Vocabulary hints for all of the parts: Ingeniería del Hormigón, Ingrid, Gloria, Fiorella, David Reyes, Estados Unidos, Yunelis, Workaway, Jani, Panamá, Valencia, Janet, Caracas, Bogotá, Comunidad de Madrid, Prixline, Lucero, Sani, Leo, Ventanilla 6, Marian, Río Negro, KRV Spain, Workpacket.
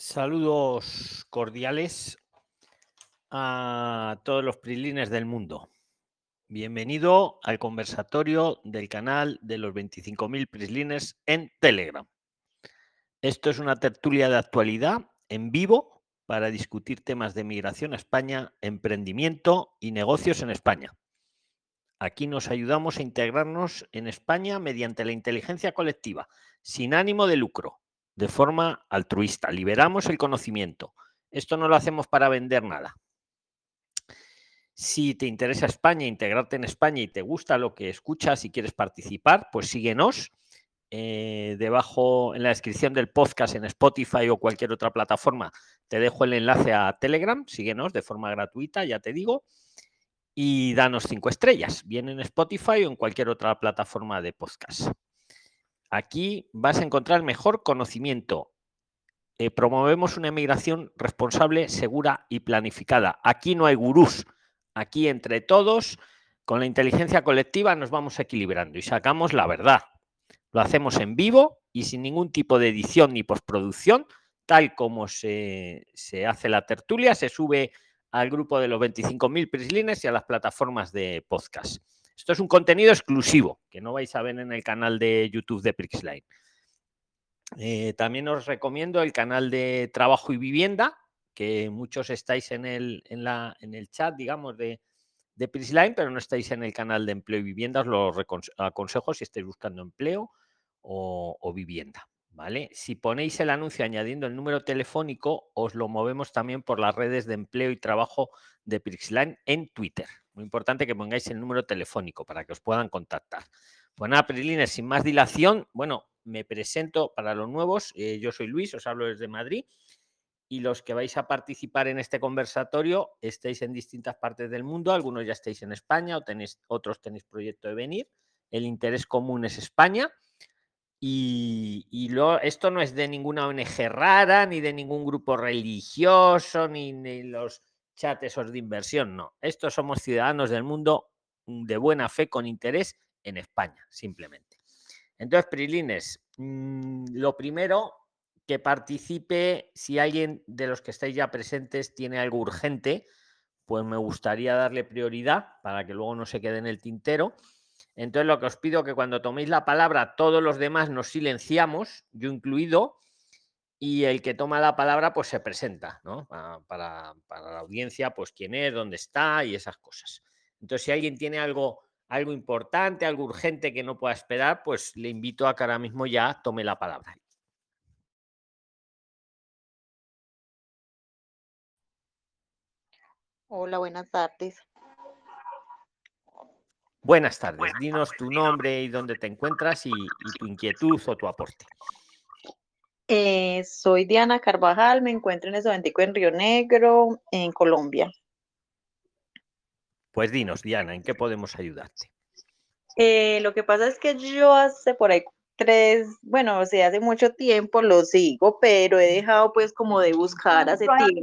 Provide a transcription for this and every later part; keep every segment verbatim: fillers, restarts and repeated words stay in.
Saludos cordiales a todos los Prixliners del mundo. Bienvenido al conversatorio del canal de los veinticinco mil Prixliners en Telegram. Esto es una tertulia de actualidad en vivo para discutir temas de migración a España, emprendimiento y negocios en España. Aquí nos ayudamos a integrarnos en España mediante la inteligencia colectiva, sin ánimo de lucro. De forma altruista, liberamos el conocimiento. Esto no lo hacemos para vender nada. Si te interesa España, integrarte en España y te gusta lo que escuchas y quieres participar, pues síguenos eh, debajo en la descripción del podcast en Spotify o cualquier otra plataforma. Te dejo el enlace a Telegram, síguenos de forma gratuita, ya te digo, y danos cinco estrellas, bien en Spotify o en cualquier otra plataforma de podcast. Aquí vas a encontrar mejor conocimiento. Eh, promovemos una emigración responsable, segura y planificada. Aquí no hay gurús. Aquí entre todos, con la inteligencia colectiva, nos vamos equilibrando y sacamos la verdad. Lo hacemos en vivo y sin ningún tipo de edición ni postproducción. Tal como se, se hace la tertulia, se sube al grupo de los veinticinco mil Prixliners y a las plataformas de podcast. Esto es un contenido exclusivo que no vais a ver en el canal de YouTube de Prixline. Eh, también os recomiendo el canal de Trabajo y Vivienda, que muchos estáis en el, en la, en el chat, digamos, de, de Prixline, pero no estáis en el canal de Empleo y Vivienda. Os lo aconsejo si estáis buscando empleo o, o vivienda, ¿vale? Si ponéis el anuncio añadiendo el número telefónico, os lo movemos también por las redes de empleo y trabajo de Prixline en Twitter. Muy importante que pongáis el número telefónico para que os puedan contactar. Pues nada, Prixliners, sin más dilación, bueno, me presento para los nuevos. Eh, yo soy Luis, os hablo desde Madrid. Y los que vais a participar en este conversatorio estáis en distintas partes del mundo. Algunos ya estáis en España, o tenéis, otros tenéis proyecto de venir. El interés común es España. Y, y lo, esto no es de ninguna O N G rara, ni de ningún grupo religioso, ni, ni los... chat esos de inversión, no. Estos somos ciudadanos del mundo de buena fe con interés en España, simplemente. Entonces, Prixliners, mmm, lo primero, que participe. Si alguien de los que estáis ya presentes tiene algo urgente, pues me gustaría darle prioridad para que luego no se quede en el tintero. Entonces, lo que os pido es que cuando toméis la palabra, todos los demás nos silenciamos, yo incluido, y el que toma la palabra, pues se presenta, ¿no? Para, para, para la audiencia, pues quién es, dónde está y esas cosas. Entonces, si alguien tiene algo, algo importante, algo urgente que no pueda esperar, pues le invito a que ahora mismo ya tome la palabra. Hola, buenas tardes. Buenas tardes. Dinos tu nombre y dónde te encuentras y, y tu inquietud o tu aporte. Eh, soy Diana Carvajal, me encuentro en ese momento en Río Negro, en Colombia. Pues dinos, Diana, ¿en qué podemos ayudarte? Eh, lo que pasa es que yo hace por ahí tres, bueno, o sea, hace mucho tiempo lo sigo, pero he dejado pues como de buscar hace tiempo. Y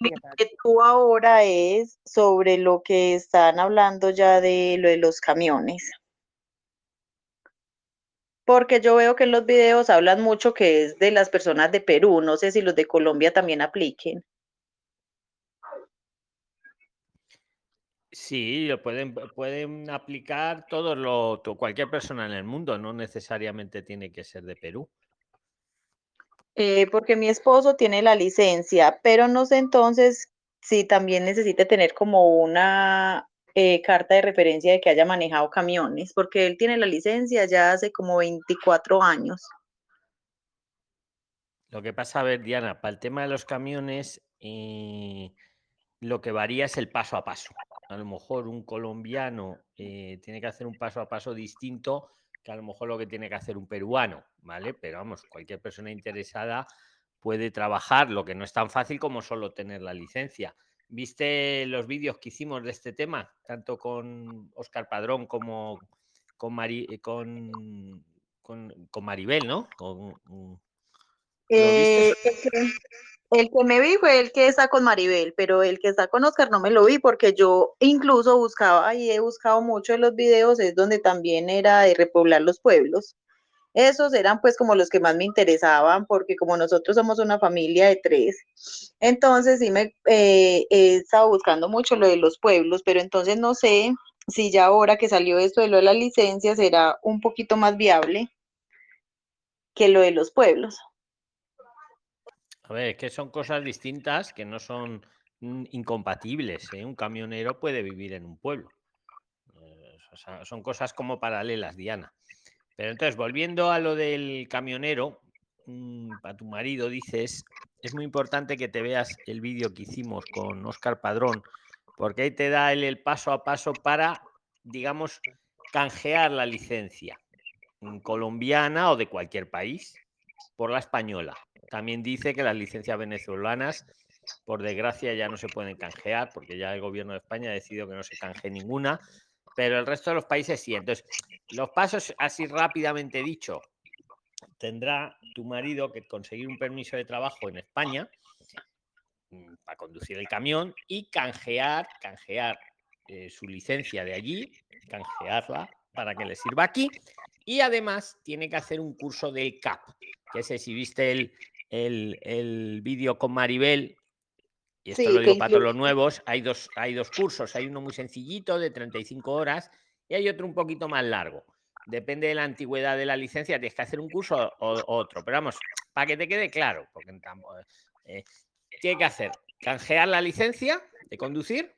mi inquietud ahora es sobre lo que están hablando ya de lo de los camiones. Porque yo veo que en los videos hablan mucho que es de las personas de Perú. No sé si los de Colombia también apliquen. Sí, lo pueden, pueden aplicar todos los, cualquier persona en el mundo. No necesariamente tiene que ser de Perú. Eh, porque mi esposo tiene la licencia, pero no sé entonces si también necesita tener como una... Eh, carta de referencia de que haya manejado camiones, porque él tiene la licencia ya hace como veinticuatro años. Lo que pasa, a ver, Diana, para el tema de los camiones, eh, lo que varía es el paso a paso. A lo mejor un colombiano eh, tiene que hacer un paso a paso distinto que a lo mejor lo que tiene que hacer un peruano, ¿vale? Pero vamos, cualquier persona interesada puede trabajar, lo que no es tan fácil como solo tener la licencia. ¿Viste los vídeos que hicimos de este tema? Tanto con Oscar Padrón como con, Mari, con, con, con Maribel, ¿no? Con, eh, el, que, el que me vi fue el que está con Maribel, pero el que está con Oscar no me lo vi porque yo incluso buscaba, y he buscado mucho en los videos, es donde también era de repoblar los pueblos. Esos eran pues como los que más me interesaban, porque como nosotros somos una familia de tres, entonces sí me eh, he estado buscando mucho lo de los pueblos, pero entonces no sé si ya ahora que salió esto de lo de la licencia será un poquito más viable que lo de los pueblos. A ver, que son cosas distintas que no son incompatibles, ¿eh? Un camionero puede vivir en un pueblo. Eh, o sea, son cosas como paralelas, Diana. Pero entonces, volviendo a lo del camionero, mmm, a tu marido dices, es muy importante que te veas el vídeo que hicimos con Oscar Padrón, porque ahí te da el, el paso a paso para, digamos, canjear la licencia colombiana o de cualquier país por la española. También dice que las licencias venezolanas, por desgracia, ya no se pueden canjear, porque ya el gobierno de España ha decidido que no se canjee ninguna. Pero el resto de los países sí. Entonces, los pasos, así rápidamente dicho, tendrá tu marido que conseguir un permiso de trabajo en España para conducir el camión y canjear, canjear eh, su licencia de allí, canjearla para que le sirva aquí. Y además tiene que hacer un curso del C A P, que sé si viste el, el, el vídeo con Maribel. Y esto sí, lo digo para todos los nuevos, hay dos, hay dos cursos, hay uno muy sencillito de treinta y cinco horas y hay otro un poquito más largo. Depende de la antigüedad de la licencia, tienes que hacer un curso o, o otro, pero vamos, para que te quede claro, porque eh, tiene que hacer, canjear la licencia de conducir,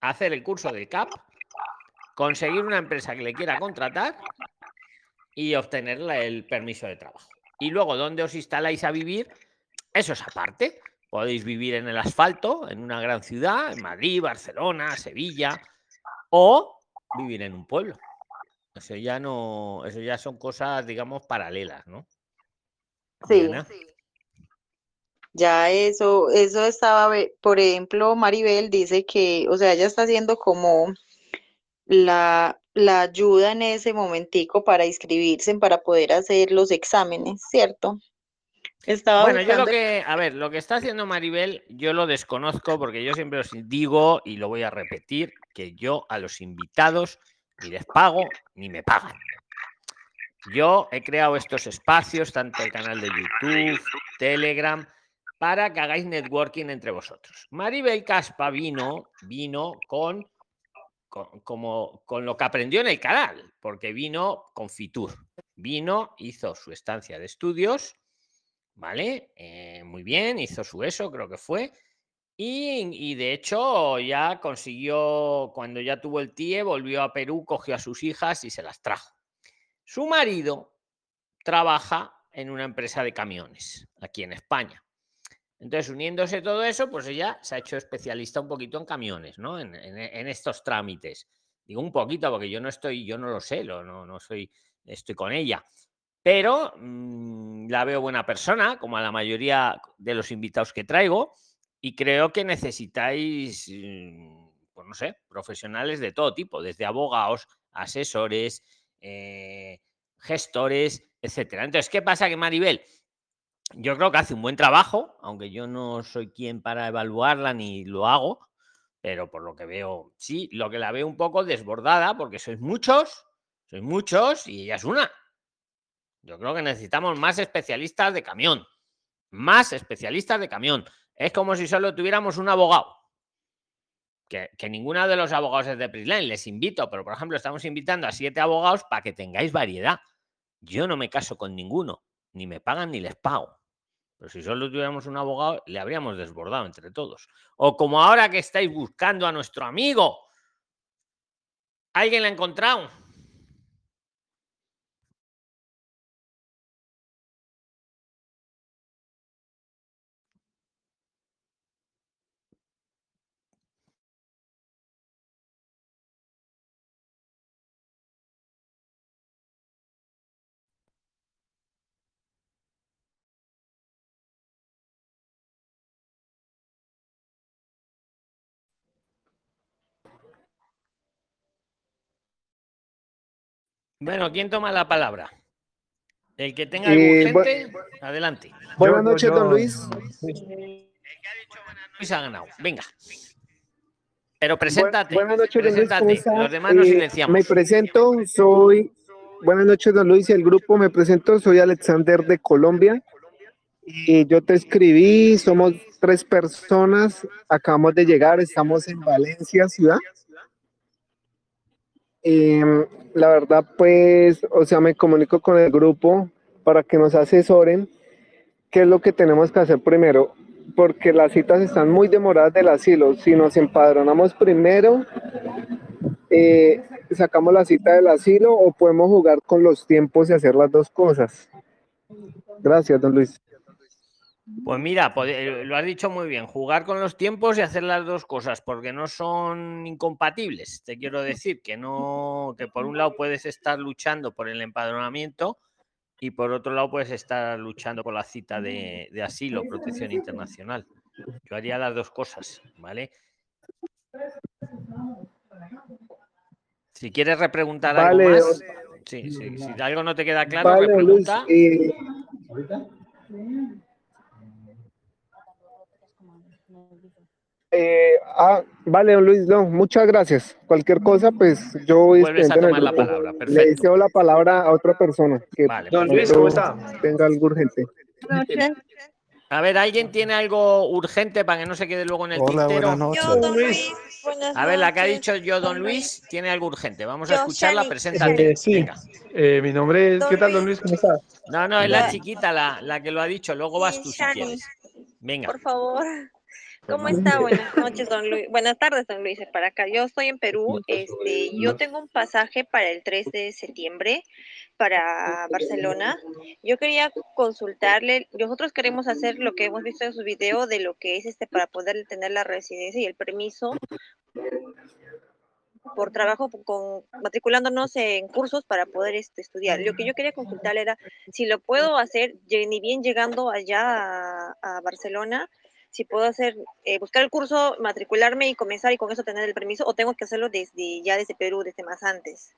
hacer el curso del C A P, conseguir una empresa que le quiera contratar y obtener el permiso de trabajo. Y luego, ¿dónde os instaláis a vivir? Eso es aparte. Podéis vivir en el asfalto, en una gran ciudad, en Madrid, Barcelona, Sevilla, o vivir en un pueblo. Eso ya no, eso ya son cosas, digamos, paralelas, ¿no? Sí, sí. Ya eso, eso estaba, por ejemplo, Maribel dice que, o sea, ella está haciendo como la, la ayuda en ese momentico para inscribirse, para poder hacer los exámenes, ¿cierto? Estaba bueno, buscando... yo lo que, a ver, lo que está haciendo Maribel, yo lo desconozco porque yo siempre os digo y lo voy a repetir, que yo a los invitados ni les pago ni me pagan. Yo he creado estos espacios, tanto el canal de YouTube, Telegram, para que hagáis networking entre vosotros. Maribel Caspa vino, vino con, con, como, con lo que aprendió en el canal, porque vino con Fitur, vino, hizo su estancia de estudios, ¿vale? Eh, muy bien, hizo su eso, creo que fue. Y, y de hecho ya consiguió, cuando ya tuvo el T I E, volvió a Perú, cogió a sus hijas y se las trajo. Su marido trabaja en una empresa de camiones aquí en España. Entonces, uniéndose todo eso, pues ella se ha hecho especialista un poquito en camiones, ¿no? En, en, en estos trámites. Digo un poquito porque yo no estoy, yo no lo sé, lo, no, no soy, estoy con ella. Pero mmm, la veo buena persona, como a la mayoría de los invitados que traigo, y creo que necesitáis, mmm, pues no sé, profesionales de todo tipo, desde abogados, asesores, eh, gestores, etcétera. Entonces, ¿qué pasa? Que Maribel, yo creo que hace un buen trabajo, aunque yo no soy quien para evaluarla ni lo hago, pero por lo que veo, sí, lo que la veo un poco desbordada, porque sois muchos, sois muchos y ella es una. Yo creo que necesitamos más especialistas de camión. Más especialistas de camión. Es como si solo tuviéramos un abogado. Que, que ninguno de los abogados es de Prixline. Les invito, pero por ejemplo estamos invitando a siete abogados para que tengáis variedad. Yo no me caso con ninguno. Ni me pagan ni les pago. Pero si solo tuviéramos un abogado, le habríamos desbordado entre todos. O como ahora que estáis buscando a nuestro amigo. ¿Alguien lo ha encontrado? Bueno, ¿quién toma la palabra? El que tenga algo eh, urgente, bu adelante. Buenas noches, don Luis. El que ha dicho buenas noches ha ganado. Venga. Pero preséntate. Buenas noches, preséntate. Don Luis. Los demás eh, nos silenciamos. Me presento, soy Buenas noches, don Luis. El grupo me presentó, soy Alexander de Colombia. Y yo te escribí, somos tres personas, acabamos de llegar, estamos en Valencia, ciudad. Eh, la verdad, pues, o sea, me comunico con el grupo para que nos asesoren qué es lo que tenemos que hacer primero, porque las citas están muy demoradas del asilo. Si nos empadronamos primero, eh, sacamos la cita del asilo o podemos jugar con los tiempos y hacer las dos cosas. Gracias, don Luis. Pues mira, lo has dicho muy bien, jugar con los tiempos y hacer las dos cosas, porque no son incompatibles. Te quiero decir que no, que por un lado puedes estar luchando por el empadronamiento y por otro lado puedes estar luchando por la cita de, de asilo, protección internacional. Yo haría las dos cosas, ¿vale? Si quieres repreguntar vale, algo más, o... sí, sí, si algo no te queda claro, vale, repregunta. Luis, eh... Eh, ah, vale, don Luis, no, muchas gracias. Cualquier cosa, pues yo voy a tomar la palabra. Perfecto. Le deseo la palabra a otra persona. Que vale, don Luis, ¿cómo está? Tenga algo urgente. A ver, ¿alguien tiene algo urgente para que no se quede luego en el Hola, tintero? Buenas noches. Yo, don Luis, buenas a ver, la que ha dicho yo, don Luis, tiene algo urgente. Vamos a escucharla, preséntate. Eh, sí, eh, mi nombre es... Don ¿Qué tal, don Luis? ¿Cómo está? No, no, es la chiquita la, la que lo ha dicho. Luego vas tú, si quieres. Venga. Por favor. ¿Cómo está? Buenas noches, don Luis. Buenas tardes, don Luis. Para acá. Yo estoy en Perú. Este, yo tengo un pasaje para el tres de septiembre para Barcelona. Yo quería consultarle. Nosotros queremos hacer lo que hemos visto en su video de lo que es este para poder tener la residencia y el permiso por trabajo, con, matriculándonos en cursos para poder este, estudiar. Lo que yo quería consultarle era si lo puedo hacer ni bien llegando allá a, a Barcelona. Si puedo hacer, eh, buscar el curso, matricularme y comenzar y con eso tener el permiso, o tengo que hacerlo desde ya desde Perú, desde más antes.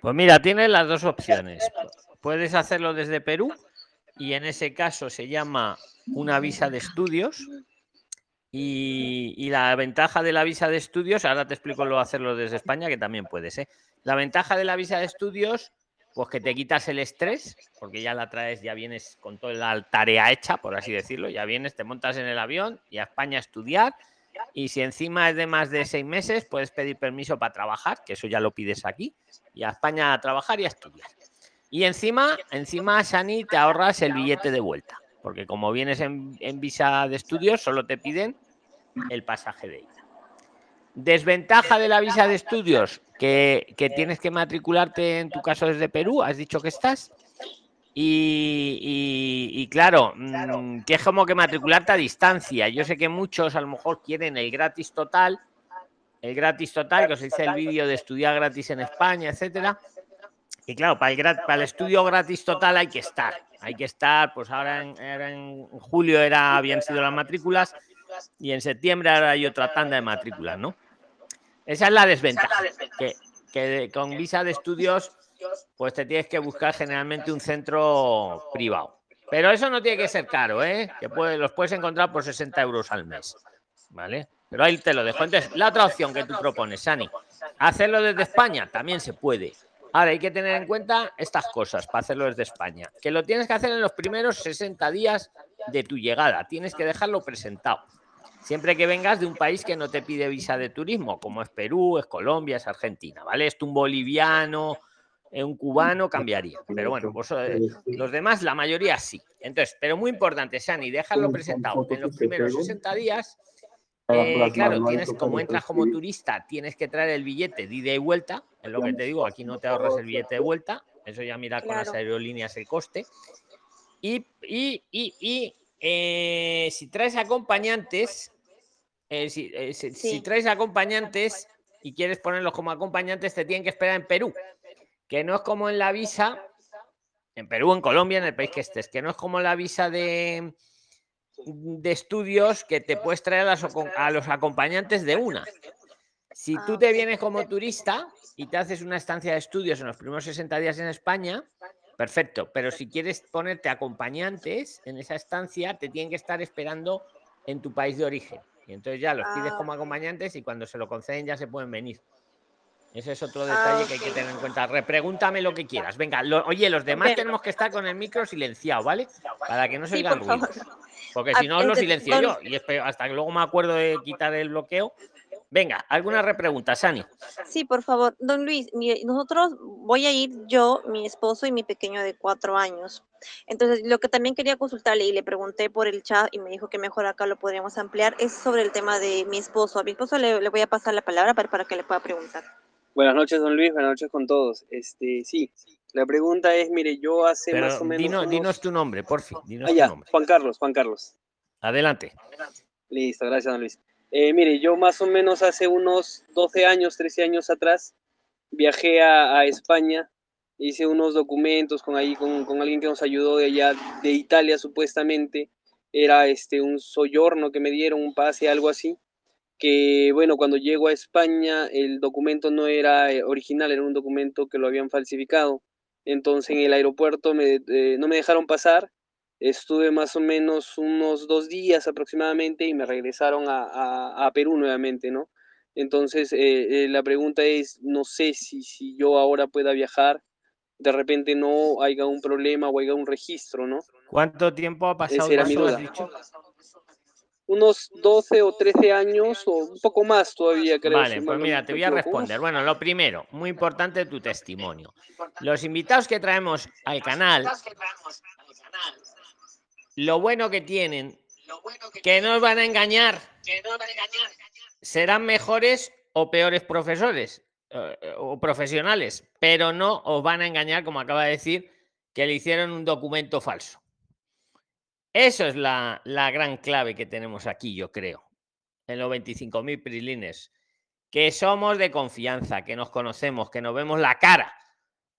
Pues mira, tienes las dos opciones. Puedes hacerlo desde Perú y en ese caso se llama una visa de estudios y, y la ventaja de la visa de estudios, ahora te explico lo de hacerlo desde España, que también puedes, ¿eh? La ventaja de la visa de estudios, pues que te quitas el estrés, porque ya la traes, ya vienes con toda la tarea hecha, por así decirlo, ya vienes, te montas en el avión y a España a estudiar, y si encima es de más de seis meses, puedes pedir permiso para trabajar, que eso ya lo pides aquí, y a España a trabajar y a estudiar. Y encima, encima Sani, te ahorras el billete de vuelta, porque como vienes en, en visa de estudios, solo te piden el pasaje de ida. Desventaja de la visa de estudios, que, que tienes que matricularte en tu caso desde Perú, has dicho que estás, y, y, y claro, mmm, que es como que matricularte a distancia. Yo sé que muchos a lo mejor quieren el gratis total, el gratis total, que os hice el vídeo de estudiar gratis en España, etcétera. Y claro, para el, para el estudio gratis total hay que estar, hay que estar, pues ahora en, era en julio era, habían sido las matrículas, y en septiembre ahora hay otra tanda de matrículas, ¿no? Esa es la desventaja, que, que con visa de estudios pues te tienes que buscar generalmente un centro privado. Pero eso no tiene que ser caro, ¿eh? Que puede, los puedes encontrar por sesenta euros al mes, ¿vale? Pero ahí te lo dejo. Entonces, la otra opción que tú propones, Sani, hacerlo desde España también se puede. Ahora, hay que tener en cuenta estas cosas para hacerlo desde España. Que lo tienes que hacer en los primeros sesenta días de tu llegada. Tienes que dejarlo presentado. Siempre que vengas de un país que no te pide visa de turismo, como es Perú, es Colombia, es Argentina, ¿vale? Es un boliviano, un cubano, cambiaría. Pero bueno, vos, los demás, la mayoría sí. Entonces, pero muy importante, Sani, dejarlo presentado en los primeros sesenta días. Eh, claro, tienes, como entras como turista, tienes que traer el billete de ida y vuelta. Es lo que te digo, aquí no te ahorras el billete de vuelta. Eso ya mira con las aerolíneas el coste. Y, y, y, y eh, si traes acompañantes, eh, si, eh, si, sí. si traes acompañantes y quieres ponerlos como acompañantes, te tienen que esperar en Perú, que no es como en la visa, en Perú, en Colombia, en el país que estés, que no es como la visa de, de estudios, que te puedes traer a, las, a los acompañantes de una. Si tú te vienes como turista y te haces una estancia de estudios en los primeros sesenta días en España, perfecto, pero si quieres ponerte acompañantes en esa estancia, te tienen que estar esperando en tu país de origen. Y entonces ya los pides como acompañantes y cuando se lo conceden ya se pueden venir. Ese es otro detalle ah, que hay que tener en cuenta. Repregúntame lo que quieras. Venga, lo, oye, los demás tenemos que estar con el micro silenciado, ¿vale? Para que no se sí, oigan por ruido. Favor. Porque si no, lo silencio yo. Y espero, hasta que luego me acuerdo de quitar el bloqueo. Venga, alguna repregunta, Sani. Sí, por favor. Don Luis, mire, nosotros voy a ir yo, mi esposo y mi pequeño de cuatro años. Entonces, lo que también quería consultarle y le pregunté por el chat y me dijo que mejor acá lo podríamos ampliar, es sobre el tema de mi esposo. A mi esposo le, le voy a pasar la palabra para, para que le pueda preguntar. Buenas noches, don Luis. Buenas noches con todos. Este, sí, la pregunta es, mire, yo hace Pero más o menos... Dinos, unos... dinos tu nombre, por fin. Dinos ah, ya, tu nombre. Juan Carlos, Juan Carlos. Adelante. Adelante. Listo, gracias, don Luis. Eh, mire, yo más o menos hace unos doce años, trece años atrás, viajé a, a España, hice unos documentos con, ahí, con, con alguien que nos ayudó de allá, de Italia supuestamente, era este, un soggiorno que me dieron, un pase, algo así, que bueno, cuando llego a España el documento no era original, era un documento que lo habían falsificado, entonces en el aeropuerto me, eh, no me dejaron pasar. Estuve más o menos unos dos días aproximadamente y me regresaron a, a, a Perú nuevamente, ¿no? Entonces, eh, eh, la pregunta es, no sé si, si yo ahora pueda viajar, de repente no haya un problema o haya un registro, ¿no? ¿Cuánto tiempo ha pasado? Esa era mi duda. Unos doce o trece años o un poco más todavía, creo. Vale, pues mira, te voy a responder. Bueno, lo primero, muy importante tu testimonio. Los invitados que traemos al canal... Lo bueno que tienen, lo bueno que, que nos van a engañar, que no van a engañar, serán mejores o peores profesores eh, o profesionales, pero no os van a engañar, como acaba de decir, que le hicieron un documento falso. Eso es la, la gran clave que tenemos aquí, yo creo, en los veinticinco mil prilines, que somos de confianza, que nos conocemos, que nos vemos la cara.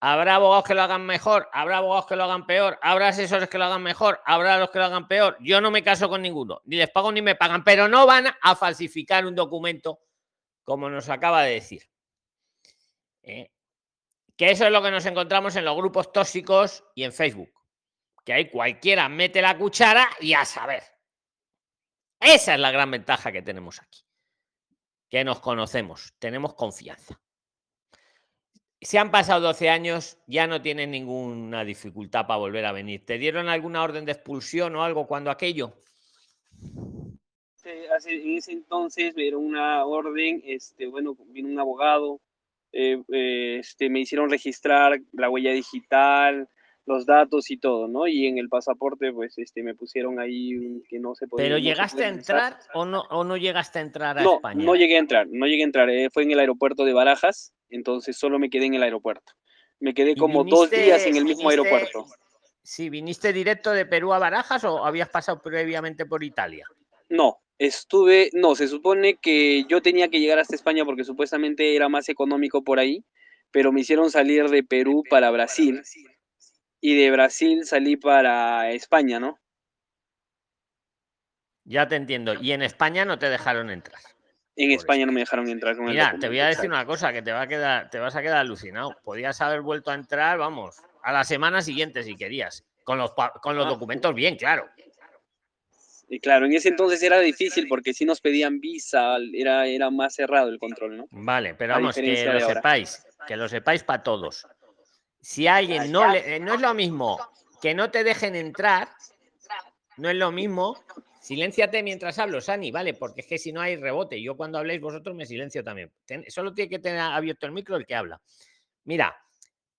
Habrá abogados que lo hagan mejor, habrá abogados que lo hagan peor, habrá asesores que lo hagan mejor, habrá los que lo hagan peor. Yo no me caso con ninguno, ni les pago ni me pagan, pero no van a falsificar un documento, como nos acaba de decir. ¿Eh? Que eso es lo que nos encontramos en los grupos tóxicos y en Facebook. Que ahí cualquiera mete la cuchara y a saber. Esa es la gran ventaja que tenemos aquí. Que nos conocemos, tenemos confianza. Se han pasado doce años, ya no tienen ninguna dificultad para volver a venir. ¿Te dieron alguna orden de expulsión o algo cuando aquello? Sí, hace, en ese entonces me dieron una orden, este, bueno, vino un abogado, eh, eh, este, me hicieron registrar la huella digital, los datos y todo, ¿no? Y en el pasaporte, pues, este, me pusieron ahí que no se podía. ¿Pero llegaste a entrar o no, o no llegaste a entrar a España? No, no llegué a entrar, no llegué a entrar. Eh, fue en el aeropuerto de Barajas. Entonces solo me quedé en el aeropuerto. Me quedé como viniste, dos días en el mismo viniste, aeropuerto. Sí, ¿viniste directo de Perú a Barajas o habías pasado previamente por Italia? No, estuve, no, se supone que yo tenía que llegar hasta España porque supuestamente era más económico por ahí, pero me hicieron salir de Perú para Brasil y de Brasil salí para España, ¿no? Ya te entiendo. ¿Y en España no te dejaron entrar? En España no me dejaron entrar con el documento. Mira, te voy a decir una cosa que te va a quedar, te vas a quedar alucinado. Podías haber vuelto a entrar, vamos, a la semana siguiente si querías, con los, con los documentos bien, claro. Y claro, en ese entonces era difícil porque si nos pedían visa, era, era más cerrado el control, ¿no? Vale, pero vamos, que lo sepáis, que lo sepáis para todos. Si alguien no le, no es lo mismo que no te dejen entrar, no es lo mismo. Silénciate mientras hablo, Sani, ¿vale? Porque es que si no hay rebote. Yo cuando habléis vosotros me silencio también. Ten, solo tiene que tener abierto el micro el que habla. Mira,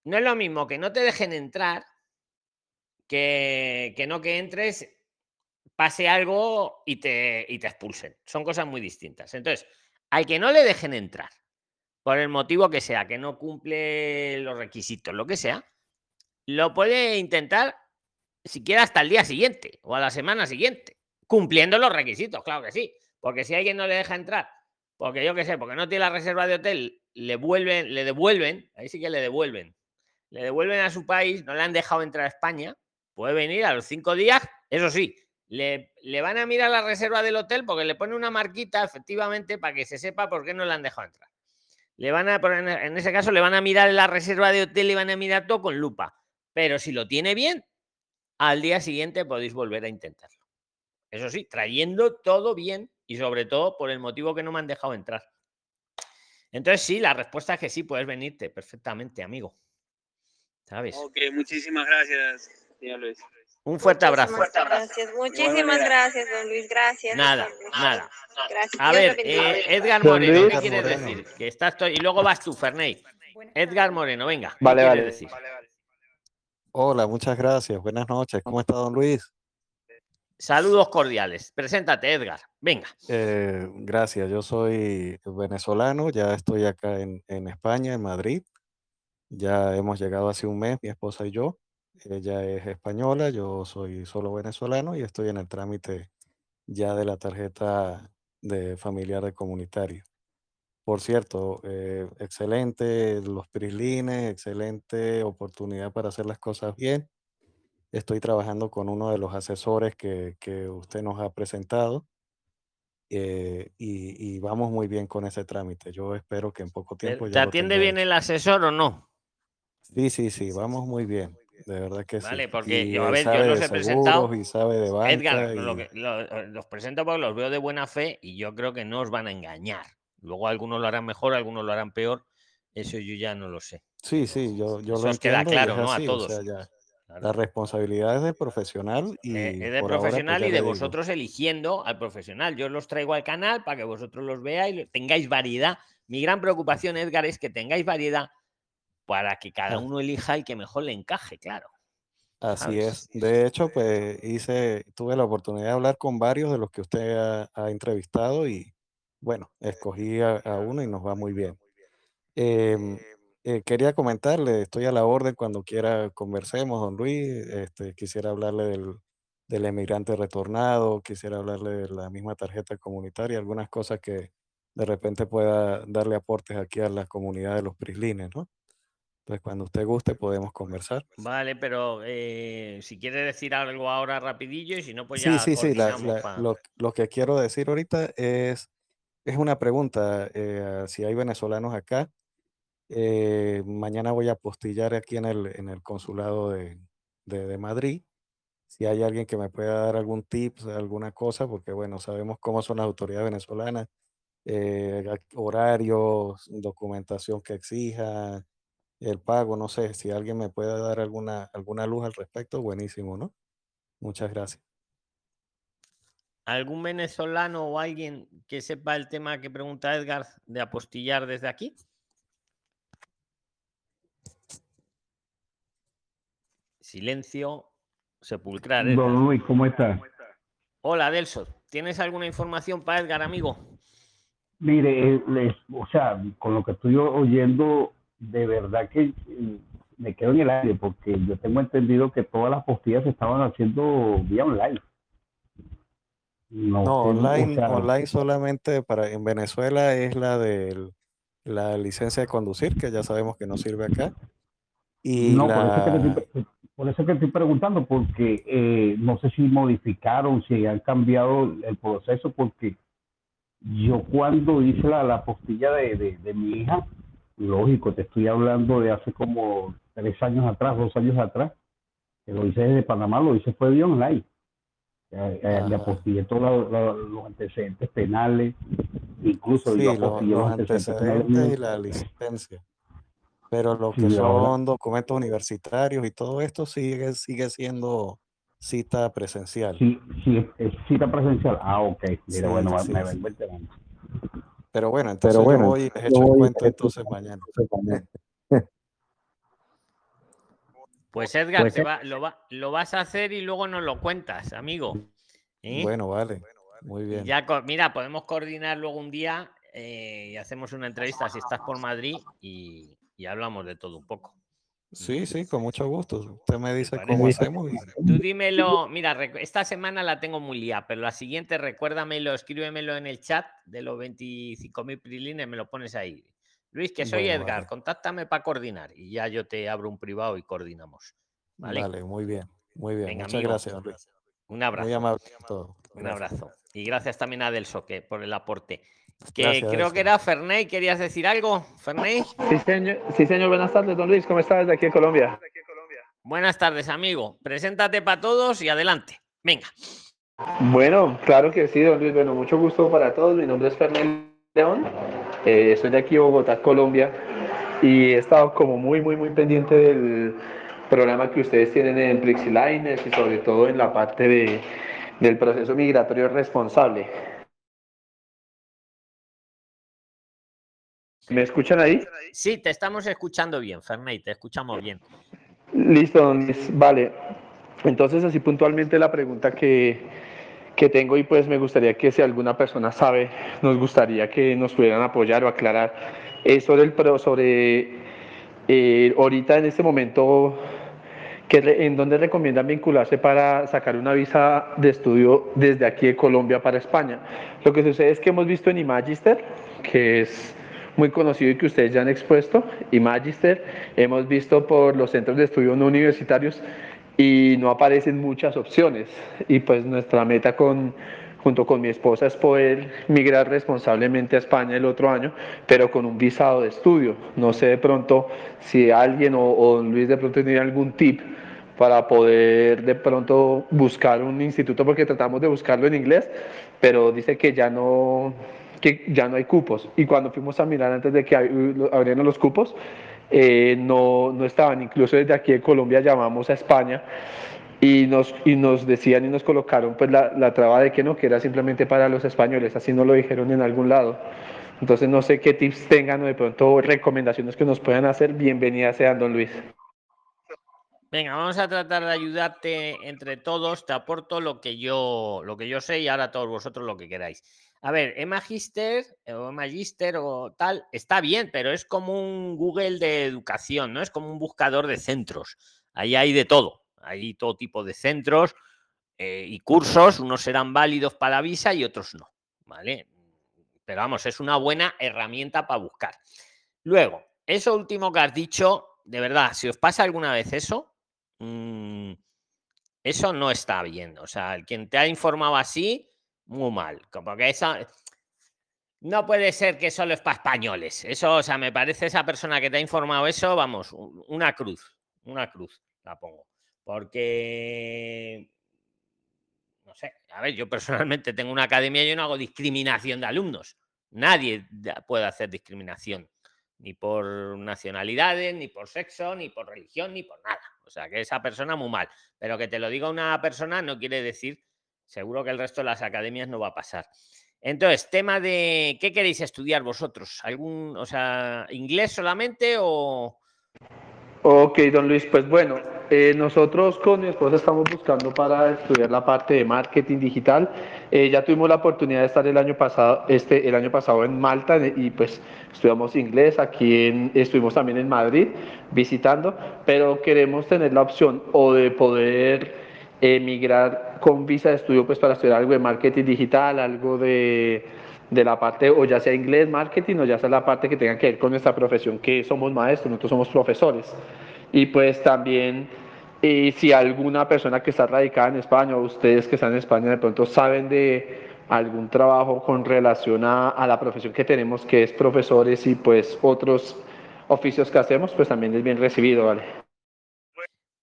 no es lo mismo que no te dejen entrar que, que no que entres, pase algo y te, y te expulsen. Son cosas muy distintas. Entonces, al que no le dejen entrar, por el motivo que sea, que no cumple los requisitos, lo que sea, lo puede intentar siquiera hasta el día siguiente o a la semana siguiente. Cumpliendo los requisitos, claro que sí. Porque si alguien no le deja entrar, porque yo qué sé, porque no tiene la reserva de hotel, le vuelven, le devuelven, ahí sí que le devuelven. Le devuelven a su país, no le han dejado entrar a España, puede venir a los cinco días, eso sí, le, le van a mirar la reserva del hotel porque le ponen una marquita, efectivamente, para que se sepa por qué no le han dejado entrar. Le van a poner, en ese caso, le van a mirar la reserva de hotel, le van a mirar todo con lupa. Pero si lo tiene bien, al día siguiente podéis volver a intentarlo. Eso sí, trayendo todo bien y sobre todo por el motivo que no me han dejado entrar. Entonces sí, la respuesta es que sí, puedes venirte perfectamente, amigo. ¿Sabes? Ok, muchísimas gracias, señor Luis. Un fuerte abrazo. Gracias. Muchísimas gracias, don Luis. Gracias. Nada, nada. Gracias. A ver, eh, Edgar Moreno, ¿qué quieres decir? Que estás todo... Y luego vas tú, Ferney. Edgar Moreno, venga. Vale, vale. Decir? Hola, muchas gracias. Buenas noches. ¿Cómo está, don Luis? Saludos cordiales. Preséntate, Edgar. Venga. Eh, gracias. Yo soy venezolano. Ya estoy acá en, en España, en Madrid. Ya hemos llegado hace un mes, mi esposa y yo. Ella es española, yo soy solo venezolano y estoy en el trámite ya de la tarjeta de familiar de comunitario. Por cierto, eh, excelente los Prixline, excelente oportunidad para hacer las cosas bien. Estoy trabajando con uno de los asesores que, que usted nos ha presentado eh, y, y vamos muy bien con ese trámite. Yo espero que en poco tiempo... ¿Te ya atiende bien el asesor o no? Sí, sí, sí, vamos muy bien. De verdad que vale, sí. Porque y a ver, yo los he presentado. Y sabe de banca Edgar, y... lo que, lo, los presento porque los veo de buena fe y yo creo que no os van a engañar. Luego algunos lo harán mejor, algunos lo harán peor. Eso yo ya no lo sé. Sí, sí, yo, yo eso lo entiendo. Eso queda claro, ¿no? Así, a todos. O sea, ya, claro. La responsabilidad es del profesional. Y eh, es del profesional ahora, pues, y de vosotros eligiendo al profesional. Yo los traigo al canal para que vosotros los veáis y tengáis variedad. Mi gran preocupación, Edgar, es que tengáis variedad. Para que cada uno elija el que mejor le encaje, claro. Así es. De hecho, pues hice, tuve la oportunidad de hablar con varios de los que usted ha, ha entrevistado y, bueno, escogí a, a uno y nos va muy bien. Eh, eh, quería comentarle, estoy a la orden cuando quiera conversemos, don Luis. Este, quisiera hablarle del, del emigrante retornado, quisiera hablarle de la misma tarjeta comunitaria, algunas cosas que de repente pueda darle aportes aquí a la comunidad de los Prixline, ¿no? Pues cuando usted guste podemos conversar. Vale, pero eh, si quiere decir algo ahora rapidillo y si no, pues ya... Sí, sí, sí. La, la, para... lo, lo que quiero decir ahorita es, es una pregunta. Eh, si hay venezolanos acá, eh, mañana voy a apostillar aquí en el, en el consulado de, de, de Madrid. Si hay alguien que me pueda dar algún tip, alguna cosa, porque bueno, sabemos cómo son las autoridades venezolanas, eh, horarios, documentación que exija, el pago, no sé, si alguien me puede dar alguna, alguna luz al respecto, buenísimo, ¿no? Muchas gracias. ¿Algún venezolano o alguien que sepa el tema que pregunta Edgar de apostillar desde aquí? Silencio sepulcral. Edgar. Don Luis, ¿cómo estás? Hola, Delso. ¿Tienes alguna información para Edgar, amigo? Mire, les, o sea, con lo que estoy oyendo... De verdad que me quedo en el aire porque yo tengo entendido que todas las postillas se estaban haciendo vía online. No, no online, online solamente para en Venezuela es la de la licencia de conducir, que ya sabemos que no sirve acá. Y no, la... por, eso que estoy, por eso que estoy preguntando, porque eh, no sé si modificaron, si han cambiado el proceso, porque yo cuando hice la, la postilla de, de, de mi hija, lógico, te estoy hablando de hace como tres años atrás, dos años atrás, que lo hice desde Panamá, lo hice fue vía online. Eh, eh, le apostillé todos los antecedentes penales, incluso sí, yo los, los antecedentes, antecedentes y la licencia. Pero lo que sí, son documentos universitarios y todo esto sigue, sigue siendo cita presencial. Sí, sí, es cita presencial. Ah, ok. Mira, sí, bueno, sí, me sí. vengo el tema. Pero bueno, entonces Pero bueno, yo voy y les echo el cuento entonces mañana. Pues Edgar, pues, te va, lo, va, lo vas a hacer y luego nos lo cuentas, amigo. ¿Eh? Bueno, vale. Muy bien. Ya, mira, podemos coordinar luego un día eh, y hacemos una entrevista si estás por Madrid y, y hablamos de todo un poco. Sí, sí, con mucho gusto. Usted me dice cómo hacemos. Tú dímelo. Mira, esta semana la tengo muy liada, pero la siguiente recuérdamelo, escríbemelo en el chat de los veinticinco mil Prixline, me lo pones ahí. Luis, que soy bueno, Edgar, vale. Contáctame para coordinar y ya yo te abro un privado y coordinamos. Vale, vale muy bien, muy bien. Venga, Muchas amigo, gracias, Luis. Un abrazo. Muy amable a todos. Un abrazo. Y gracias también a Delso que por el aporte. Que Gracias, creo que era Ferney, ¿querías decir algo, Ferney? Sí señor. sí, señor. Buenas tardes, don Luis. ¿Cómo estás? De aquí en Colombia. Buenas tardes, amigo. Preséntate para todos y adelante. Venga. Bueno, claro que sí, don Luis. Bueno, mucho gusto para todos. Mi nombre es Ferney León, eh, soy de aquí, Bogotá, Colombia, y he estado como muy, muy, muy pendiente del programa que ustedes tienen en Prixline y sobre todo en la parte de, del proceso migratorio responsable. ¿Me escuchan ahí? Sí, te estamos escuchando bien, Ferney, te escuchamos bien. Listo, don Luis, vale. Entonces, así puntualmente la pregunta que, que tengo, y pues me gustaría que si alguna persona sabe, nos gustaría que nos pudieran apoyar o aclarar eh, sobre el pro, sobre eh, ahorita en este momento, que re, en dónde recomiendan vincularse para sacar una visa de estudio desde aquí de Colombia para España. Lo que sucede es que hemos visto en eMagister, que es muy conocido y que ustedes ya han expuesto, eMagister, hemos visto por los centros de estudio no universitarios, y no aparecen muchas opciones, y pues nuestra meta con, junto con mi esposa es poder migrar responsablemente a España el otro año, pero con un visado de estudio. No sé de pronto si alguien o, o don Luis de pronto tiene algún tip para poder de pronto buscar un instituto, porque tratamos de buscarlo en inglés, pero dice que ya no, que ya no hay cupos, y cuando fuimos a mirar antes de que abrieran los cupos, Eh, no, no estaban. Incluso desde aquí de Colombia llamamos a España y nos, y nos decían y nos colocaron pues la, la traba de que no, que era simplemente para los españoles, así nos lo dijeron en algún lado. Entonces no sé qué tips tengan o de pronto recomendaciones que nos puedan hacer. Bienvenida sea, don Luis. Venga, vamos a tratar de ayudarte entre todos. Te aporto lo que yo, lo que yo sé, y ahora todos vosotros lo que queráis. A ver, eMagister o eMagister o tal, está bien, pero es como un Google de educación, ¿no? Es como un buscador de centros. Ahí hay de todo. Hay todo tipo de centros eh, y cursos. Unos serán válidos para visa y otros no, ¿vale? Pero vamos, es una buena herramienta para buscar. Luego, eso último que has dicho, de verdad, si os pasa alguna vez eso, mmm, eso no está bien. O sea, el quien te ha informado así, muy mal, porque eso no puede ser que solo es para españoles. Eso, o sea, me parece esa persona que te ha informado eso, vamos, una cruz, una cruz la pongo. Porque, no sé, a ver, yo personalmente tengo una academia y yo no hago discriminación de alumnos. Nadie puede hacer discriminación, ni por nacionalidades, ni por sexo, ni por religión, ni por nada. O sea, que esa persona muy mal. Pero que te lo diga una persona no quiere decir... Seguro que el resto de las academias no va a pasar. Entonces, tema de ¿qué queréis estudiar vosotros? ¿Algún, o sea, inglés solamente o...? Ok, don Luis, pues bueno, eh, nosotros con mi esposa estamos buscando para estudiar la parte de marketing digital. Eh, ya tuvimos la oportunidad de estar el año pasado, este, el año pasado en Malta, y pues estudiamos inglés, aquí en, estuvimos también en Madrid visitando, pero queremos tener la opción o de poder emigrar con visa de estudio pues para estudiar algo de marketing digital, algo de, de la parte, o ya sea inglés, marketing, o ya sea la parte que tenga que ver con nuestra profesión, que somos maestros, nosotros somos profesores. Y pues también, y si alguna persona que está radicada en España, o ustedes que están en España de pronto saben de algún trabajo con relación a, a la profesión que tenemos, que es profesores, y pues otros oficios que hacemos, pues también es bien recibido, ¿vale?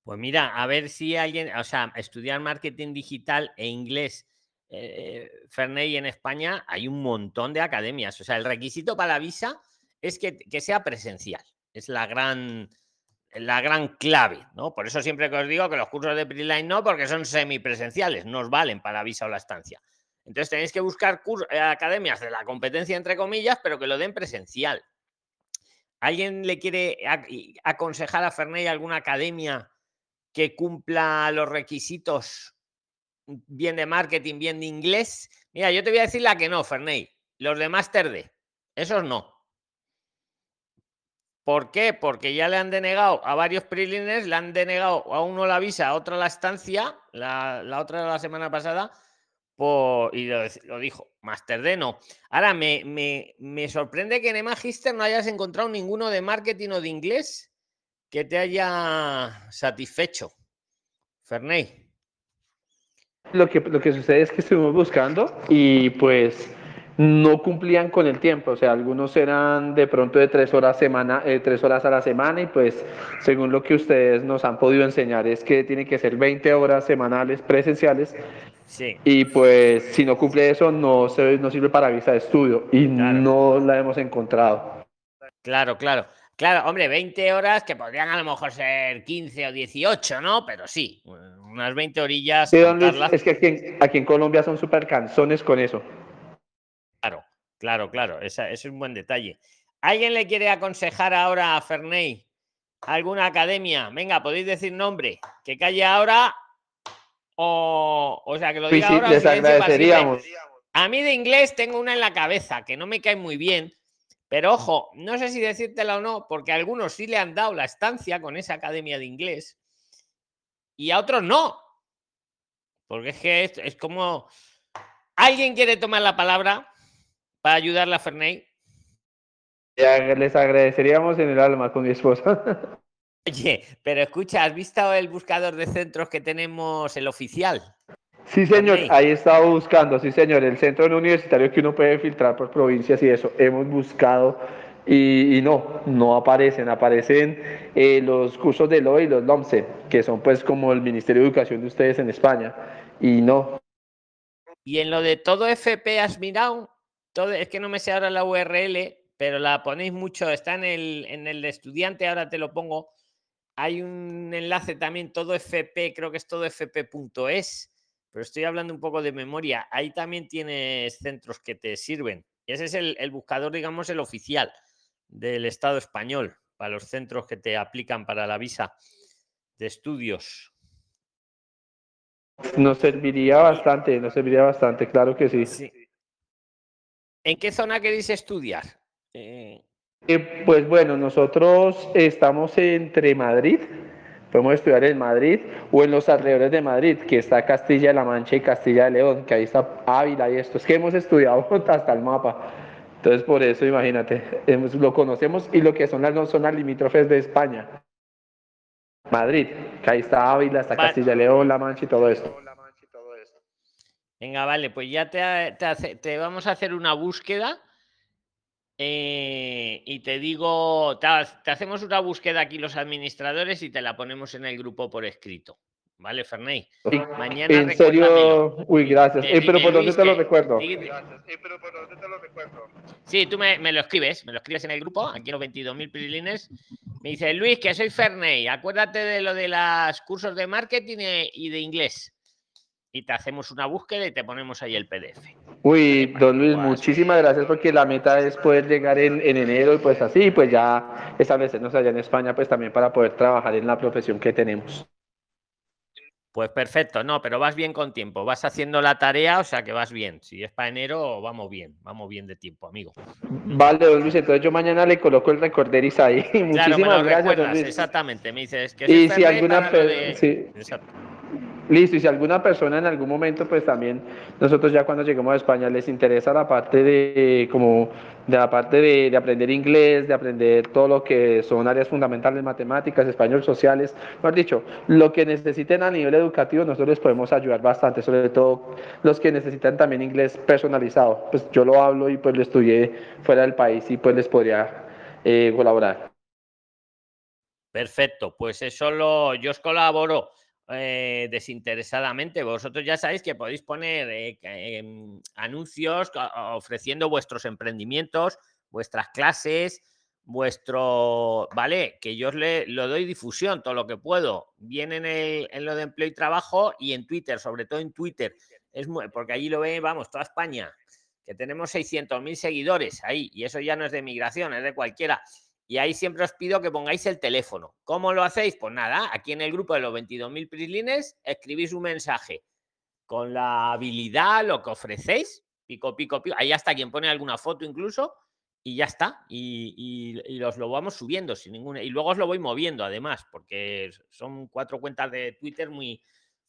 Pues mira, a ver si alguien, o sea, estudiar marketing digital e inglés, eh, Ferney, en España hay un montón de academias. O sea, el requisito para la visa es que, que sea presencial. Es la gran, la gran clave, ¿no? Por eso siempre que os digo que los cursos de Prixline no, porque son semipresenciales, no os valen para la visa o la estancia. Entonces tenéis que buscar cursos, eh, academias de la competencia, entre comillas, pero que lo den presencial. ¿Alguien le quiere aconsejar a Ferney alguna academia que cumpla los requisitos bien de marketing, bien de inglés? Mira, yo te voy a decir la que no, Ferney. Los de Master D. Esos no. ¿Por qué? Porque ya le han denegado a varios Prixliners, le han denegado a uno la visa, a otra la estancia, la, la otra la semana pasada, por, y lo, lo dijo, Master D no. Ahora, me, me, me sorprende que en eMagister no hayas encontrado ninguno de marketing o de inglés que te haya satisfecho, Ferney. Lo que, lo que sucede es que estuvimos buscando y pues no cumplían con el tiempo. O sea, algunos eran de pronto de tres horas, semana, eh, tres horas a la semana, y pues según lo que ustedes nos han podido enseñar es que tienen que ser veinte horas semanales presenciales Sí. Y pues si no cumple eso, no, se, no sirve para visa de estudio y claro, no la hemos encontrado. Claro, claro. Claro, hombre, veinte horas que podrían a lo mejor ser quince o dieciocho, ¿no? Pero sí, unas veinte orillas. Sí, don Luis, es que aquí en, aquí en Colombia son súper canzones con eso. Claro, claro, claro. Esa, ese es un buen detalle. ¿Alguien le quiere aconsejar ahora a Ferney alguna academia? Venga, podéis decir nombre. Que calle ahora o... O sea, que lo diga sí, ahora. Sí, les agradeceríamos. A mí de inglés tengo una en la cabeza que no me cae muy bien. Pero ojo, no sé si decírtela o no, porque a algunos sí le han dado la estancia con esa academia de inglés y a otros no. Porque es que es, es como... ¿Alguien quiere tomar la palabra para ayudarla a Ferney? Les agradeceríamos en el alma con mi esposa. Oye, pero escucha, ¿has visto el buscador de centros que tenemos, el oficial? Sí, señor, okay. Ahí he estado buscando, sí, señor, el centro universitario que uno puede filtrar por provincias y eso, hemos buscado y, y no, no aparecen, aparecen eh, los cursos del O E y los LOMCE, que son pues como el Ministerio de Educación de ustedes en España, y no. Y en lo de todo F P has mirado, todo, es que no me sé ahora la U R L, pero la ponéis mucho, está en el, en el de estudiante, ahora te lo pongo, hay un enlace también, todo F P, creo que es todo F P punto es. Pero estoy hablando un poco de memoria. Ahí también tienes centros que te sirven. Ese es el, el buscador, digamos, el oficial del Estado español para los centros que te aplican para la visa de estudios. Nos serviría bastante, nos serviría bastante, claro que sí. Sí. ¿En qué zona queréis estudiar? Eh... Eh, pues bueno, nosotros estamos entre Madrid... Podemos estudiar en Madrid o en los alrededores de Madrid, que está Castilla de la Mancha y Castilla de León, que ahí está Ávila y esto. Es que hemos estudiado hasta el mapa. Entonces, por eso, imagínate, hemos, lo conocemos y lo que son las no zonas limítrofes de España. Madrid, que ahí está Ávila, está vale. Castilla y León, La Mancha y todo esto. Venga, vale, pues ya te, te, hace, te vamos a hacer una búsqueda. Eh, y te digo, te, te hacemos una búsqueda aquí los administradores y te la ponemos en el grupo por escrito. ¿Vale, Ferney? Sí. Mañana en serio, uy, gracias. Eh, eh, pero por dónde te lo recuerdo. Sí, tú me, me lo escribes, me lo escribes en el grupo, aquí en los veintidós mil prilines. Me dice, Luis, que soy Ferney, acuérdate de lo de los cursos de marketing y de inglés. Y te hacemos una búsqueda y te ponemos ahí el P D F. Uy, don Luis, muchísimas gracias porque la meta es poder llegar en, en enero y pues así, pues ya establecernos allá en España, pues también para poder trabajar en la profesión que tenemos. Pues perfecto, no, pero vas bien con tiempo, vas haciendo la tarea, o sea que vas bien. Si es para enero, vamos bien, vamos bien de tiempo, amigo. Vale, don Luis, entonces yo mañana le coloco el recorderis ahí. Claro, muchísimas me lo gracias, recuerdas, don Luis. Exactamente, me dices que... Y si alguna... De... Sí. Exacto. Listo, y si alguna persona en algún momento, pues también nosotros ya cuando lleguemos a España les interesa la parte de como de la parte de, de aprender inglés, de aprender todo lo que son áreas fundamentales, matemáticas, español, sociales, mejor dicho, lo que necesiten a nivel educativo nosotros les podemos ayudar bastante, sobre todo los que necesitan también inglés personalizado, pues yo lo hablo y pues lo estudié fuera del país y pues les podría eh, colaborar. Perfecto, pues eso lo, yo os colaboro. Eh, desinteresadamente, vosotros ya sabéis que podéis poner eh, eh, anuncios ofreciendo vuestros emprendimientos, vuestras clases, vuestro, vale, que yo os le, lo doy difusión todo lo que puedo, bien en, el, en lo de empleo y trabajo y en Twitter, sobre todo en Twitter, es muy, porque allí lo ve, vamos, toda España, que tenemos seiscientos mil seguidores ahí y eso ya no es de migración, es de cualquiera. Y ahí siempre os pido que pongáis el teléfono. ¿Cómo lo hacéis? Pues nada, aquí en el grupo de los veintidós mil Prixlines escribís un mensaje con la habilidad, lo que ofrecéis, pico, pico, pico. Ahí hasta quien pone alguna foto incluso y ya está. Y, y, y os lo vamos subiendo sin ninguna... Y luego os lo voy moviendo además porque son cuatro cuentas de Twitter muy,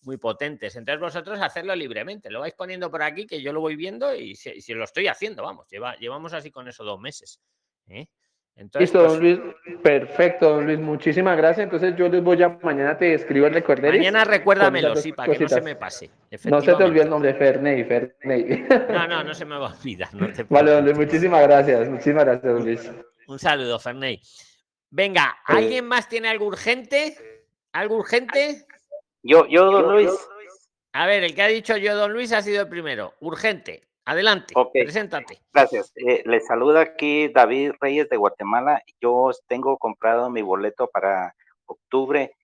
muy potentes. Entonces vosotros hacedlo libremente. Lo vais poniendo por aquí que yo lo voy viendo y si, si lo estoy haciendo, vamos, lleva, llevamos así con eso dos meses, ¿eh? Entonces, listo, don Luis, perfecto, don Luis, muchísimas gracias. Entonces yo les voy a, mañana te escribo el recorderis. Mañana recuérdamelo, sí, para cositas. Que no se me pase. No se te olvide el nombre, Ferney, Ferney. No, no, no se me va a olvidar. No te vale, don Luis, muchísimas gracias, muchísimas gracias, don Luis. Un saludo, Ferney. Venga, ¿alguien más tiene algo urgente? ¿Algo urgente? Yo, yo, don Luis. A ver, el que ha dicho yo, don Luis, ha sido el primero. Urgente. Adelante, okay. Preséntate. Gracias. Eh, les saluda aquí David Reyes de Guatemala. Yo tengo comprado mi boleto para octubre.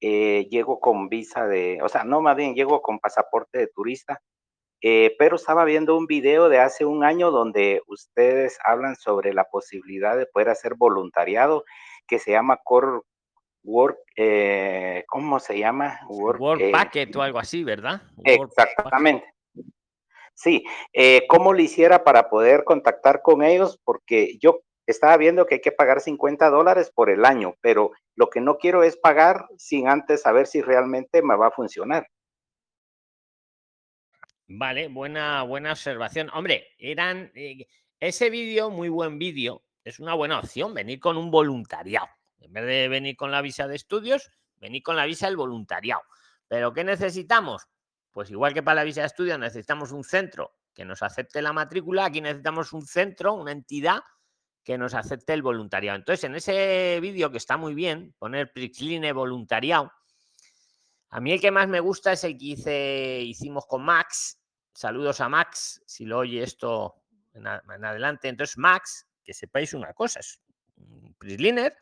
Eh, llego con visa de, o sea, no, más bien llego con pasaporte de turista. Eh, pero estaba viendo un video de hace un año donde ustedes hablan sobre la posibilidad de poder hacer voluntariado que se llama Core Work, eh, ¿cómo se llama? Work, Workpacket eh, o algo así, ¿verdad? Exactamente. Sí, eh, ¿cómo lo hiciera para poder contactar con ellos? Porque yo estaba viendo que hay que pagar cincuenta dólares por el año, pero lo que no quiero es pagar sin antes saber si realmente me va a funcionar. Vale, buena, buena observación. Hombre, eran eh, ese vídeo, muy buen vídeo, es una buena opción venir con un voluntariado. En vez de venir con la visa de estudios, venir con la visa del voluntariado. ¿Pero qué necesitamos? Pues igual que para la visa de estudio necesitamos un centro que nos acepte la matrícula, aquí necesitamos un centro, una entidad que nos acepte el voluntariado. Entonces, en ese vídeo, que está muy bien, poner Prixline voluntariado, a mí el que más me gusta es el que hice, hicimos con Max. Saludos a Max, si lo oye esto en, a, en adelante. Entonces, Max, que sepáis una cosa, es un Prixliner.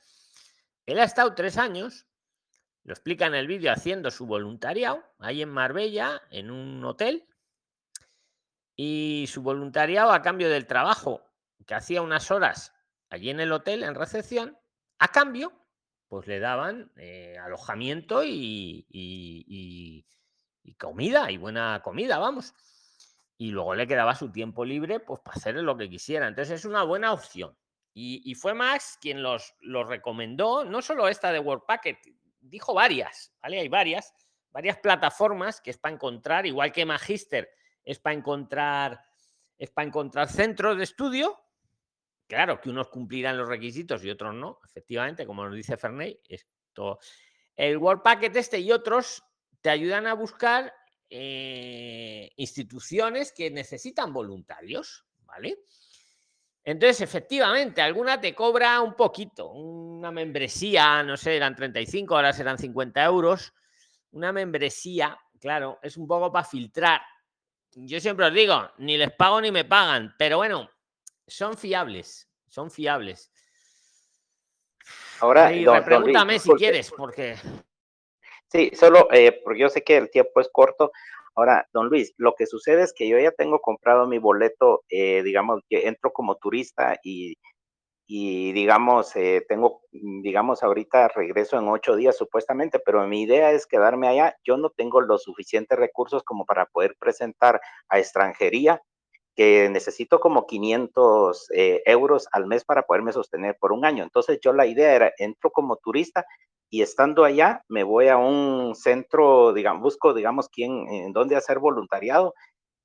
Él ha estado tres años, lo explica en el vídeo, haciendo su voluntariado ahí en Marbella, en un hotel, y su voluntariado a cambio del trabajo que hacía unas horas allí en el hotel, en recepción, a cambio, pues le daban eh, alojamiento y, y, y, y comida, y buena comida, vamos. Y luego le quedaba su tiempo libre, pues para hacer lo que quisiera. Entonces es una buena opción. Y, y fue Max quien los, los recomendó, no solo esta de Workpacket, dijo varias, ¿vale? Hay varias, varias plataformas que es para encontrar, igual que eMagister, es para encontrar, es para encontrar centros de estudio. Claro que unos cumplirán los requisitos y otros no, efectivamente, como nos dice Ferney. Esto, el Workpacket este y otros te ayudan a buscar eh, instituciones que necesitan voluntarios, ¿vale? Entonces, efectivamente, alguna te cobra un poquito, una membresía, no sé, eran treinta y cinco, ahora serán cincuenta euros. Una membresía, claro, es un poco para filtrar. Yo siempre os digo, ni les pago ni me pagan, pero bueno, son fiables, son fiables. Ahora, y don, pregúntame don, si porque, quieres, porque... Sí, solo eh, porque yo sé que el tiempo es corto. Ahora, don Luis, lo que sucede es que yo ya tengo comprado mi boleto, eh, digamos, que entro como turista y, y digamos, eh, tengo, digamos, ahorita regreso en ocho días supuestamente, pero mi idea es quedarme allá. Yo no tengo los suficientes recursos como para poder presentar a extranjería, que necesito como quinientos eh, euros al mes para poderme sostener por un año. Entonces, yo la idea era, entro como turista, y estando allá, me voy a un centro, digamos, busco, digamos, quién, en dónde hacer voluntariado,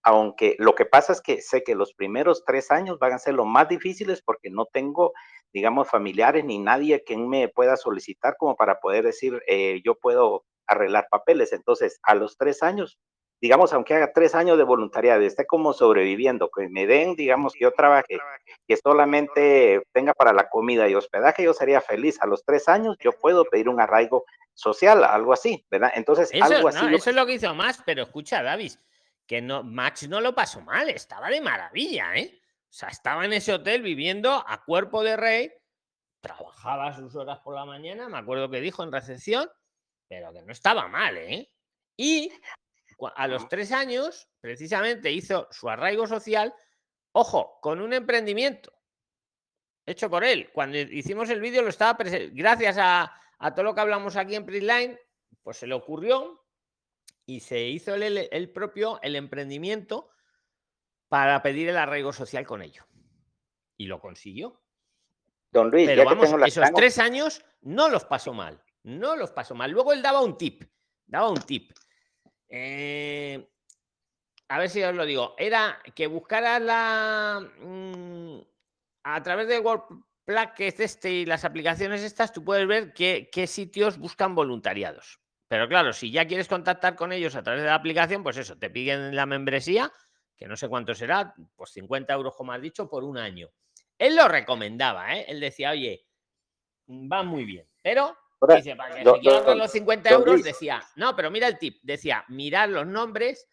aunque lo que pasa es que sé que los primeros tres años van a ser los más difíciles porque no tengo, digamos, familiares ni nadie que me pueda solicitar como para poder decir, eh, yo puedo arreglar papeles. Entonces, a los tres años, digamos, aunque haga tres años de voluntariado, esté como sobreviviendo, que me den, digamos, que yo trabaje, que solamente tenga para la comida y hospedaje, yo sería feliz. A los tres años yo puedo pedir un arraigo social, algo así, ¿verdad? Entonces, eso, algo así. No, lo... Eso es lo que hizo Max, pero escucha, David, que no, Max no lo pasó mal, estaba de maravilla, ¿eh? O sea, estaba en ese hotel viviendo a cuerpo de rey, trabajaba sus horas por la mañana, me acuerdo que dijo en recepción, pero que no estaba mal, ¿eh? Y... a los tres años, precisamente, hizo su arraigo social, ojo, con un emprendimiento hecho por él. Cuando hicimos el vídeo, lo estaba gracias a, a todo lo que hablamos aquí en Prixline, pues se le ocurrió y se hizo el, el propio el emprendimiento para pedir el arraigo social con ello. Y lo consiguió. Don Luis, pero vamos, tengo esos manos... tres años no los pasó mal, no los pasó mal. Luego él daba un tip, daba un tip. Eh, a ver si os lo digo, era que buscaras la mmm, a través de Workpacket este y las aplicaciones estas, tú puedes ver qué, qué sitios buscan voluntariados, pero claro, si ya quieres contactar con ellos a través de la aplicación, pues eso, te piden la membresía, que no sé cuánto será, pues cincuenta euros como has dicho, por un año. Él lo recomendaba, ¿eh? Él decía, oye, va muy bien, pero Ahora, dice, para que lo, se quedan lo, con los cincuenta euros, decía, no, pero mira el tip, decía, mirar los nombres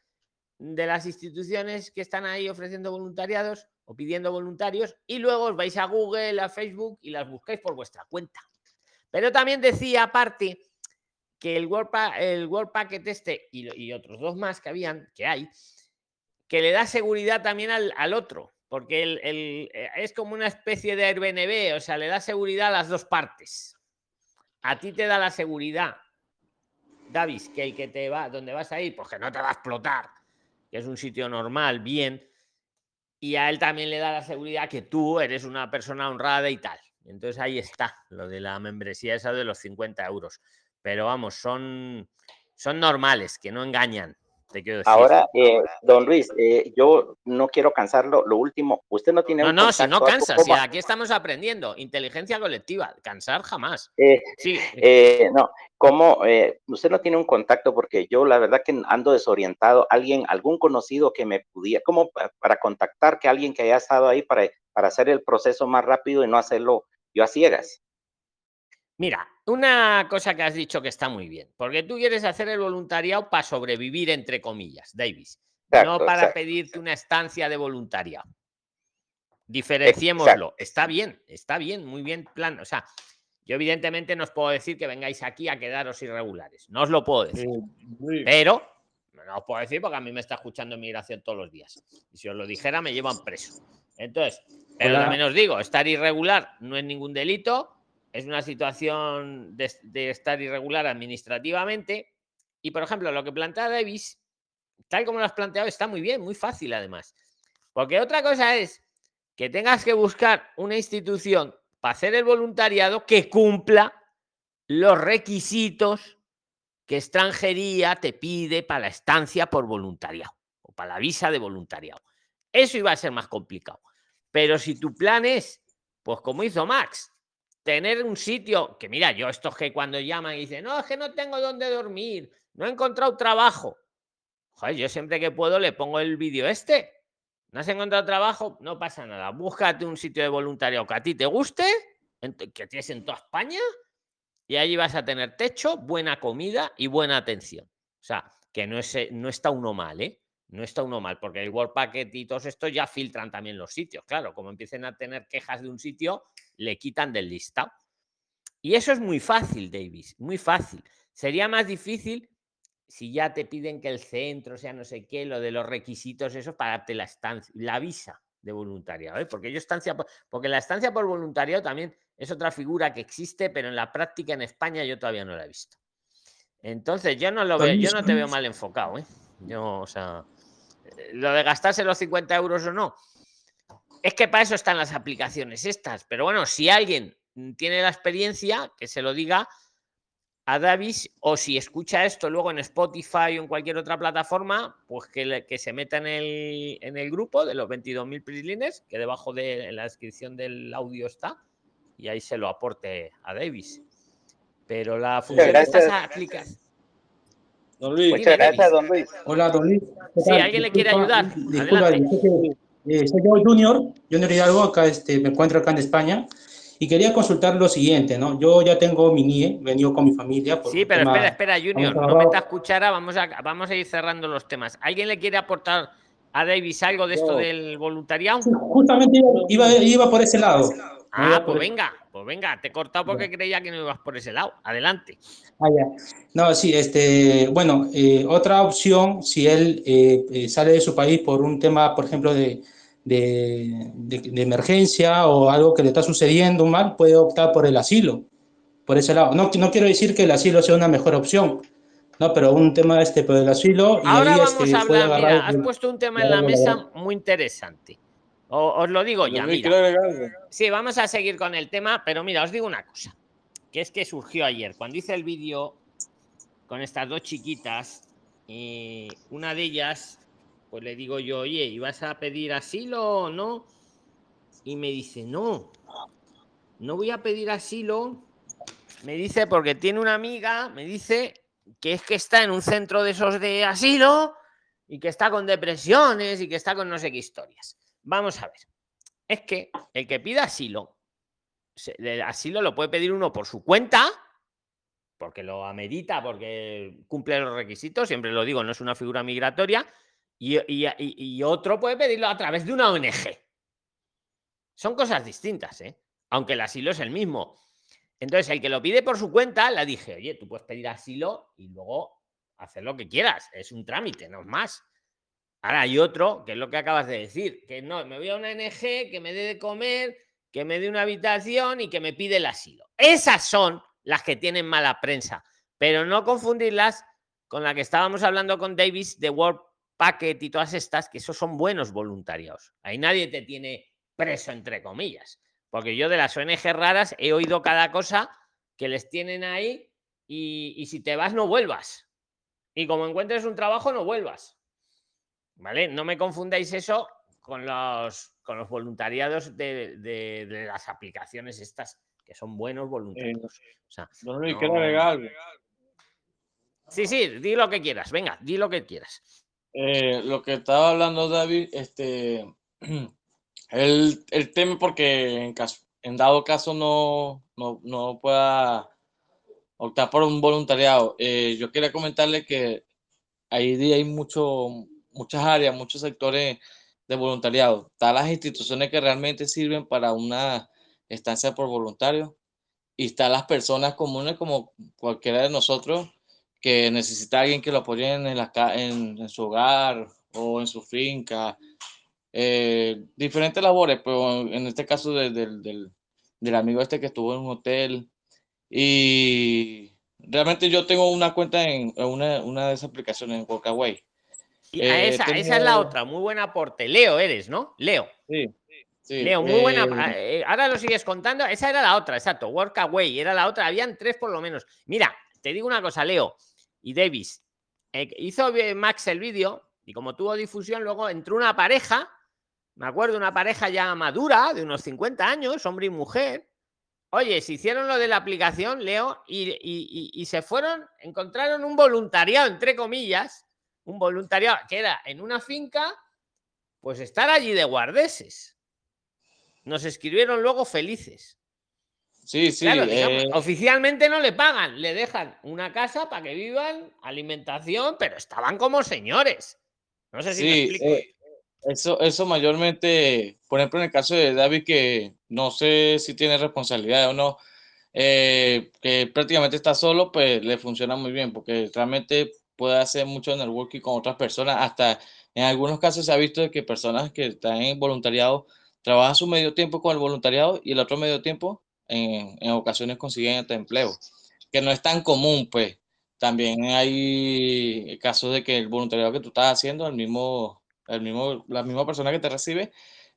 de las instituciones que están ahí ofreciendo voluntariados o pidiendo voluntarios y luego os vais a Google, a Facebook y las buscáis por vuestra cuenta. Pero también decía, aparte, que el Workpacket el Workpacket este y, y otros dos más que habían, que hay, que le da seguridad también al, al otro, porque el, el, es como una especie de Airbnb, o sea, le da seguridad a las dos partes. A ti te da la seguridad, Davis, que el que te va, donde vas a ir, pues que no te va a explotar, que es un sitio normal, bien, y a él también le da la seguridad que tú eres una persona honrada y tal. Entonces ahí está, lo de la membresía esa de los cincuenta euros. Pero vamos, son, son normales, que no engañan, te quiero decir. Ahora, eh, don Luis, eh, yo no quiero cansarlo, lo último, usted no tiene... No, no, si no cansa, si aquí estamos aprendiendo, inteligencia colectiva, cansar jamás. Eh, sí. Eh, no, como eh, usted no tiene un contacto, porque yo la verdad que ando desorientado, alguien, algún conocido que me pudiera, como para contactar, que alguien que haya estado ahí para, para hacer el proceso más rápido y no hacerlo yo a ciegas. Mira, una cosa que has dicho que está muy bien, porque tú quieres hacer el voluntariado para sobrevivir, entre comillas, Davis, exacto, no para exacto, pedirte exacto. una estancia de voluntariado. Diferenciémoslo. Exacto. Está bien, está bien, muy bien plan. O sea, yo evidentemente no os puedo decir que vengáis aquí a quedaros irregulares, no os lo puedo decir, sí. pero no os puedo decir porque a mí me está escuchando inmigración todos los días. Y si os lo dijera me llevan preso. Entonces, pero también os digo, estar irregular no es ningún delito. Es una situación de, de estar irregular administrativamente. Y, por ejemplo, lo que plantea Davis, tal como lo has planteado, está muy bien, muy fácil, además. Porque otra cosa es que tengas que buscar una institución para hacer el voluntariado que cumpla los requisitos que extranjería te pide para la estancia por voluntariado o para la visa de voluntariado. Eso iba a ser más complicado. Pero si tu plan es, pues como hizo Max, tener un sitio, que mira, yo estos que cuando llaman y dicen, no, es que no tengo dónde dormir, no he encontrado trabajo. Joder, yo siempre que puedo le pongo el vídeo este. No has encontrado trabajo, no pasa nada. Búscate un sitio de voluntariado que a ti te guste, que tienes en toda España, y allí vas a tener techo, buena comida y buena atención. O sea, que no, es, no está uno mal, ¿eh? No está uno mal, porque el Workpacket y todos estos ya filtran también los sitios. Claro, como empiecen a tener quejas de un sitio, le quitan del listado. Y eso es muy fácil, Davis, muy fácil. Sería más difícil si ya te piden que el centro sea no sé qué, lo de los requisitos, eso, para darte la estancia, la visa de voluntariado, ¿eh? Porque yo estancia, porque la estancia por voluntariado también es otra figura que existe, pero en la práctica en España yo todavía no la he visto. Entonces, yo no lo veo, yo no te veo mal enfocado, ¿eh? Yo, o sea... Lo de gastarse los cincuenta euros o no, es que para eso están las aplicaciones estas. Pero bueno, si alguien tiene la experiencia, que se lo diga a Davis, o si escucha esto luego en Spotify o en cualquier otra plataforma, pues que, le, que se meta en el, en el grupo de los veintidós mil Prixlines, que debajo de en la descripción del audio está, y ahí se lo aporte a Davis. Pero la función de estas aplicaciones... Don Luis. Muchas gracias, don Luis. Hola, don Luis. Si alguien le quiere ayudar, disculpa, adelante. Eh, soy yo, Junior, Junior Hidalgo, acá este, me encuentro acá en España, y quería consultar lo siguiente, ¿no? Yo ya tengo mi N I E, venido con mi familia. Por sí, pero tema, espera, espera, Junior, no metas cuchara, vamos a, vamos a ir cerrando los temas. ¿Alguien le quiere aportar a Davis algo de esto no. del voluntariado? Sí, justamente iba, iba por ese lado. Ah, pues venga, pues venga, te he cortado porque bueno. creía que no ibas por ese lado. Adelante. Ah, ya. No, sí, este, bueno, eh, otra opción, si él eh, eh, sale de su país por un tema, por ejemplo, de, de, de, de emergencia o algo que le está sucediendo mal, puede optar por el asilo, por ese lado. No, no quiero decir que el asilo sea una mejor opción, no, pero un tema este por el asilo. Y ahora ahí, vamos este, a hablar, mira, has el, puesto un tema en la mesa muy interesante. O, os lo digo ya, mira. Sí, vamos a seguir con el tema, pero mira, os digo una cosa, que es que surgió ayer. Cuando hice el vídeo con estas dos chiquitas, eh, una de ellas, pues le digo yo, oye, ¿y vas a pedir asilo o no? Y me dice, no, no voy a pedir asilo. Me dice, porque tiene una amiga, me dice, que es que está en un centro de esos de asilo y que está con depresiones y que está con no sé qué historias. Vamos a ver, es que el que pida asilo, el asilo lo puede pedir uno por su cuenta porque lo amerita, porque cumple los requisitos, siempre lo digo, no es una figura migratoria, y, y, y otro puede pedirlo a través de una O N G. Son cosas distintas, ¿eh? Aunque el asilo es el mismo. Entonces, el que lo pide por su cuenta, le dije, oye, tú puedes pedir asilo y luego hacer lo que quieras, es un trámite, no es más. Ahora hay otro, que es lo que acabas de decir, que no, me voy a una O N G, que me dé de comer, que me dé una habitación y que me pide el asilo. Esas son las que tienen mala prensa, pero no confundirlas con la que estábamos hablando con Davis de Workpacket y todas estas, que esos son buenos voluntarios. Ahí nadie te tiene preso, entre comillas, porque yo de las O N G raras he oído cada cosa que les tienen ahí y, y si te vas no vuelvas. Y como encuentres un trabajo no vuelvas. ¿Vale? No me confundáis eso con los, con los voluntariados de, de, de las aplicaciones estas, que son buenos voluntarios. Eh, o sea, no, no, que no, legal. Sí, sí, di lo que quieras. Venga, di lo que quieras. Eh, lo que estaba hablando David, este, el, el tema, porque en, caso, en dado caso no, no, no pueda optar por un voluntariado. Eh, yo quería comentarle que ahí hay mucho... muchas áreas, muchos sectores de voluntariado. Están las instituciones que realmente sirven para una estancia por voluntario y están las personas comunes como cualquiera de nosotros que necesita a alguien que lo apoye en, la, en, en su hogar o en su finca. Eh, diferentes labores, pero en este caso de, de, de, del amigo este que estuvo en un hotel. Y realmente yo tengo una cuenta en una, una de esas aplicaciones en Workaway. Y a esa, eh, tengo... esa es la otra, muy buen aporte. Leo eres, ¿no? Leo. Sí, sí. Leo, muy eh... buena. Ahora lo sigues contando. Esa era la otra, exacto. Workaway era la otra. Habían tres por lo menos. Mira, te digo una cosa, Leo y Davis. Eh, hizo Max el vídeo y como tuvo difusión, luego entró una pareja, me acuerdo, una pareja ya madura, de unos cincuenta años, hombre y mujer. Oye, se hicieron lo de la aplicación, Leo, y, y, y, y se fueron, encontraron un voluntariado, entre comillas, un voluntariado que era en una finca, pues estar allí de guardeses. Nos escribieron luego felices. Sí, sí. Claro, digamos, eh... oficialmente no le pagan, le dejan una casa para que vivan, alimentación, pero estaban como señores. No sé si sí, me explico. Eh, eso, eso mayormente, por ejemplo, en el caso de David, que no sé si tiene responsabilidad o no, eh, que prácticamente está solo, pues le funciona muy bien, porque realmente... puede hacer mucho networking con otras personas. Hasta en algunos casos se ha visto que personas que están en voluntariado trabajan su medio tiempo con el voluntariado y el otro medio tiempo en, en ocasiones consiguen este empleo, que no es tan común. Pues también hay casos de que el voluntariado que tú estás haciendo, el mismo, el mismo, la misma persona que te recibe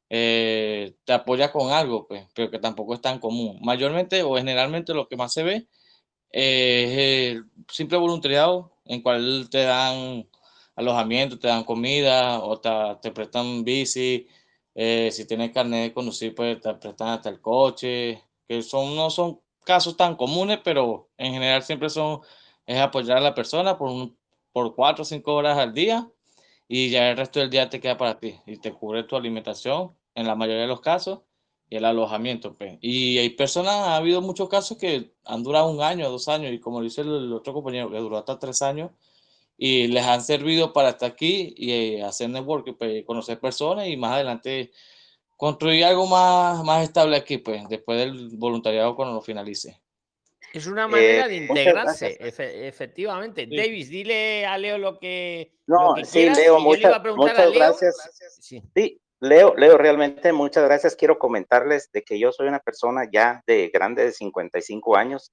eh, te apoya con algo, pues, pero que tampoco es tan común. Mayormente o generalmente lo que más se ve es el simple voluntariado, en cual te dan alojamiento, te dan comida, o te, te prestan bici, eh, si tienes carnet de conducir, pues te prestan hasta el coche, que son, no son casos tan comunes, pero en general siempre son, es apoyar a la persona por, un, por cuatro o cinco horas al día, y ya el resto del día te queda para ti, y te cubre tu alimentación, en la mayoría de los casos, y el alojamiento. Pues. Y hay personas, ha habido muchos casos que han durado un año, dos años, y como dice el otro compañero, que duró hasta tres años, y les han servido para estar aquí y hacer networking, pues, conocer personas y más adelante construir algo más, más estable aquí, pues, después del voluntariado cuando lo finalice. Es una manera eh, de integrarse, efe, efectivamente. Sí. Davis, dile a Leo lo que, no, lo que sí, quieras. Leo, muchas, yo le iba a preguntar muchas a Leo. Gracias. gracias. Sí. sí. Leo, Leo, realmente muchas gracias. Quiero comentarles de que yo soy una persona ya de grande, de cincuenta y cinco años,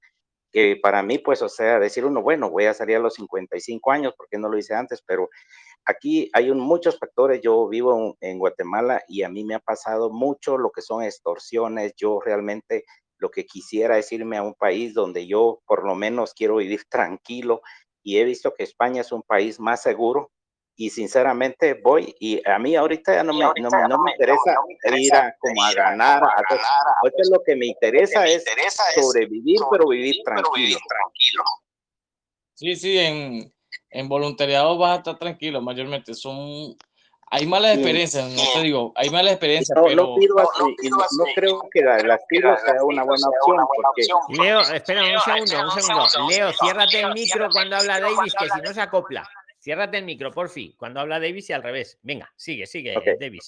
que para mí, pues, o sea, decir uno, bueno, voy a salir a los cincuenta y cinco años, porque no lo hice antes, pero aquí hay un, muchos factores. Yo vivo en, en Guatemala y a mí me ha pasado mucho lo que son extorsiones. Yo realmente lo que quisiera es irme a un país donde yo por lo menos quiero vivir tranquilo, y he visto que España es un país más seguro. Y sinceramente voy, y a mí ahorita ya no me, ahorita no, no, no me interesa, no, no me interesa ir a, como a ganar. A, pues, ahorita lo que me interesa, que me interesa es sobrevivir, sobrevivir, pero vivir tranquilo. Pero vivir tranquilo. Sí, sí, en, en voluntariado vas a estar tranquilo mayormente. Son, Hay malas experiencias, no te digo, hay malas experiencias, no, pero... No, pido así, no, no, pido así, no, no creo que la, la pido sea una buena opción, porque... Leo, espera un segundo, un segundo. Leo, ciérrate el micro cuando habla Davis, que si no se acopla. Ciérrate el micro, por fin, cuando habla Davis y al revés. Venga, sigue, sigue, okay. Davis.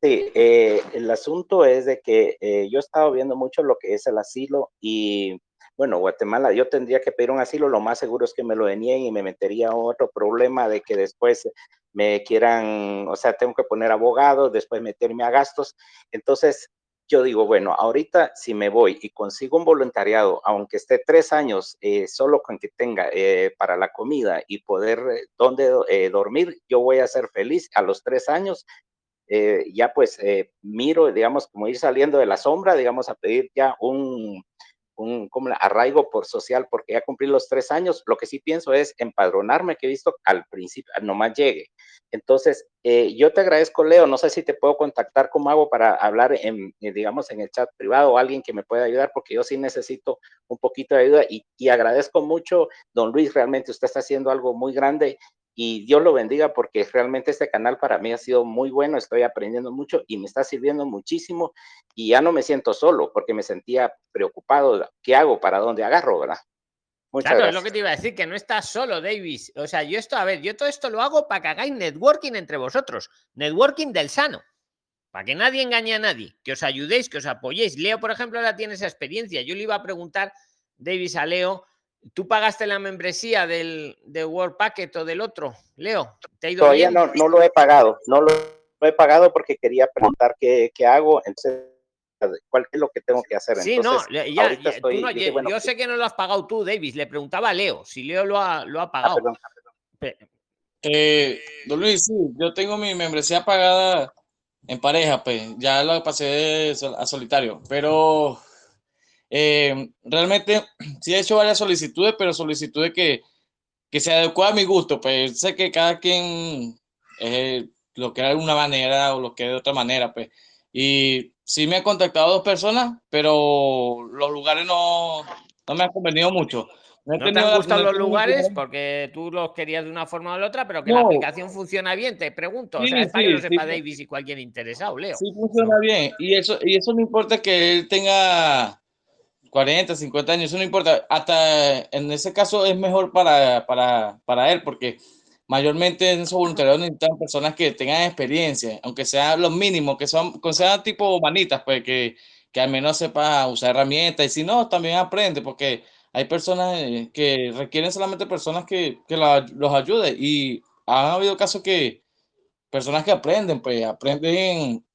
Sí, eh, el asunto es de que eh, yo he estado viendo mucho lo que es el asilo y... Bueno, Guatemala, yo tendría que pedir un asilo, lo más seguro es que me lo denieguen y me metería a otro problema de que después me quieran, o sea, tengo que poner abogados, después meterme a gastos. Entonces, yo digo, bueno, ahorita si me voy y consigo un voluntariado, aunque esté tres años, eh, solo con que tenga eh, para la comida y poder donde eh, dormir, yo voy a ser feliz a los tres años. Eh, ya pues eh, miro, digamos, como ir saliendo de la sombra, digamos, a pedir ya un... un como arraigo por social, porque ya cumplí los tres años. Lo que sí pienso es empadronarme, que he visto al principio, nomás llegue. Entonces, eh, yo te agradezco, Leo, no sé si te puedo contactar, cómo hago para hablar, en, digamos, en el chat privado, o alguien que me pueda ayudar, porque yo sí necesito un poquito de ayuda, y, y agradezco mucho, don Luis, realmente usted está haciendo algo muy grande, y Dios lo bendiga, porque realmente este canal para mí ha sido muy bueno, estoy aprendiendo mucho y me está sirviendo muchísimo, y ya no me siento solo, porque me sentía preocupado, ¿qué hago? ¿Para dónde agarro? ¿Verdad? Muchas claro, gracias. Es lo que te iba a decir, que no estás solo, Davis. O sea, yo esto, a ver, yo todo esto lo hago para que hagáis networking entre vosotros, networking del sano, para que nadie engañe a nadie, que os ayudéis, que os apoyéis. Leo, por ejemplo, ahora tiene esa experiencia. Yo le iba a preguntar, Davis, a Leo, ¿tú pagaste la membresía del de Workpacket o del otro, Leo? ¿Te ha ido Todavía bien? No, no lo he pagado, no lo he pagado porque quería preguntar qué, qué hago, entonces, cuál es lo que tengo que hacer. Sí, entonces, no, ya, ya estoy, tú no dije, yo, bueno, yo sé que no lo has pagado tú, Davis, le preguntaba a Leo, si Leo lo ha, lo ha pagado. Ah, perdón, perdón. Eh, don Luis, sí, yo tengo mi membresía pagada en pareja, pues, ya la pasé a solitario, pero... Eh, realmente sí he hecho varias solicitudes, pero solicitudes que, que se adecúan a mi gusto, pues sé que cada quien eh, lo que era de una manera o lo que era de otra manera, pues, y sí me han contactado dos personas, pero los lugares no, no me han convenido mucho. No, ¿No te han gustado los lugares? Bien. Porque tú los querías de una forma o de otra, pero que no. La aplicación funciona bien, te pregunto. Sí, o sea, es para sí, que lo sepa sí, Davis y cualquier interesado, Leo. Sí, funciona no. bien, y eso, y eso no importa que él tenga cuarenta, cincuenta años, eso no importa. Hasta en ese caso es mejor para, para, para él, porque mayormente en esos voluntarios necesitan personas que tengan experiencia, aunque sea lo mínimo, que son, que sean tipo manitas, pues que, que al menos sepa usar herramientas, y si no, también aprende, porque hay personas que requieren solamente personas que, que la, los ayuden, y han habido casos que personas que aprenden, pues aprenden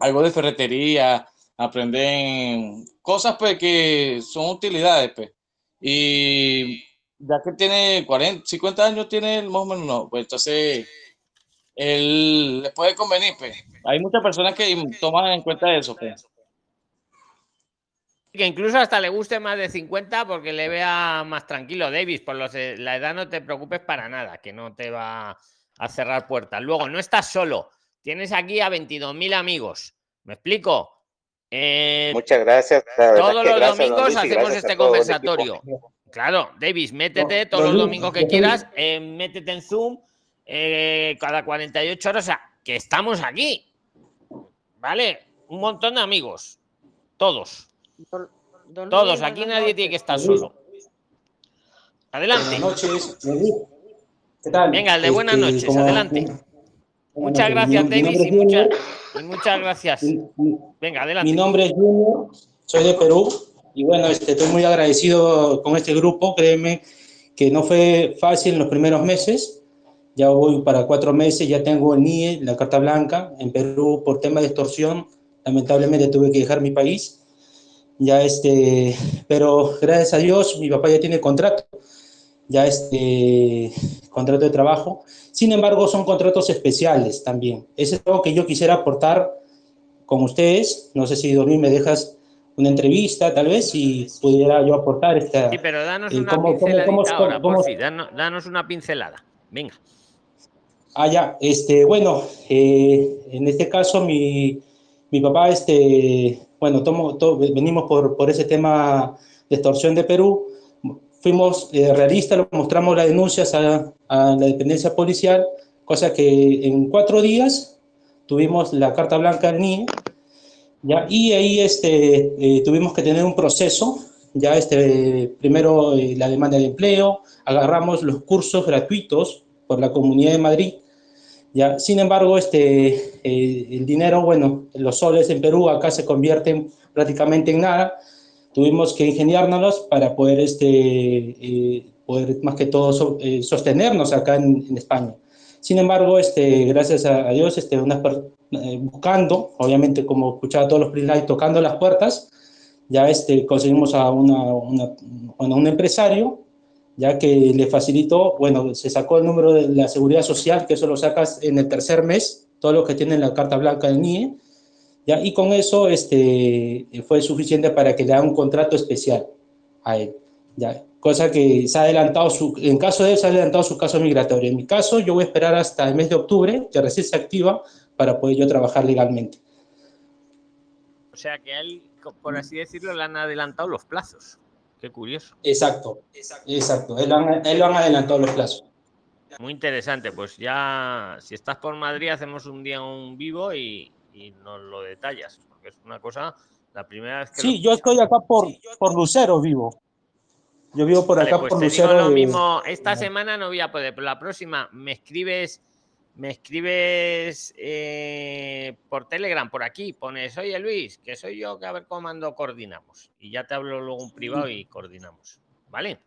algo de ferretería, aprenden cosas pues, que son utilidades, pues. Y ya que tiene cuarenta, cincuenta años, tiene más o menos, no, pues entonces él le puede convenir, pues. Hay muchas personas que toman en cuenta eso, pues. Que incluso hasta le guste más de cincuenta porque le vea más tranquilo, Davis, por los, la edad no te preocupes para nada, que no te va a cerrar puertas. Luego, no estás solo, tienes aquí a veintidós mil amigos, ¿me explico? Eh, Muchas gracias. Todos los gracias, domingos Luis, hacemos este conversatorio. Claro, Davis, métete no, todos no, los domingos que no, quieras, eh, métete en Zoom eh, cada cuarenta y ocho horas, o sea, que estamos aquí. ¿Vale? Un montón de amigos. Todos. Don, don todos, Luis, aquí nadie tiene que estar solo. Adelante. Buenas noches. ¿Qué tal? Venga, el de buenas este, noches, como, adelante. Como, muchas gracias, Davis, y muchas, y muchas gracias. Venga, adelante. Mi nombre es Junior, soy de Perú, y bueno, este, estoy muy agradecido con este grupo, créeme que no fue fácil en los primeros meses, ya voy para cuatro meses, ya tengo el N I E, la carta blanca, en Perú por tema de extorsión, lamentablemente tuve que dejar mi país, ya este, pero gracias a Dios, mi papá ya tiene contrato, ya este contrato de trabajo, sin embargo son contratos especiales también, eso es algo que yo quisiera aportar con ustedes, no sé si Dormir me dejas una entrevista tal vez y pudiera yo aportar esta... Sí, pero danos eh, una cómo, pincelada cómo, cómo, ahora, cómo, por sí, danos, danos una pincelada, venga. Ah, ya, este, bueno, eh, en este caso mi, mi papá, este, bueno, tomo, to, venimos por, por ese tema de extorsión de Perú. Fuimos eh, realistas, mostramos las denuncias a, a la dependencia policial, cosa que en cuatro días tuvimos la carta blanca del N I E, ¿ya? Y ahí este, eh, tuvimos que tener un proceso, ya este, primero eh, la demanda de empleo, agarramos los cursos gratuitos por la Comunidad de Madrid, ¿ya? Sin embargo, este, eh, el dinero, bueno, los soles en Perú acá se convierten prácticamente en nada. Tuvimos que ingeniárnoslos para poder, este, eh, poder más que todo, so, eh, sostenernos acá en, en España. Sin embargo, este, gracias a, a Dios, este, una, eh, buscando, obviamente, como escuchaba todos los Prixline, tocando las puertas, ya este, conseguimos a una, una, bueno, un empresario, ya que le facilitó, bueno, se sacó el número de la seguridad social, que eso lo sacas en el tercer mes, todos los que tienen la carta blanca del N I E, ya, y con eso este, fue suficiente para que le haga un contrato especial a él, ya, cosa que se ha adelantado, su, en caso de él se ha adelantado su caso migratorio. En mi caso, yo voy a esperar hasta el mes de octubre, que recién se activa, para poder yo trabajar legalmente. O sea que a él, por así decirlo, le han adelantado los plazos. Qué curioso. Exacto, exacto, exacto. Él, han, él lo han adelantado los plazos. Muy interesante, pues ya, si estás por Madrid, hacemos un día un vivo y... y nos lo detallas, porque es una cosa, la primera vez que... Sí, yo estoy acá por, sí, yo... por Lucero vivo. Yo vivo por vale, acá pues por Lucero. Digo lo mismo, esta de... semana no voy a poder, pero la próxima me escribes, me escribes eh, por Telegram, por aquí, pones, oye Luis, que soy yo, que a ver cómo mando, coordinamos. Y ya te hablo luego en privado y coordinamos, ¿vale?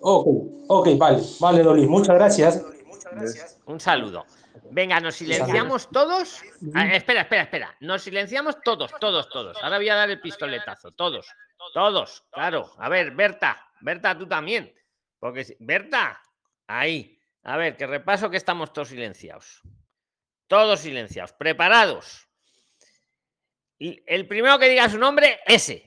Ok, ok, vale, vale, Luis, muchas gracias. Muchas gracias. Un saludo. Venga, nos silenciamos todos. Ah, espera, espera, espera. Nos silenciamos todos, todos, todos. Ahora voy a dar el pistoletazo. Todos, todos, claro. A ver, Berta, Berta, tú también. Porque si... Berta, ahí. A ver, que repaso que estamos todos silenciados. Todos silenciados, preparados. Y el primero que diga su nombre, ese.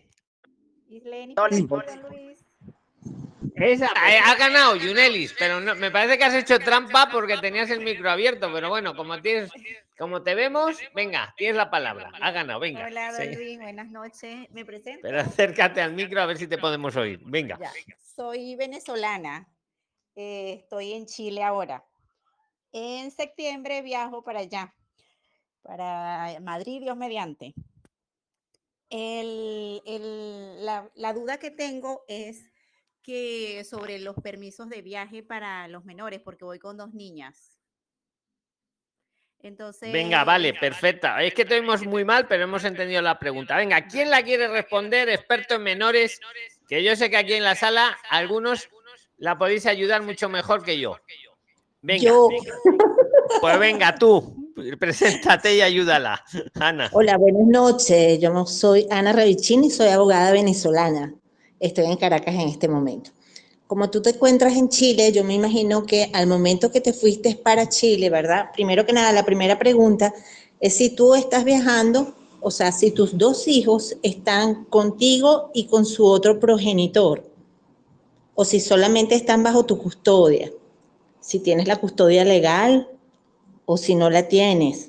Esa, eh, ha ganado Yunelis, pero no, me parece que has hecho trampa porque tenías el micro abierto, pero bueno, como tienes, como te vemos, venga, tienes la palabra, ha ganado, venga. Hola, David, buenas noches, me presento. Pero acércate al micro a ver si te podemos oír, venga. Ya. Soy venezolana, eh, estoy en Chile ahora. En septiembre viajo para allá, para Madrid, Dios mediante. El, el, la, la duda que tengo es que sobre los permisos de viaje para los menores, porque voy con dos niñas. Entonces... Venga, vale, perfecta. Es que te oímos muy mal, pero hemos entendido la pregunta. Venga, ¿quién la quiere responder, experto en menores? Que yo sé que aquí en la sala algunos la podéis ayudar mucho mejor que yo. Venga. Yo. Venga. Pues venga, tú, preséntate y ayúdala, Ana. Hola, buenas noches. Yo soy Ana Ravichini, soy abogada venezolana. Estoy en Caracas en este momento. Como tú te encuentras en Chile, yo me imagino que al momento que te fuiste para Chile, ¿verdad? Primero que nada, la primera pregunta es si tú estás viajando, o sea, si tus dos hijos están contigo y con su otro progenitor, o si solamente están bajo tu custodia, si tienes la custodia legal o si no la tienes.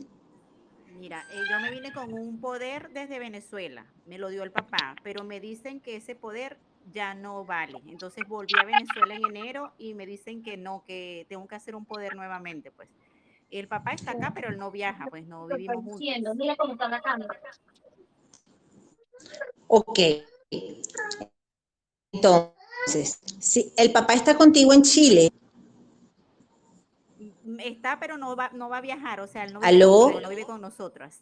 Mira, yo me vine con un poder desde Venezuela, me lo dio el papá, pero me dicen que ese poder ya no vale. Entonces volví a Venezuela en enero y me dicen que no, que tengo que hacer un poder nuevamente, pues. El papá está acá, pero él no viaja, pues no vivimos juntos. Mira cómo está la cámara. Ok. Entonces, si el papá está contigo en Chile. Está, pero no va, no va a viajar, o sea, él no vive, ¿aló? No vive con nosotras.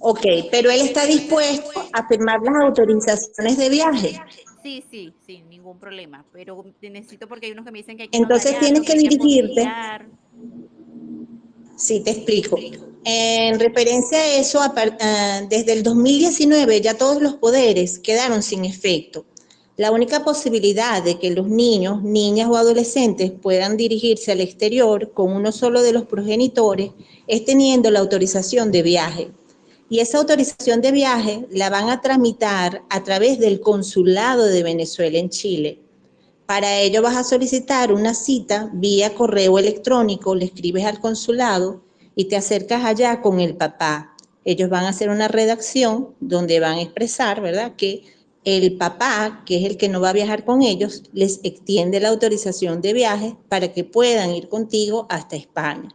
Ok, pero él está dispuesto a firmar las autorizaciones de viaje. Sí, sí, sí, ningún problema, pero necesito porque hay unos que me dicen que hay que... Entonces no tienes que dirigirte. Sí, te explico. En referencia a eso, desde el dos mil diecinueve ya todos los poderes quedaron sin efecto. La única posibilidad de que los niños, niñas o adolescentes puedan dirigirse al exterior con uno solo de los progenitores es teniendo la autorización de viaje. Y esa autorización de viaje la van a tramitar a través del consulado de Venezuela en Chile. Para ello vas a solicitar una cita vía correo electrónico, le escribes al consulado y te acercas allá con el papá. Ellos van a hacer una redacción donde van a expresar, ¿verdad?, que el papá, que es el que no va a viajar con ellos, les extiende la autorización de viaje para que puedan ir contigo hasta España.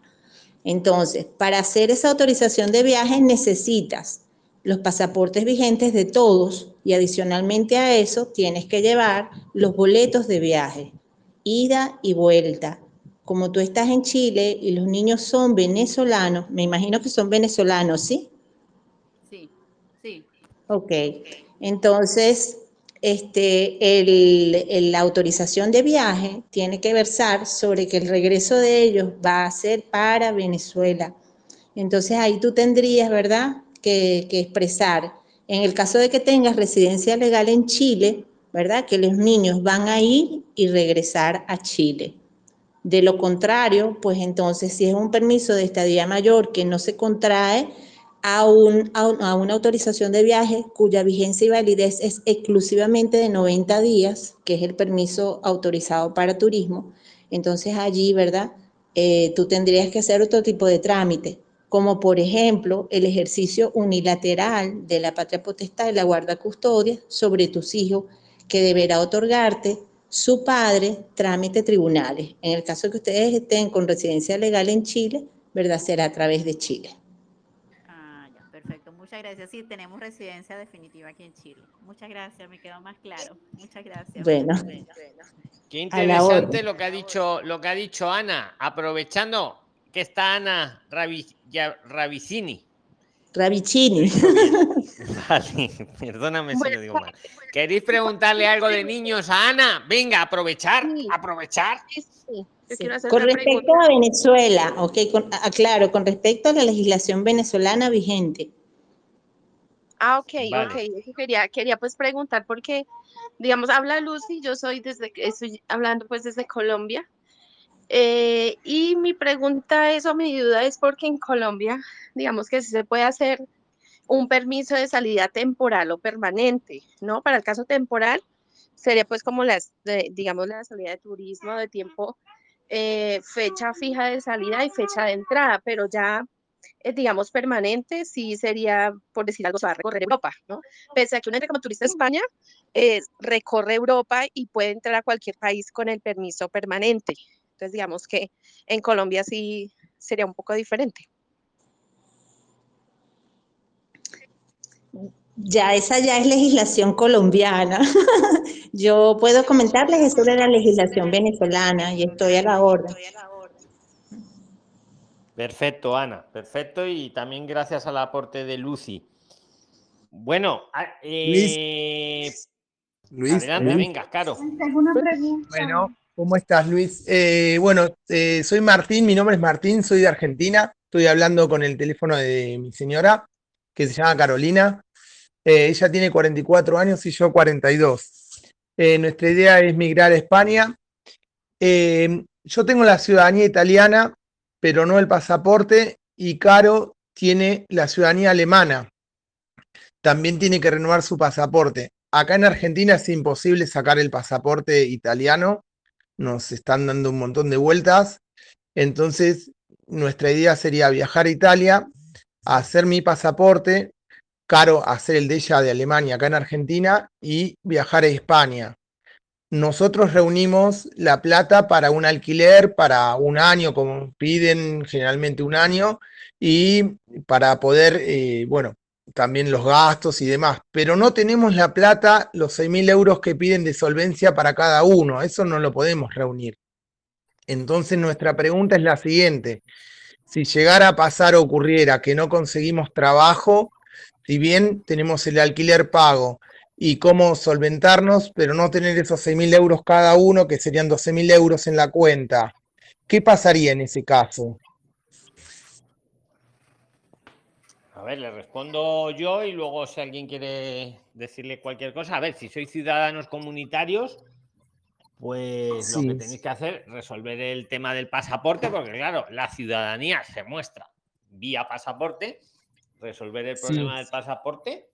Entonces, para hacer esa autorización de viaje necesitas los pasaportes vigentes de todos y adicionalmente a eso tienes que llevar los boletos de viaje, ida y vuelta. Como tú estás en Chile y los niños son venezolanos, me imagino que son venezolanos, ¿sí? Sí, sí. Ok, entonces este, el, el, la autorización de viaje tiene que versar sobre que el regreso de ellos va a ser para Venezuela. Entonces ahí tú tendrías, ¿verdad?, Que, que expresar, en el caso de que tengas residencia legal en Chile, ¿verdad?, que los niños van a ir y regresar a Chile. De lo contrario, pues entonces, si es un permiso de estadía mayor que no se contrae a, un, a, un, a una autorización de viaje cuya vigencia y validez es exclusivamente de noventa días, que es el permiso autorizado para turismo, entonces allí, ¿verdad?, eh, tú tendrías que hacer otro tipo de trámite, como por ejemplo el ejercicio unilateral de la patria potestad y la guarda custodia sobre tus hijos, que deberá otorgarte su padre trámite tribunales. En el caso que ustedes estén con residencia legal en Chile, ¿verdad?, será a través de Chile. Ah, ya, perfecto. Muchas gracias. Sí, tenemos residencia definitiva aquí en Chile. Muchas gracias, me quedó más claro. Muchas gracias. Bueno. Bueno. Qué interesante lo que ha dicho, lo que ha dicho Ana, aprovechando que está Ana Ravichini. Ravichini. Vale, perdóname si lo digo mal. ¿Queréis preguntarle algo de niños a Ana? Venga, aprovechar, aprovechar. Sí, sí, sí. Con respecto a Venezuela, ok, con, aclaro, con respecto a la legislación venezolana vigente. Ah, ok, vale. Ok. Quería, quería pues preguntar porque, digamos, habla Lucy, yo soy desde, estoy hablando pues desde Colombia. Eh, y mi pregunta es, o mi duda es, porque en Colombia, digamos que sí se puede hacer un permiso de salida temporal o permanente, ¿no? Para el caso temporal sería pues como las, de, digamos, la salida de turismo de tiempo, eh, fecha fija de salida y fecha de entrada, pero ya, eh, digamos, permanente sí sería, por decir algo, se va a recorrer Europa, ¿no? Pese a que uno entre como turista a España, eh, recorre Europa y puede entrar a cualquier país con el permiso permanente. Entonces, digamos que en Colombia sí sería un poco diferente. Ya, esa ya es legislación colombiana. Yo puedo comentarles sobre la legislación venezolana y estoy a la orden. Perfecto, Ana. Perfecto, y también gracias al aporte de Lucy. Bueno, eh, Luis, adelante, Luis. Venga, Caro. ¿Alguna pregunta? Bueno. ¿Cómo estás, Luis? Eh, bueno, eh, soy Martín, mi nombre es Martín, soy de Argentina, estoy hablando con el teléfono de mi señora, que se llama Carolina, eh, ella tiene cuarenta y cuatro años y yo cuarenta y dos. Eh, nuestra idea es migrar a España. Eh, yo tengo la ciudadanía italiana, pero no el pasaporte, y Caro tiene la ciudadanía alemana, también tiene que renovar su pasaporte. Acá en Argentina es imposible sacar el pasaporte italiano, nos están dando un montón de vueltas, entonces nuestra idea sería viajar a Italia, hacer mi pasaporte, Caro hacer el de ella de Alemania acá en Argentina y viajar a España. Nosotros reunimos la plata para un alquiler, para un año, como piden generalmente un año, y para poder, eh, bueno, también los gastos y demás, pero no tenemos la plata, los seis mil euros que piden de solvencia para cada uno, eso no lo podemos reunir. Entonces nuestra pregunta es la siguiente, si llegara a pasar o ocurriera que no conseguimos trabajo, si bien tenemos el alquiler pago y cómo solventarnos, pero no tener esos seis mil euros cada uno, que serían doce mil euros en la cuenta, ¿qué pasaría en ese caso? A ver, le respondo yo y luego si alguien quiere decirle cualquier cosa. A ver, si sois ciudadanos comunitarios, pues sí, lo que tenéis que hacer es resolver el tema del pasaporte, porque claro, la ciudadanía se muestra vía pasaporte, resolver el problema sí. del pasaporte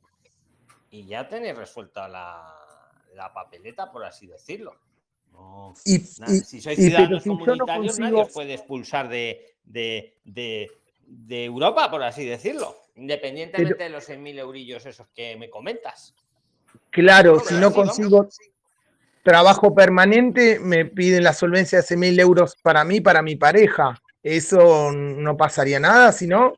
y ya tenéis resuelta la, la papeleta, por así decirlo. No, y, nada, y, si sois ciudadanos si comunitarios, no nadie os puede expulsar de, de, de, de Europa, por así decirlo. Independientemente pero, de los seis mil eurillos esos que me comentas. Claro, si no consigo trabajo permanente, me piden la solvencia de seis mil euros para mí, para mi pareja. ¿Eso no pasaría nada, si no?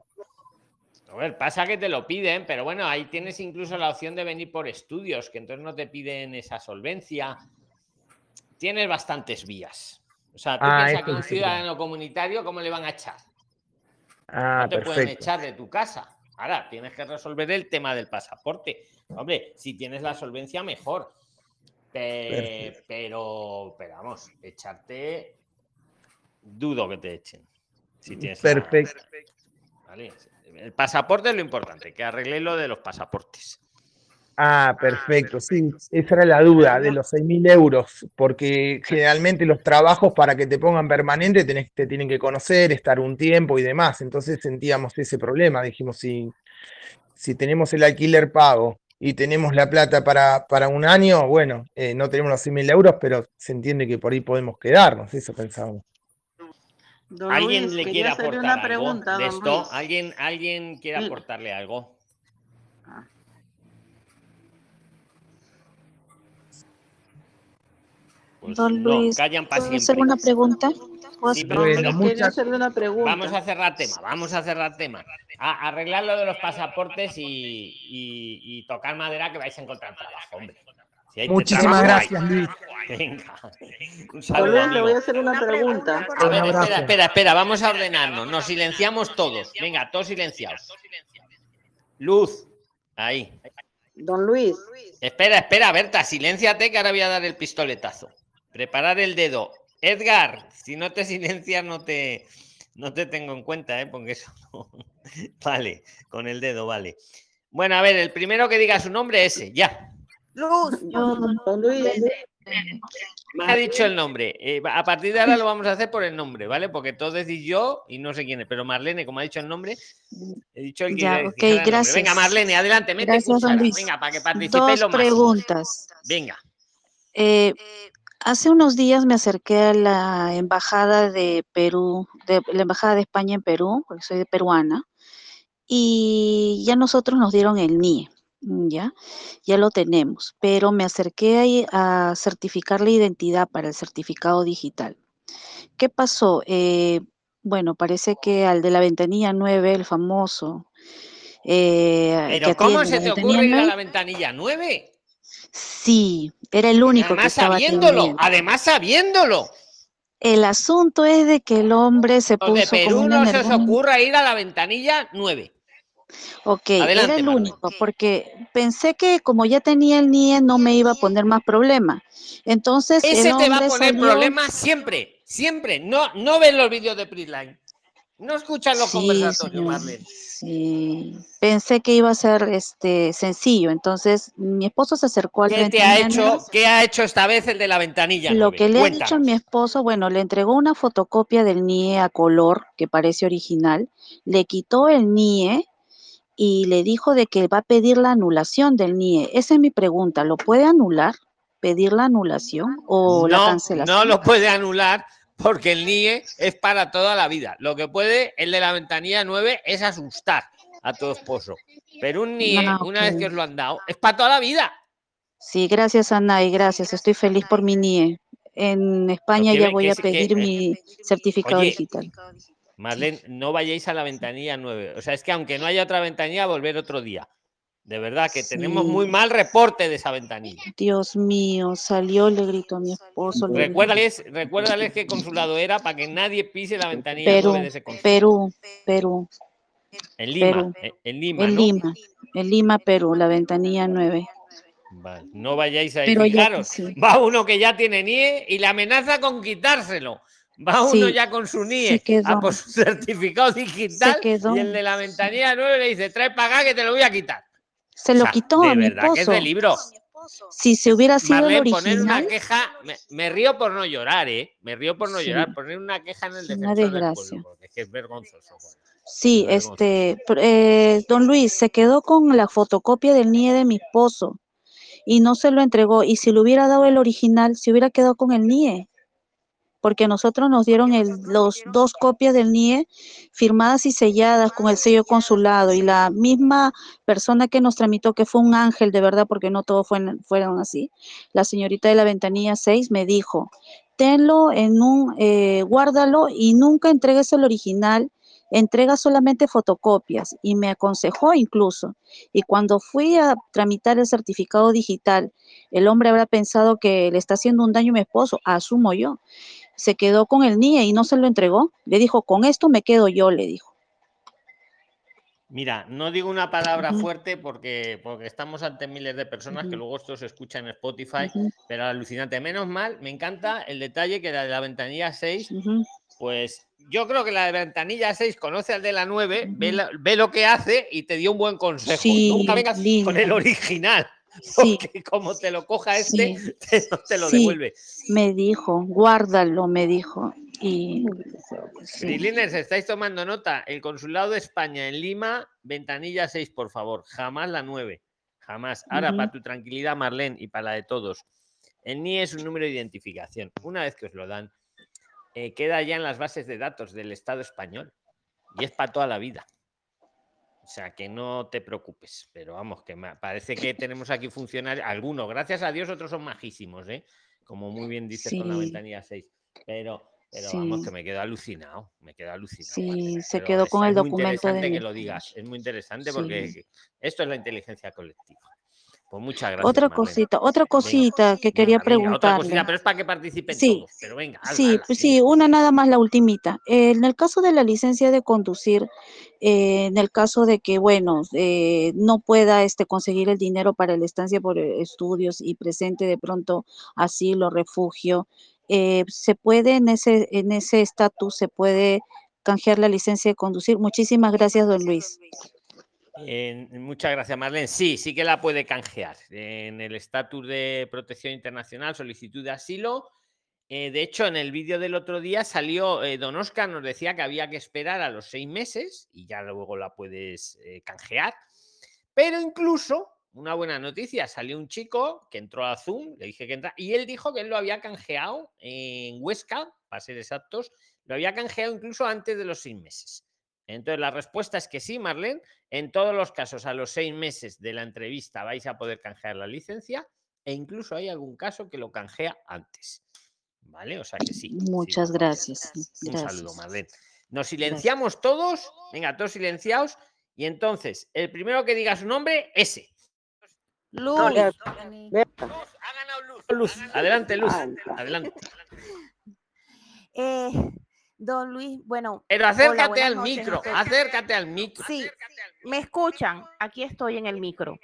A ver, pasa que te lo piden, pero bueno, ahí tienes incluso la opción de venir por estudios, que entonces no te piden esa solvencia. Tienes bastantes vías. O sea, tú ah, piensas que un ciudadano comunitario, ¿cómo le van a echar? Ah, no te perfecto. Pueden echar de tu casa. Ahora, tienes que resolver el tema del pasaporte. Hombre, si tienes la solvencia, mejor. Pe pero, pero vamos, echarte... Dudo que te echen. Si tienes perfecto. La... Vale. El pasaporte es lo importante, que arregle lo de los pasaportes. Ah, perfecto, ah, perfecto. Sí, esa era la duda de los seis mil euros, porque generalmente los trabajos para que te pongan permanente tenés, te tienen que conocer, estar un tiempo y demás, entonces sentíamos ese problema, dijimos, si, si tenemos el alquiler pago y tenemos la plata para, para un año, bueno, eh, no tenemos los seis mil euros, pero se entiende que por ahí podemos quedarnos, eso pensábamos. Don ¿Alguien Luis, le quiere aportar una algo pregunta, de esto? Luis. ¿Alguien, ¿Alguien quiere aportarle algo? Ah. Pues don no, Luis, callan para siempre. ¿Puedo hacer una pregunta? Sí, pero, pero, pero, muchas... hacerle una pregunta. Vamos a cerrar tema, vamos a cerrar tema. A, arreglar lo de los pasaportes y, y, y tocar madera que vais a encontrar trabajo, hombre. Si Muchísimas trabajo, gracias, Luis. Venga. Un saludo, le voy a hacer una pregunta. A ver, espera, espera, espera, vamos a ordenarnos. Nos silenciamos todos. Venga, todos silenciados. Luz, ahí. Don Luis. Espera, espera, Berta, silénciate que ahora voy a dar el pistoletazo. Preparar el dedo. Edgar, si no te silencias no te, no te tengo en cuenta, ¿eh? Porque eso no... Vale, con el dedo, vale. Bueno, a ver, el primero que diga su nombre ese, ya. Luz. Don Luis. Me ha dicho el nombre. Eh, a partir de ahora lo vamos a hacer por el nombre, ¿vale? Porque todos decís yo y no sé quién es. Pero Marlene, como ha dicho el nombre, he dicho el que ya, okay, gracias. Venga, Marlene, adelante, mete gracias, don Luis. Venga, para que participéis lo más. Dos preguntas. Venga. Eh, hace unos días me acerqué a la embajada de Perú, de la embajada de España en Perú, porque soy peruana, y ya nosotros nos dieron el N I E. Ya, ya lo tenemos, pero me acerqué a, a certificar la identidad para el certificado digital. ¿Qué pasó? Eh, bueno, parece que al de la Ventanilla nueve, el famoso... Eh, ¿Pero cómo se te ocurre ir a la Ventanilla nueve? Sí, era el único que estaba teniendo. Además sabiéndolo, además sabiéndolo. El asunto es de que el hombre se puso... De Perú no se os ocurra ir a la Ventanilla nueve. Ok, adelante, era el único, Marlene. Porque pensé que como ya tenía el N I E no me iba a poner más problema. Entonces, ese te va a poner salió... problemas siempre, siempre. No, no ves los vídeos de Prixline, no escuchas los sí, conversatorios, Marlene. Sí, pensé que iba a ser este sencillo. Entonces, mi esposo se acercó al ¿Qué te ha hecho? ¿Qué ha hecho esta vez el de la ventanilla? Lo que le ha dicho a mi esposo, bueno, le entregó una fotocopia del N I E a color que parece original, le quitó el N I E. Y le dijo de que va a pedir la anulación del N I E. Esa es mi pregunta. ¿Lo puede anular? ¿Pedir la anulación o no, la cancelación? No lo puede anular porque el N I E es para toda la vida. Lo que puede el de la Ventanilla nueve es asustar a tu esposo. Pero un N I E, ah, okay. Una vez que os lo han dado, es para toda la vida. Sí, gracias, Ana, y gracias. Estoy feliz por mi N I E. En España ya voy a pedir que, mi eh, certificado oye, digital. Marlene, no vayáis a la Ventanilla nueve. O sea, es que aunque no haya otra ventanilla, volver otro día. De verdad que sí. Tenemos muy mal reporte de esa ventanilla. Dios mío, salió, le gritó a mi esposo. Recuérdales, recuérdales qué consulado era para que nadie pise la ventanilla Perú, nueve de ese consulado. Perú, Perú. En Lima, Perú. En Lima, En ¿no? Lima, en Lima, Perú, la Ventanilla nueve. Vale, no vayáis a ir. Claro, sí. Va uno que ya tiene N I E y la amenaza con quitárselo. Va uno sí, ya con su N I E, a por su certificado digital y el de la Ventanilla nueve le dice, trae para acá que te lo voy a quitar. Se lo o sea, quitó de a mi esposo. Que es de libro. Si se hubiera sido Marlene, el original... poner una queja, me, me río por no llorar, ¿eh? Me río por no sí. llorar, poner una queja en el defensor del pueblo, porque es que es vergonzoso. Bueno. Sí, es vergonzoso. este, eh, don Luis, se quedó con la fotocopia del N I E de mi esposo y no se lo entregó. Y si le hubiera dado el original, se hubiera quedado con el N I E. porque nosotros nos dieron el, los dos copias del N I E firmadas y selladas con el sello consulado, y la misma persona que nos tramitó, que fue un ángel de verdad, porque no todos fueron así, la señorita de la ventanilla seis me dijo, tenlo en un, eh, guárdalo y nunca entregues el original, entrega solamente fotocopias, y me aconsejó incluso. Y cuando fui a tramitar el certificado digital, el hombre habrá pensado que le está haciendo un daño a mi esposo, asumo yo. Se quedó con el N I E y no se lo entregó. Le dijo, con esto me quedo yo, le dijo. Mira, no digo una palabra uh-huh. fuerte porque, porque estamos ante miles de personas uh-huh. que luego esto se escucha en Spotify, uh-huh. pero alucinante. Menos mal, me encanta el detalle que la de la ventanilla seis, uh-huh. pues... Yo creo que la de ventanilla seis conoce al de la nueve, uh-huh. ve, la, ve lo que hace y te dio un buen consejo. Sí, nunca vengas lindo. Con el original, porque sí. como te lo coja este, sí. te, no te lo sí. devuelve. Me dijo, guárdalo, me dijo. Y sí. Freeliners, estáis tomando nota. El Consulado de España en Lima, ventanilla seis, por favor. Jamás la nueve, jamás. Ahora, uh-huh. para tu tranquilidad, Marlene, y para la de todos. El N I E es un número de identificación. Una vez que os lo dan, Eh, queda ya en las bases de datos del Estado español y es para toda la vida. O sea, que no te preocupes, pero vamos, que me parece que tenemos aquí funcionarios, algunos, gracias a Dios, otros son majísimos, ¿eh? Como muy bien dices sí. con la ventanilla seis, pero, pero sí. vamos, que me quedo alucinado, me quedo alucinado. Sí, se pero quedó con el documento. Es muy interesante de... que lo digas, es muy interesante sí. porque esto es la inteligencia colectiva. Pues muchas gracias. Otra Marlene. Cosita, otra cosita venga, que quería venga, preguntarle. Otra cosita, pero es para que participen sí, todos. Pero venga, ala, sí, ala, sí, ala. Una nada más, la ultimita. Eh, en el caso de la licencia de conducir, eh, en el caso de que, bueno, eh, no pueda este, conseguir el dinero para la estancia por estudios y presente de pronto asilo, refugio, eh, ¿se puede en ese en ese estatus, se puede canjear la licencia de conducir? Muchísimas gracias, don Luis. Eh, muchas gracias, Marlene. Sí, sí que la puede canjear en el estatus de protección internacional, solicitud de asilo. Eh, de hecho, en el vídeo del otro día salió, eh, don Oscar nos decía que había que esperar a los seis meses y ya luego la puedes eh, canjear. Pero incluso, una buena noticia, salió un chico que entró a Zoom, le dije que entra, y él dijo que él lo había canjeado en Huesca, para ser exactos, lo había canjeado incluso antes de los seis meses. Entonces, la respuesta es que sí, Marlene. En todos los casos, a los seis meses de la entrevista vais a poder canjear la licencia e incluso hay algún caso que lo canjea antes. ¿Vale? O sea que sí. Muchas sí, gracias. Un gracias. Saludo, Marlene. Nos silenciamos gracias. Todos. Venga, todos silenciados. Y entonces, el primero que diga su nombre, ese. Luz. No, Luz. Ha ganado Luz. Luz. Adelante, Luz. Adelante. Eh... Don Luis, bueno... Pero acércate hola, al noches, micro, acércate al micro. Sí, me escuchan, aquí estoy en el micro.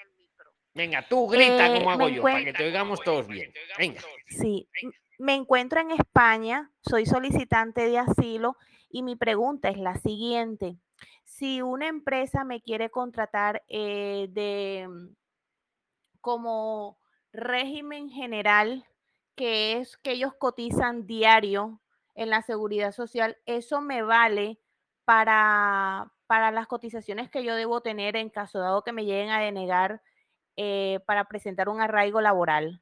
Venga, tú grita eh, como hago yo, para que te oigamos todos bien. Venga. Sí, venga. Me encuentro en España, soy solicitante de asilo y mi pregunta es la siguiente. Si una empresa me quiere contratar eh, de como régimen general, que es que ellos cotizan diario, en la seguridad social, ¿eso me vale para, para las cotizaciones que yo debo tener en caso dado que me lleguen a denegar eh, para presentar un arraigo laboral?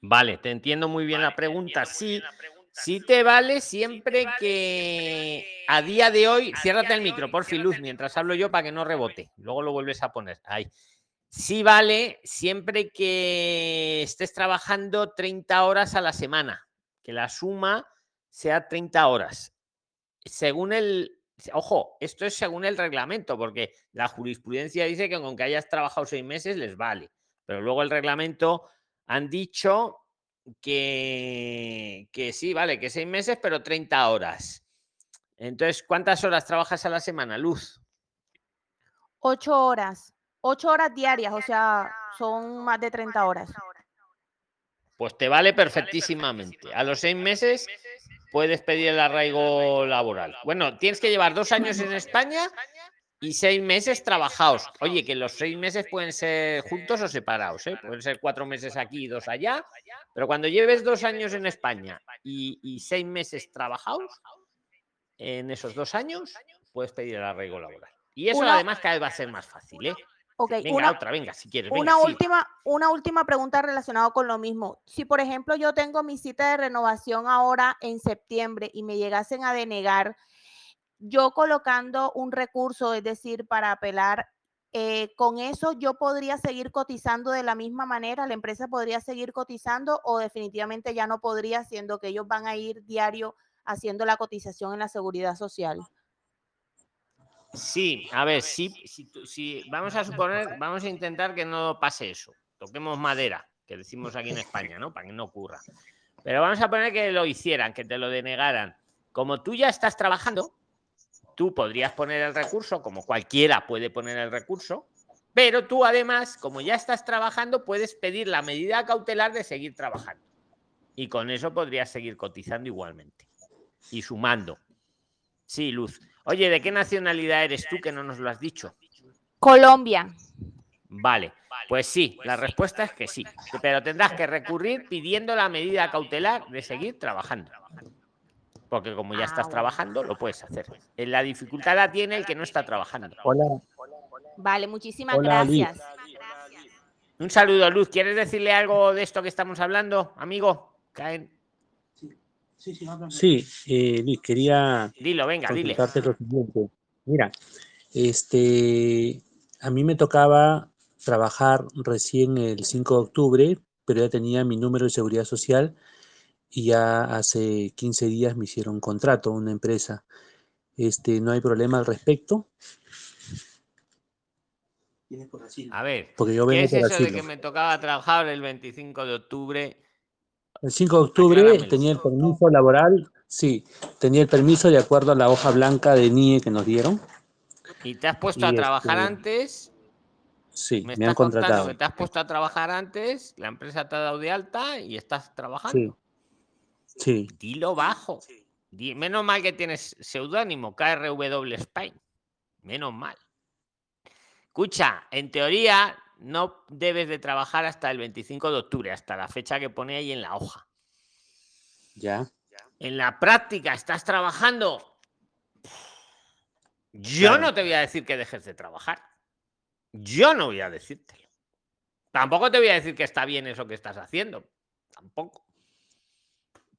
Vale, te entiendo muy bien, vale, la, pregunta. Sí, bien la pregunta. Sí, sí te vale siempre, sí te vale, que, siempre que a día de hoy, ciérrate el micro, por fin, Luz, mientras hablo yo para que no rebote, luego lo vuelves a poner, ahí. Sí vale siempre que estés trabajando treinta horas a la semana. Que la suma sea treinta horas. Según el... Ojo, esto es según el reglamento, porque la jurisprudencia dice que con que hayas trabajado seis meses les vale. Pero luego el reglamento han dicho que, que sí, vale, que seis meses, pero treinta horas. Entonces, ¿cuántas horas trabajas a la semana, Luz? Ocho horas. Ocho horas diarias, o sea, son más de treinta horas. Pues te vale perfectísimamente. A los seis meses puedes pedir el arraigo laboral. Bueno, tienes que llevar dos años en España y seis meses trabajados. Oye, que los seis meses pueden ser juntos o separados, ¿eh? Pueden ser cuatro meses aquí y dos allá. Pero cuando lleves dos años en España y, y seis meses trabajados, en esos dos años puedes pedir el arraigo laboral. Y eso además cada vez va a ser más fácil, ¿eh? Okay, venga, una, otra, venga, si quieres. Una, venga, última, sí. una última pregunta relacionada con lo mismo. Si, por ejemplo, yo tengo mi cita de renovación ahora en septiembre y me llegasen a denegar, yo colocando un recurso, es decir, para apelar, eh, ¿con eso yo podría seguir cotizando de la misma manera? ¿La empresa podría seguir cotizando o definitivamente ya no podría, siendo que ellos van a ir diario haciendo la cotización en la Seguridad Social? Sí, a ver, si, si, si vamos a suponer, vamos a intentar que no pase eso. Toquemos madera, que decimos aquí en España, ¿no? Para que no ocurra. Pero vamos a poner que lo hicieran, que te lo denegaran. Como tú ya estás trabajando, tú podrías poner el recurso, como cualquiera puede poner el recurso, pero tú además, como ya estás trabajando, puedes pedir la medida cautelar de seguir trabajando. Y con eso podrías seguir cotizando igualmente y sumando. Sí, Luz. Oye, ¿de qué nacionalidad eres tú que no nos lo has dicho? Colombia. Vale, pues sí, la respuesta es que sí. Pero tendrás que recurrir pidiendo la medida cautelar de seguir trabajando. Porque como ya estás trabajando, lo puedes hacer. La dificultad la tiene el que no está trabajando. Hola. Vale, muchísimas Hola, gracias. Liz. Un saludo, Luz. ¿Quieres decirle algo de esto que estamos hablando, amigo? Caen. Sí, eh, Luis, quería Dilo, venga, dile. Lo siguiente. Mira, este, a mí me tocaba trabajar recién el cinco de octubre, pero ya tenía mi número de seguridad social y ya hace quince días me hicieron contrato a una empresa. Este, ¿no hay problema al respecto? A ver, porque yo vengo ¿qué es eso asilo? de que me tocaba trabajar el veinticinco de octubre? El cinco de octubre tenía el permiso laboral, sí, tenía el permiso de acuerdo a la hoja blanca de N I E que nos dieron. ¿Y te has puesto y a trabajar este, antes? Sí, me, me han contratado. Que te has puesto a trabajar antes, la empresa te ha dado de alta y estás trabajando. Sí. sí. Dilo bajo. Sí. Menos mal que tienes seudónimo, K R V Spain. Menos mal. Escucha, en teoría no debes de trabajar hasta el veinticinco de octubre, hasta la fecha que pone ahí en la hoja. Ya. En la práctica estás trabajando. Yo claro. no te voy a decir que dejes de trabajar. Yo no voy a decírtelo. Tampoco te voy a decir que está bien eso que estás haciendo. Tampoco.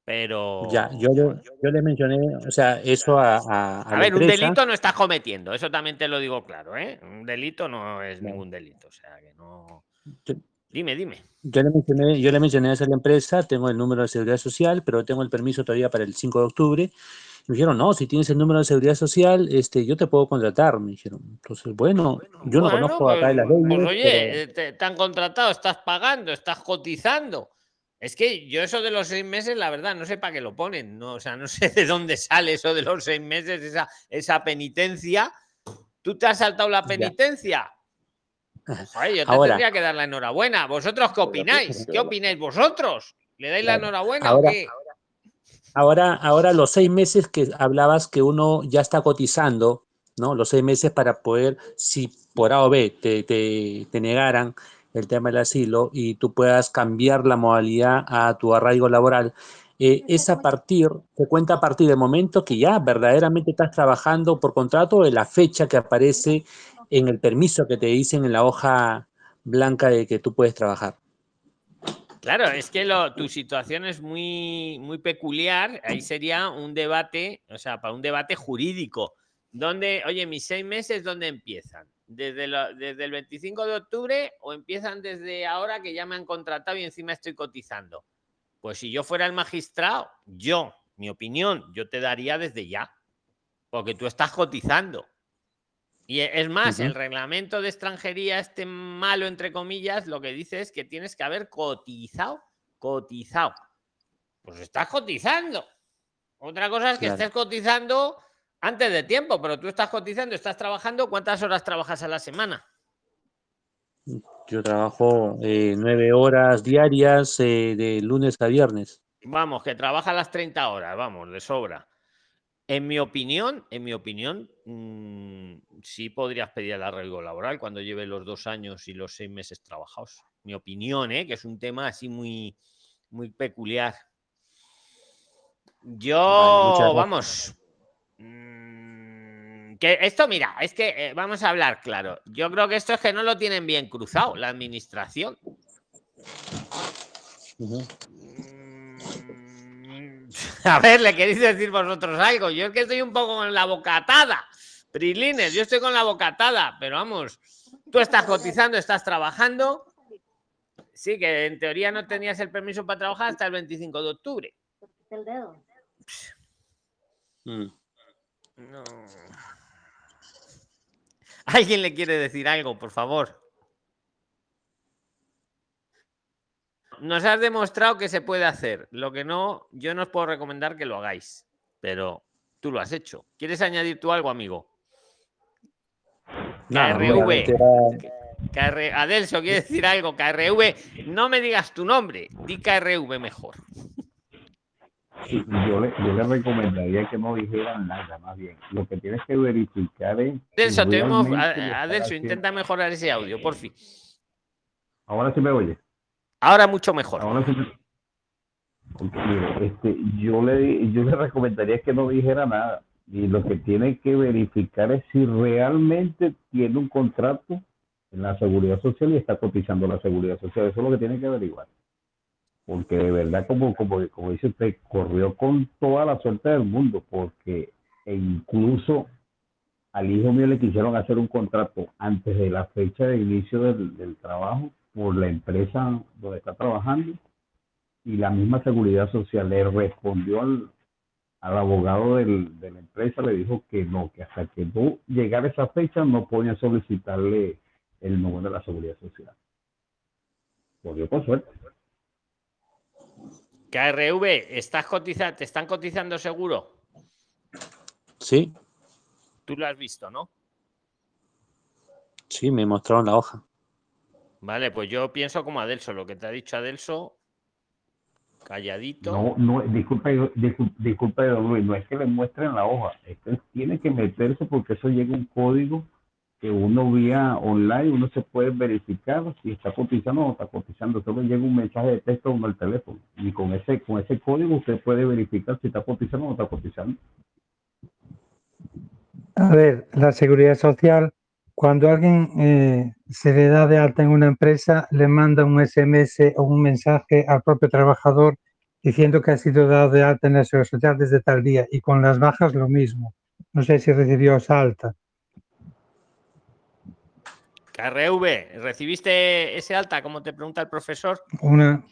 Pero... Ya, yo, yo, yo le mencioné, o sea, eso a... A, a, a ver, un delito no estás cometiendo, eso también te lo digo claro, ¿eh? Un delito no es no. ningún delito, o sea, que no... Yo, dime, dime. Yo le mencioné, yo le mencioné a la empresa, tengo el número de seguridad social, pero tengo el permiso todavía para el cinco de octubre. Me dijeron, no, si tienes el número de seguridad social, este, yo te puedo contratar, me dijeron. Entonces, bueno, yo no bueno, conozco pues, acá de las leyes. Pues oye, pero... te, te han contratado, estás pagando, estás cotizando. Es que yo eso de los seis meses, la verdad, no sé para qué lo ponen. No, o sea, no sé de dónde sale eso de los seis meses, esa, esa penitencia. ¿Tú te has saltado la penitencia? Joder, yo te ahora, tendría que dar la enhorabuena. ¿Vosotros qué opináis? ¿Qué opináis vosotros? ¿Le dais claro. la enhorabuena ahora, o qué? Ahora, ahora los seis meses que hablabas que uno ya está cotizando, ¿no? Los seis meses para poder, si por A o B te, te, te negaran el tema del asilo y tú puedas cambiar la modalidad a tu arraigo laboral, eh, es a partir, se cuenta a partir del momento que ya verdaderamente estás trabajando por contrato de la fecha que aparece en el permiso que te dicen en la hoja blanca de que tú puedes trabajar. Claro, es que lo, tu situación es muy, muy peculiar, ahí sería un debate, o sea, para un debate jurídico, donde, oye, mis seis meses, ¿dónde empiezan? Desde, lo, desde el veinticinco de octubre o empiezan desde ahora que ya me han contratado y encima estoy cotizando. Pues si yo fuera el magistrado, yo, mi opinión, yo te daría desde ya, porque tú estás cotizando. Y es más, uh-huh. el reglamento de extranjería, este malo, entre comillas, lo que dice es que tienes que haber cotizado, cotizado. Pues estás cotizando. Otra cosa es que claro. estés cotizando... antes de tiempo, pero tú estás cotizando, estás trabajando. ¿Cuántas horas trabajas a la semana? Yo trabajo eh, nueve horas diarias eh, de lunes a viernes. Vamos, que trabaja las treinta horas, vamos, de sobra. En mi opinión, en mi opinión, mmm, sí podrías pedir el arreglo laboral cuando lleve los dos años y los seis meses trabajados. Mi opinión, ¿eh? Que es un tema así muy, muy peculiar. Yo, vale, vamos... Que esto, mira, es que eh, vamos a hablar claro. Yo creo que esto es que no lo tienen bien cruzado, la administración. Uh-huh. A ver, ¿le queréis decir vosotros algo? Yo es que estoy un poco con la boca atada. Prixline, yo estoy con la boca atada, pero vamos, tú estás cotizando, estás trabajando. Sí, que en teoría no tenías el permiso para trabajar hasta el veinticinco de octubre. El dedo. Mm. No. ¿Alguien le quiere decir algo, por favor? Nos has demostrado que se puede hacer. Lo que no, yo no os puedo recomendar que lo hagáis, pero tú lo has hecho. ¿Quieres añadir tú algo, amigo? No, K R V. K R... Adelso, ¿quieres decir algo? K R V, no me digas tu nombre, di K R V mejor. Sí, yo, le, yo le recomendaría que no dijeran nada, más bien. Lo que tienes que verificar es... Adelso, tenemos... Adelso, intenta mejorar ese audio, por fin. Ahora sí me oye. Ahora mucho mejor. Ahora sí me... okay, este, yo, le, yo le recomendaría que no dijera nada. Y lo que tiene que verificar es si realmente tiene un contrato en la Seguridad Social y está cotizando la Seguridad Social. Eso es lo que tiene que averiguar. Porque de verdad, como, como, como dice usted, corrió con toda la suerte del mundo, porque incluso al hijo mío le quisieron hacer un contrato antes de la fecha de inicio del, del trabajo por la empresa donde está trabajando, y la misma Seguridad Social le respondió al, al abogado del, de la empresa, le dijo que no, que hasta que no llegara esa fecha no podía solicitarle el número de la Seguridad Social. Corrió con suerte. K R V, ¿estás cotizando? ¿Te están cotizando seguro? Sí. Tú lo has visto, ¿no? Sí, me mostraron la hoja. Vale, pues yo pienso como Adelso, lo que te ha dicho Adelso, calladito. No, no, disculpa, disculpa, disculpa, don Luis, no es que le muestren la hoja, es que tiene que meterse porque eso llega un código que uno vía online, uno se puede verificar si está cotizando o no está cotizando. Solo llega un mensaje de texto uno al teléfono y con ese con ese código usted puede verificar si está cotizando o no está cotizando. A ver, la Seguridad Social, cuando alguien eh, se le da de alta en una empresa, le manda un S M S o un mensaje al propio trabajador diciendo que ha sido dado de alta en la Seguridad Social desde tal día, y con las bajas lo mismo. No sé si recibió esa alta. K R V, ¿recibiste ese alta, como te pregunta el profesor? Una.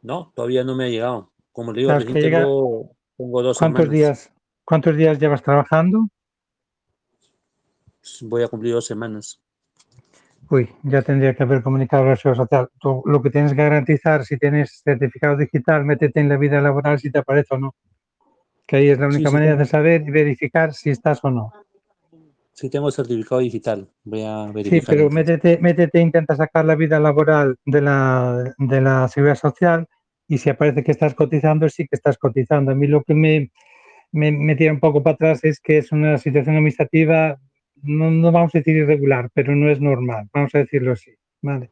No, todavía no me ha llegado. Como le digo, tengo, tengo dos ¿Cuántos semanas. días, ¿Cuántos días llevas trabajando? Voy a cumplir dos semanas. Uy, ya tendría que haber comunicado la Seguridad Social. Tú, lo que tienes que garantizar, si tienes certificado digital, métete en la vida laboral si te aparece o no. Que ahí es la única sí, manera sí. de saber y verificar si estás o no. Sí, tengo certificado digital. Voy a verificar. Sí, pero métete, métete, intenta sacar la vida laboral de la, de la Seguridad Social, y si aparece que estás cotizando, sí que estás cotizando. A mí lo que me, me, me tira un poco para atrás es que es una situación administrativa, no, no vamos a decir irregular, pero no es normal, vamos a decirlo así, ¿vale?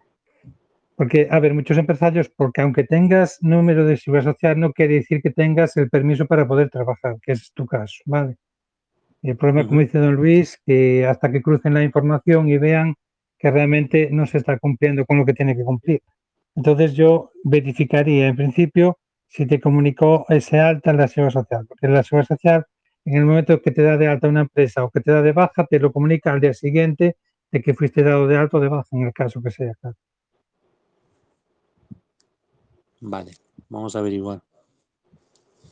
Porque, a ver, muchos empresarios, porque aunque tengas número de Seguridad Social, no quiere decir que tengas el permiso para poder trabajar, que es tu caso, ¿vale? El problema, como dice don Luis, que hasta que crucen la información y vean que realmente no se está cumpliendo con lo que tiene que cumplir. Entonces yo verificaría, en principio, si te comunicó ese alta en la Seguridad Social. Porque la Seguridad Social, en el momento que te da de alta una empresa o que te da de baja, te lo comunica al día siguiente de que fuiste dado de alta o de baja, en el caso que sea. Claro. Vale, vamos a averiguar.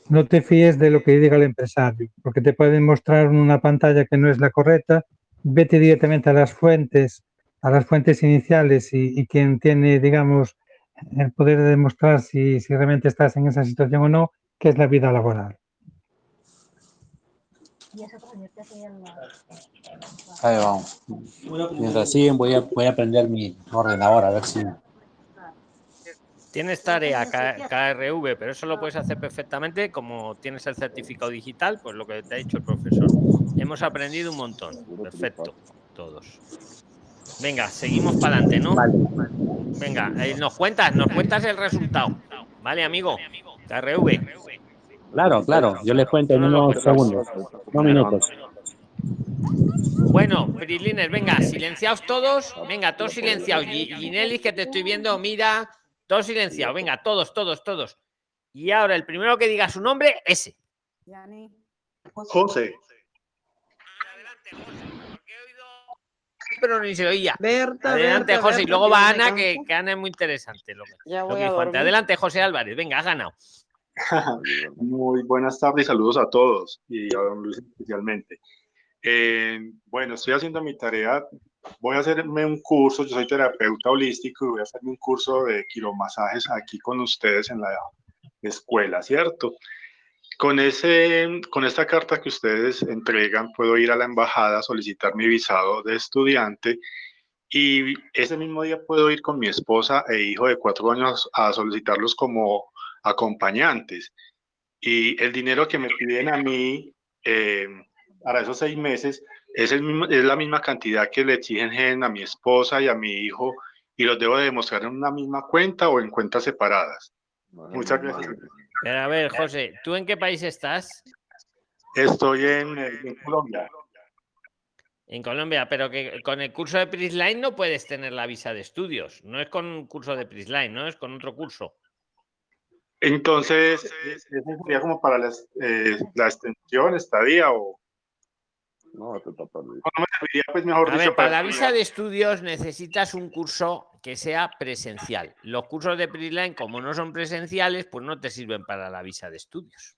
No te fíes de lo que diga el empresario, porque te pueden mostrar una pantalla que no es la correcta. Vete directamente a las fuentes, a las fuentes iniciales y, y quien tiene, digamos, el poder de demostrar si, si realmente estás en esa situación o no, que es la vida laboral. Ahí vamos. Mientras siguen, voy a, voy a prender mi ordenador a ver si... Tienes tarea K R V, pero eso lo puedes hacer perfectamente. Como tienes el certificado digital, pues lo que te ha dicho el profesor. Hemos aprendido un montón. Perfecto, todos. Venga, seguimos para adelante, ¿no? Vale. Venga, eh, nos cuentas, nos cuentas el resultado. Vale, amigo. K R V. Claro, claro. Yo les cuento en unos segundos, unos minutos. Bueno, Prixliners, venga, silenciaos todos. Venga, todos silenciados. Ginelis, que te estoy viendo, mira. Todos silenciados. Venga, todos, todos, todos. Y ahora, el primero que diga su nombre, ese. José. Adelante, José. Pero ni se oía. Berta, adelante, Berta, José. Berta, y luego va Ana, que, que Ana es muy interesante. Lo que, lo que adelante, José Álvarez. Venga, has ganado. Muy buenas tardes y saludos a todos. Y a don Luis especialmente. Eh, bueno, estoy haciendo mi tarea. Voy a hacerme un curso. Yo soy terapeuta holístico y voy a hacerme un curso de quiromasajes aquí con ustedes en la escuela, ¿cierto? Con, ese, con esta carta que ustedes entregan, puedo ir a la embajada a solicitar mi visado de estudiante y ese mismo día puedo ir con mi esposa e hijo de cuatro años a solicitarlos como acompañantes. Y el dinero que me piden a mí eh, para esos seis meses es, el mismo, es la misma cantidad que le exigen a mi esposa y a mi hijo y los debo de demostrar en una misma cuenta o en cuentas separadas. Bueno, muchas gracias. Pero a ver, José, ¿tú en qué país estás? Estoy en, en Colombia. En Colombia, pero que con el curso de Prixline no puedes tener la visa de estudios. No es con un curso de Prixline, no es con otro curso. Entonces, ¿eso sería como para las, eh, la extensión, estadía o...? No, te tapas. No me serviría, pues mejor dicho, para la visa de estudios necesitas un curso que sea presencial. Los cursos de Prixline, como no son presenciales, pues no te sirven para la visa de estudios.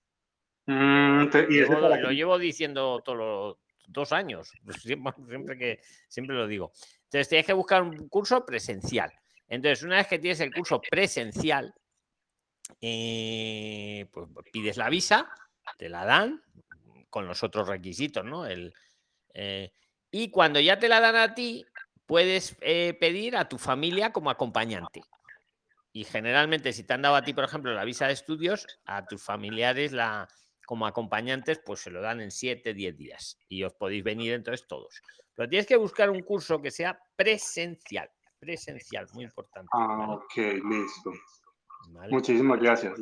Mm, te, y llevo, lo llevo diciendo todos los dos años, siempre, siempre, que, siempre lo digo. Entonces tienes que buscar un curso presencial. Entonces, una vez que tienes el curso presencial, eh, pues pides la visa, te la dan con los otros requisitos, ¿no? El, Eh, y cuando ya te la dan a ti, puedes eh, pedir a tu familia como acompañante. Y generalmente, si te han dado a ti, por ejemplo, la visa de estudios, a tus familiares la, como acompañantes, pues se lo dan en siete, diez días. Y os podéis venir entonces todos. Pero tienes que buscar un curso que sea presencial. Presencial, muy importante. Ah, ¿vale? Ok, listo. Vale. Muchísimas gracias.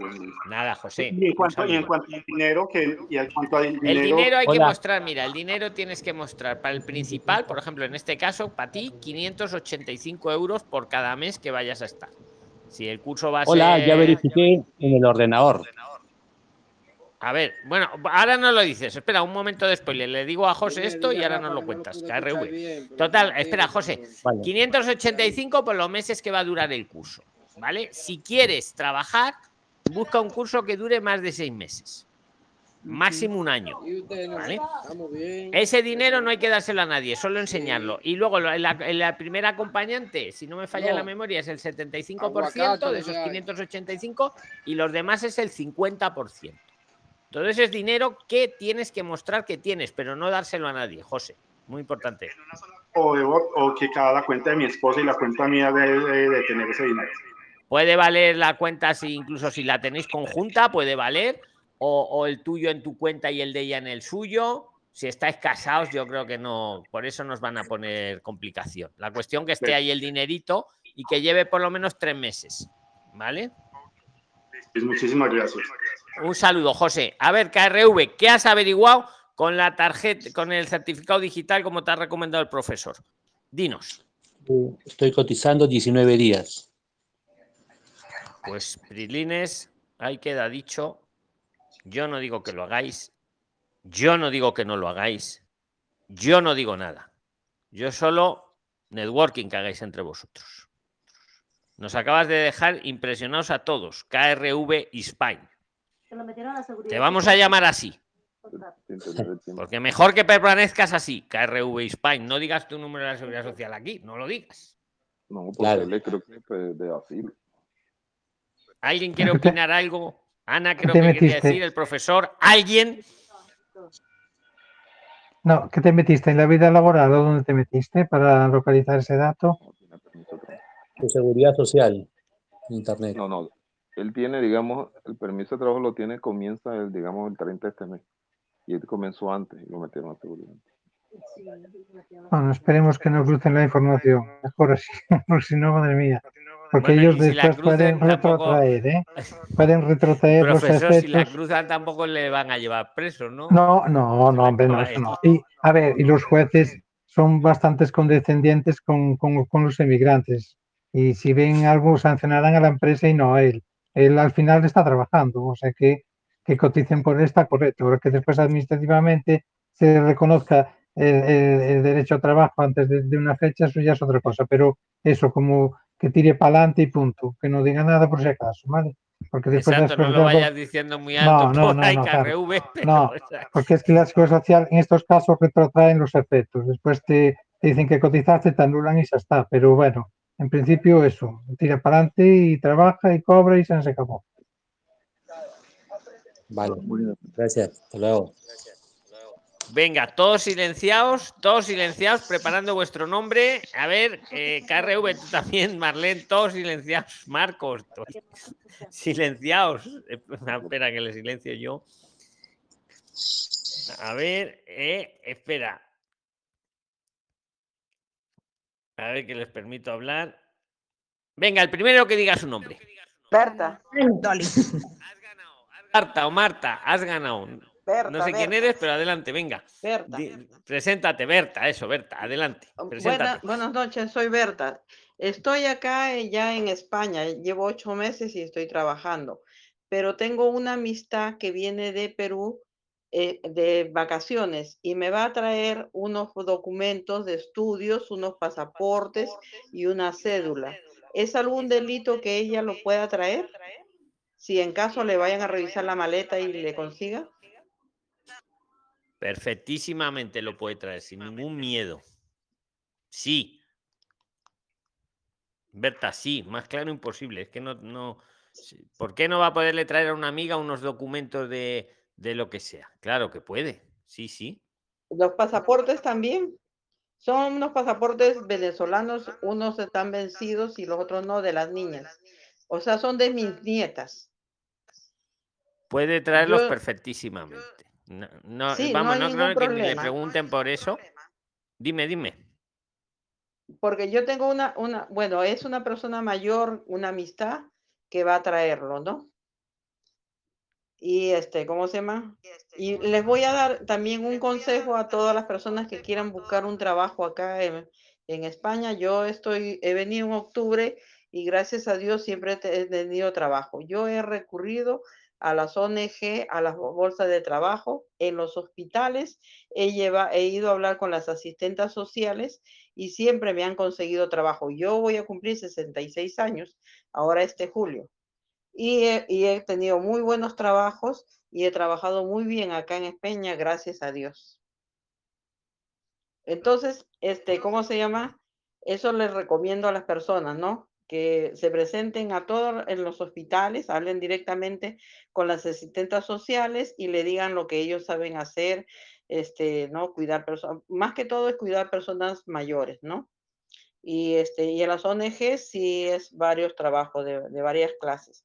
Nada, José. ¿Y en cuanto al dinero? Que, y al cuanto hay dinero? El dinero hay Hola. que mostrar, mira, el dinero tienes que mostrar para el principal, por ejemplo, en este caso, para ti, quinientos ochenta y cinco euros por cada mes que vayas a estar. Si el curso va a Hola, ser... ya verifiqué en el ordenador. A ver, bueno, ahora no lo dices. Espera, un momento de spoiler. Le digo a José esto y ahora nos lo cuentas. K R V. Total, espera, José. Vale. quinientos ochenta y cinco por los meses que va a durar el curso. ¿Vale? Si quieres trabajar, busca un curso que dure más de seis meses. Máximo un año. ¿Vale? Ese dinero no hay que dárselo a nadie, solo enseñarlo. Y luego, la, la, la primera acompañante, si no me falla no. la memoria, es el setenta y cinco por ciento de esos quinientos ochenta y cinco y los demás es el cincuenta por ciento. Todo eso es dinero que tienes que mostrar que tienes, pero no dárselo a nadie, José. Muy importante. O, debo, o que cada cuenta de mi esposa y la cuenta mía de, de, de tener ese dinero. Puede valer la cuenta, si incluso si la tenéis conjunta, puede valer, o, o el tuyo en tu cuenta y el de ella en el suyo. Si estáis casados, yo creo que no, por eso nos van a poner complicación. La cuestión que esté ahí el dinerito y que lleve por lo menos tres meses, ¿vale? Pues muchísimas gracias. Un saludo, José. A ver, K R V, ¿qué has averiguado con la tarjeta, con el certificado digital como te ha recomendado el profesor? Dinos. Estoy cotizando diecinueve días. Pues, Prixliners, ahí queda dicho. Yo no digo que lo hagáis. Yo no digo que no lo hagáis. Yo no digo nada. Yo solo networking que hagáis entre vosotros. Nos acabas de dejar impresionados a todos. K R V Spain. Te vamos a llamar así. Porque mejor que permanezcas así, K R V Spain. No digas tu número de la seguridad social aquí. No lo digas. No, porque claro. Le creo que de asilo. ¿Alguien quiere opinar algo? Ana, creo que metiste? quería decir el profesor. ¿Alguien? No, ¿qué te metiste? ¿En la vida laboral? ¿Dónde te metiste para localizar ese dato? Tu seguridad social. Internet. No, no. Él tiene, digamos, el permiso de trabajo lo tiene, comienza, el, digamos, el treinta de este mes. Y él comenzó antes y lo metieron a seguridad. Bueno, esperemos que no crucen la información. Mejor así, porque si no, madre mía. Porque bueno, ellos después si pueden retrotraer, ¿eh? Pueden retrotraer los aspectos. Si la cruzan tampoco le van a llevar preso, ¿no? No, no, no, hombre, no, eso no. Y, a ver, y los jueces son bastante condescendientes con, con, con los emigrantes. Y si ven algo, sancionarán a la empresa y no a él. Él al final está trabajando, o sea que, que coticen por él está correcto. Pero que después administrativamente se reconozca el, el, el derecho a trabajo antes de, de una fecha, eso ya es otra cosa. Pero eso, como... que tire para adelante y punto, que no diga nada por si acaso, ¿vale? Porque después exacto, no lo vayas diciendo muy alto, no, no, no, no, K R V, claro. Pero, no, o sea, porque es que la seguridad social en estos casos retrotraen los efectos, después te, te dicen que cotizaste, te anulan y ya está, pero bueno, en principio eso, tira para adelante y trabaja y cobra y se nos acabó. Vale, gracias, hasta luego. Venga, todos silenciados, todos silenciados, preparando vuestro nombre. A ver, eh, K R V, tú también, Marlene, todos silenciados. Marcos, todos silenciados. Espera, que le silencio yo. A ver, eh, espera. A ver, que les permito hablar. Venga, el primero que diga su nombre. Berta. Marta o Marta, has ganado. Berta, no sé Berta. Quién eres, pero adelante, venga. Berta, Di, Berta. Preséntate, Berta, eso, Berta, adelante. Buena, buenas noches, soy Berta. Estoy acá ya en España, llevo ocho meses y estoy trabajando, pero tengo una amistad que viene de Perú eh, de vacaciones y me va a traer unos documentos de estudios, unos pasaportes y una cédula. ¿Es algún delito que ella lo pueda traer? Si en caso le vayan a revisar la maleta y le consiga. Perfectísimamente lo puede traer, sin ningún miedo. Sí. Berta, sí, más claro imposible. Es que no, no... ¿Por qué no va a poderle traer a una amiga unos documentos de, de lo que sea? Claro que puede, sí, sí. Los pasaportes también. Son unos pasaportes venezolanos, unos están vencidos y los otros no, de las niñas. O sea, son de mis nietas. Puede traerlos yo, perfectísimamente. Yo... No, no, sí, vamos, no, no creo problema. Que le pregunten por eso. Dime, dime. Porque yo tengo una, una, bueno, es una persona mayor, una amistad que va a traerlo, ¿no? Y este, ¿cómo se llama? Y les voy a dar también un consejo a todas las personas que quieran buscar un trabajo acá en, en España. Yo estoy, he venido en octubre y gracias a Dios siempre he tenido trabajo. Yo he recurrido a las O N G, a las bolsas de trabajo, en los hospitales, he, lleva, he ido a hablar con las asistentas sociales y siempre me han conseguido trabajo. Yo voy a cumplir sesenta y seis años, ahora este julio, y he, y he tenido muy buenos trabajos y he trabajado muy bien acá en España, gracias a Dios. Entonces, este, ¿cómo se llama? Eso les recomiendo a las personas, ¿no? Que se presenten a todos en los hospitales, hablen directamente con las asistentas sociales y le digan lo que ellos saben hacer, este, ¿no? Cuidar personas, más que todo es cuidar personas mayores, ¿no? Y, este, y en las O N G sí es varios trabajos de, de varias clases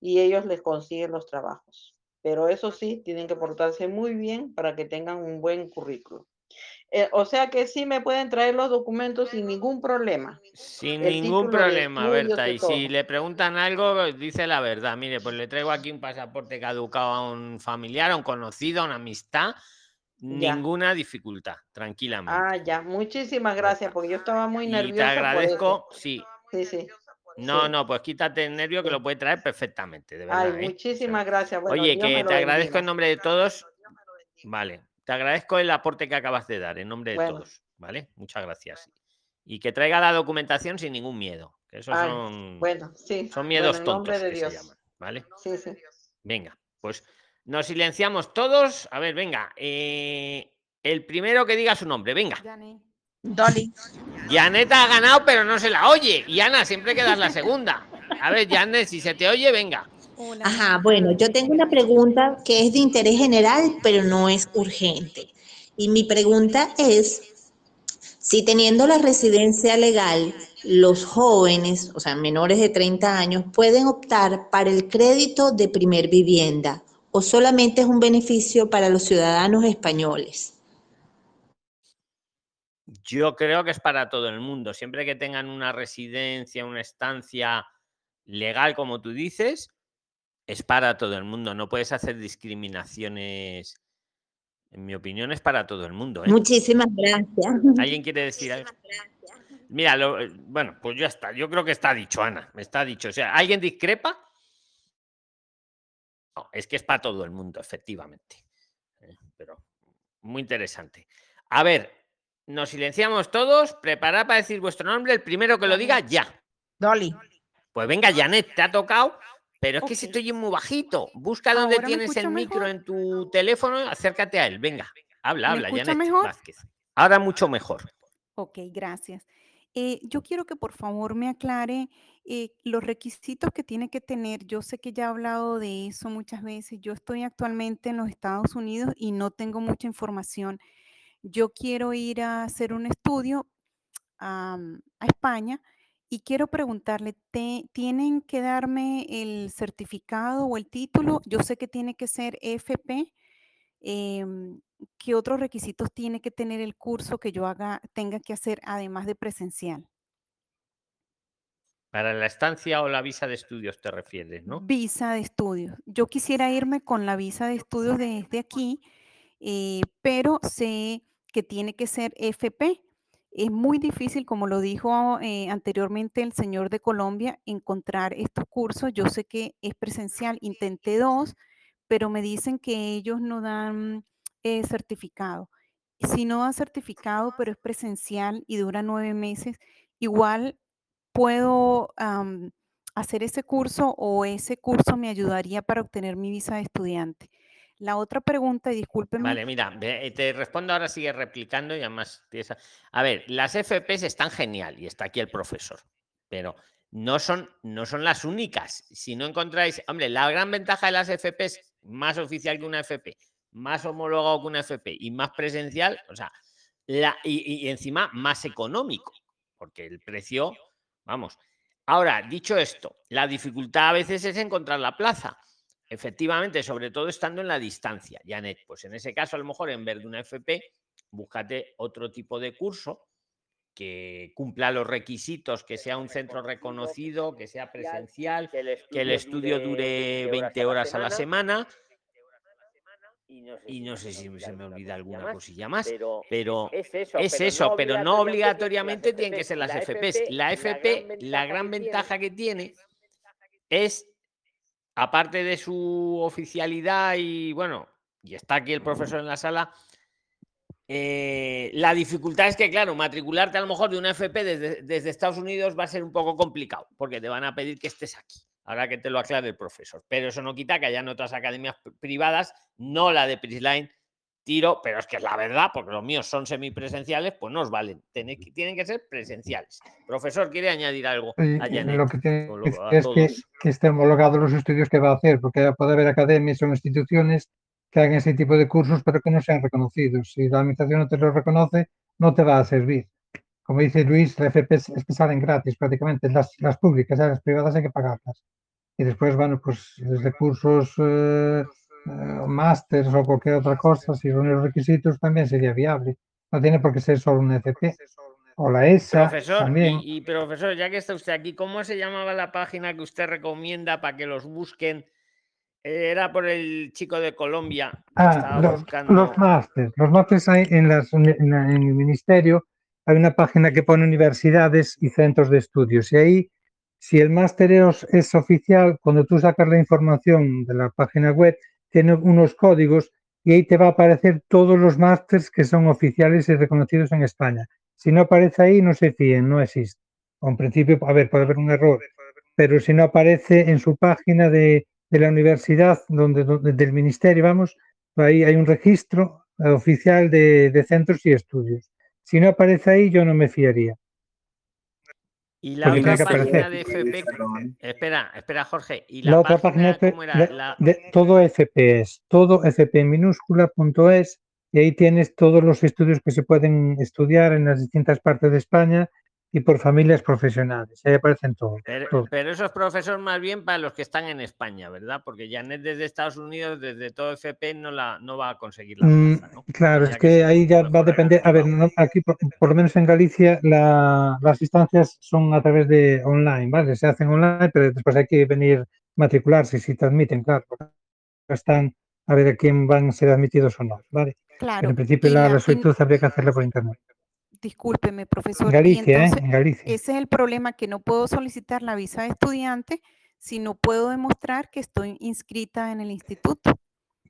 y ellos les consiguen los trabajos. Pero eso sí, tienen que portarse muy bien para que tengan un buen currículum. Eh, o sea que sí me pueden traer los documentos sin ningún problema. Sin el ningún problema, Berta. Y todo. Si le preguntan algo, dice la verdad. Mire, pues le traigo aquí un pasaporte caducado a un familiar, a un conocido, a una amistad. Ya. Ninguna dificultad, tranquilamente. Ah, ya. Muchísimas gracias, porque yo estaba muy nerviosa. Y te agradezco, sí. Sí, sí. No, sí. no, pues quítate el nervio que sí. lo puede traer perfectamente, de verdad. Ay, ¿eh? muchísimas o sea, gracias. Bueno, oye, que te agradezco en nombre de todos. Vale. Te agradezco el aporte que acabas de dar en nombre de bueno. todos, ¿vale? Muchas gracias. Y que traiga la documentación sin ningún miedo. Que esos Ay, son, bueno, sí. son miedos bueno, tontos que Dios. se llaman, ¿vale? Sí, sí. Venga, pues nos silenciamos todos. A ver, venga. Eh, el primero que diga su nombre, venga. Janet. Dolly. Janet ha ganado, pero no se la oye. Y Ana, siempre quedas la segunda. A ver, Janet, si se te oye, venga. Hola. Ajá, bueno, yo tengo una pregunta que es de interés general, pero no es urgente. Y mi pregunta es, si teniendo la residencia legal, los jóvenes, o sea, menores de treinta años, pueden optar para el crédito de primer vivienda, o solamente es un beneficio para los ciudadanos españoles. Yo creo que es para todo el mundo. Siempre que tengan una residencia, una estancia legal, como tú dices, es para todo el mundo. No puedes hacer discriminaciones. En mi opinión, es para todo el mundo, ¿eh? Muchísimas gracias. ¿Alguien quiere decir algo? Mira, lo, bueno, pues ya está. Yo creo que está dicho, Ana. Me está dicho. O sea, ¿alguien discrepa? No, es que es para todo el mundo, efectivamente. Pero muy interesante. A ver, nos silenciamos todos. Preparad para decir vuestro nombre. El primero que lo diga, ya. Dolly. Pues venga, Janet, te ha tocado. Pero es que si estoy muy bajito. Busca donde tienes el micro mejor en tu teléfono. Acércate a él. Venga, habla, habla, Janet Vázquez. Ahora mucho mejor. Ok, gracias. Eh, yo quiero que por favor me aclare eh, los requisitos que tiene que tener. Yo sé que ya he hablado de eso muchas veces. Yo estoy actualmente en los Estados Unidos y no tengo mucha información. Yo quiero ir a hacer un estudio um, a España y quiero preguntarle, ¿te, ¿tienen que darme el certificado o el título? Yo sé que tiene que ser F P. Eh, ¿Qué otros requisitos tiene que tener el curso que yo haga, tenga que hacer además de presencial? Para la estancia o la visa de estudios te refieres, ¿no? Visa de estudios. Yo quisiera irme con la visa de estudios desde aquí, eh, pero sé que tiene que ser F P. Es muy difícil, como lo dijo eh, anteriormente el señor de Colombia, encontrar estos cursos. Yo sé que es presencial, intenté dos, pero me dicen que ellos no dan eh, certificado. Si no dan certificado, pero es presencial y dura nueve meses, igual puedo um, hacer ese curso o ese curso me ayudaría para obtener mi visa de estudiante. La otra pregunta, y discúlpeme. Vale, mira, te respondo ahora, sigue replicando y además... A ver, las F Ps están genial y está aquí el profesor, pero... No son, no son las únicas. Si no encontráis, hombre, la gran ventaja de las F Ps, más oficial que una F P, más homologado que una F P y más presencial, o sea, la, y, y encima más económico, porque el precio, vamos. Ahora, dicho esto, la dificultad a veces es encontrar la plaza, efectivamente, sobre todo estando en la distancia, Janet. Pues en ese caso, a lo mejor, en vez de una F P, búscate otro tipo de curso que cumpla los requisitos, que sea un centro reconocido, que sea presencial, que el estudio, que el estudio dure veinte horas a la semana. Y no sé si se me olvida alguna cosilla más, pero es eso, pero no obligatoriamente tienen que ser las F Ps. La F P, la gran ventaja que tiene es, aparte de su oficialidad y, bueno, y está aquí el profesor en la sala, Eh, la dificultad es que, claro, matricularte a lo mejor de una F P desde, desde Estados Unidos va a ser un poco complicado, porque te van a pedir que estés aquí, ahora que te lo aclare el profesor. Pero eso no quita que haya en otras academias privadas, no la de Prixline, tiro, pero es que es la verdad, porque los míos son semipresenciales, pues no os valen, Tenéis, tienen que ser presenciales. Profesor, ¿quiere añadir algo a Janet? Lo que tiene que es que, que esté homologado los estudios que va a hacer, porque puede haber academias o instituciones que hagan ese tipo de cursos, pero que no sean reconocidos. Si la administración no te los reconoce, no te va a servir. Como dice Luis, las F Ps es que salen gratis prácticamente, las, las públicas, las privadas hay que pagarlas. Y después, bueno, pues desde cursos, eh, eh, másters o cualquier otra cosa, si son los requisitos, también sería viable. No tiene por qué ser solo una F P. O la E S A profesor, también. Y, y profesor, ya que está usted aquí, ¿cómo se llamaba la página que usted recomienda para que los busquen? Era por el chico de Colombia. Ah, los, los másteres. Los másteres hay en, las, en, en el ministerio. Hay una página que pone universidades y centros de estudios. Y ahí, si el máster es, es oficial, cuando tú sacas la información de la página web, tiene unos códigos y ahí te va a aparecer todos los másteres que son oficiales y reconocidos en España. Si no aparece ahí, no se fíen, no existe. O en principio, a ver, puede haber un error. Pero si no aparece en su página de... de la universidad, donde, donde, del ministerio, vamos, ahí hay un registro oficial de, de centros y estudios. Si no aparece ahí, yo no me fiaría. Y la otra página de F P... Espera, espera, Jorge. ¿Y la, la otra página, página era? De, la... de todo F P es, todo F P minúscula punto es, y ahí tienes todos los estudios que se pueden estudiar en las distintas partes de España y por familias profesionales. Ahí aparecen todos. Pero, todos. pero esos profesores más bien para los que están en España, ¿verdad? Porque Janet desde Estados Unidos, desde todo F P, no la no va a conseguir la plaza, ¿no? Claro, ya es que, que ahí ya va a depender. A ver, no, aquí, por, por lo menos en Galicia, la, las instancias son a través de online, ¿vale? Se hacen online, pero después hay que venir matricularse si te admiten, claro. Están a ver a quién van a ser admitidos o no, ¿vale? Claro. Pero en principio la, la solicitud habría que hacerla por internet. Discúlpeme, profesor. En Galicia, entonces, ¿eh? En Galicia. Ese es el problema, que no puedo solicitar la visa de estudiante si no puedo demostrar que estoy inscrita en el instituto.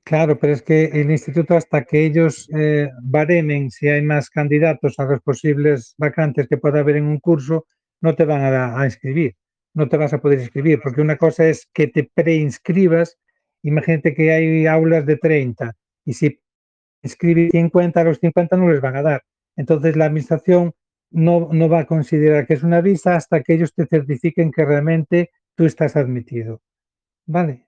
Claro, pero es que el instituto, hasta que ellos eh, baremen si hay más candidatos a los posibles vacantes que pueda haber en un curso, no te van a, a inscribir, no te vas a poder inscribir, porque una cosa es que te preinscribas. Imagínate que hay aulas de treinta y si inscribes cincuenta, a los cincuenta no les van a dar. Entonces, la administración no, no va a considerar que es una visa hasta que ellos te certifiquen que realmente tú estás admitido. ¿Vale?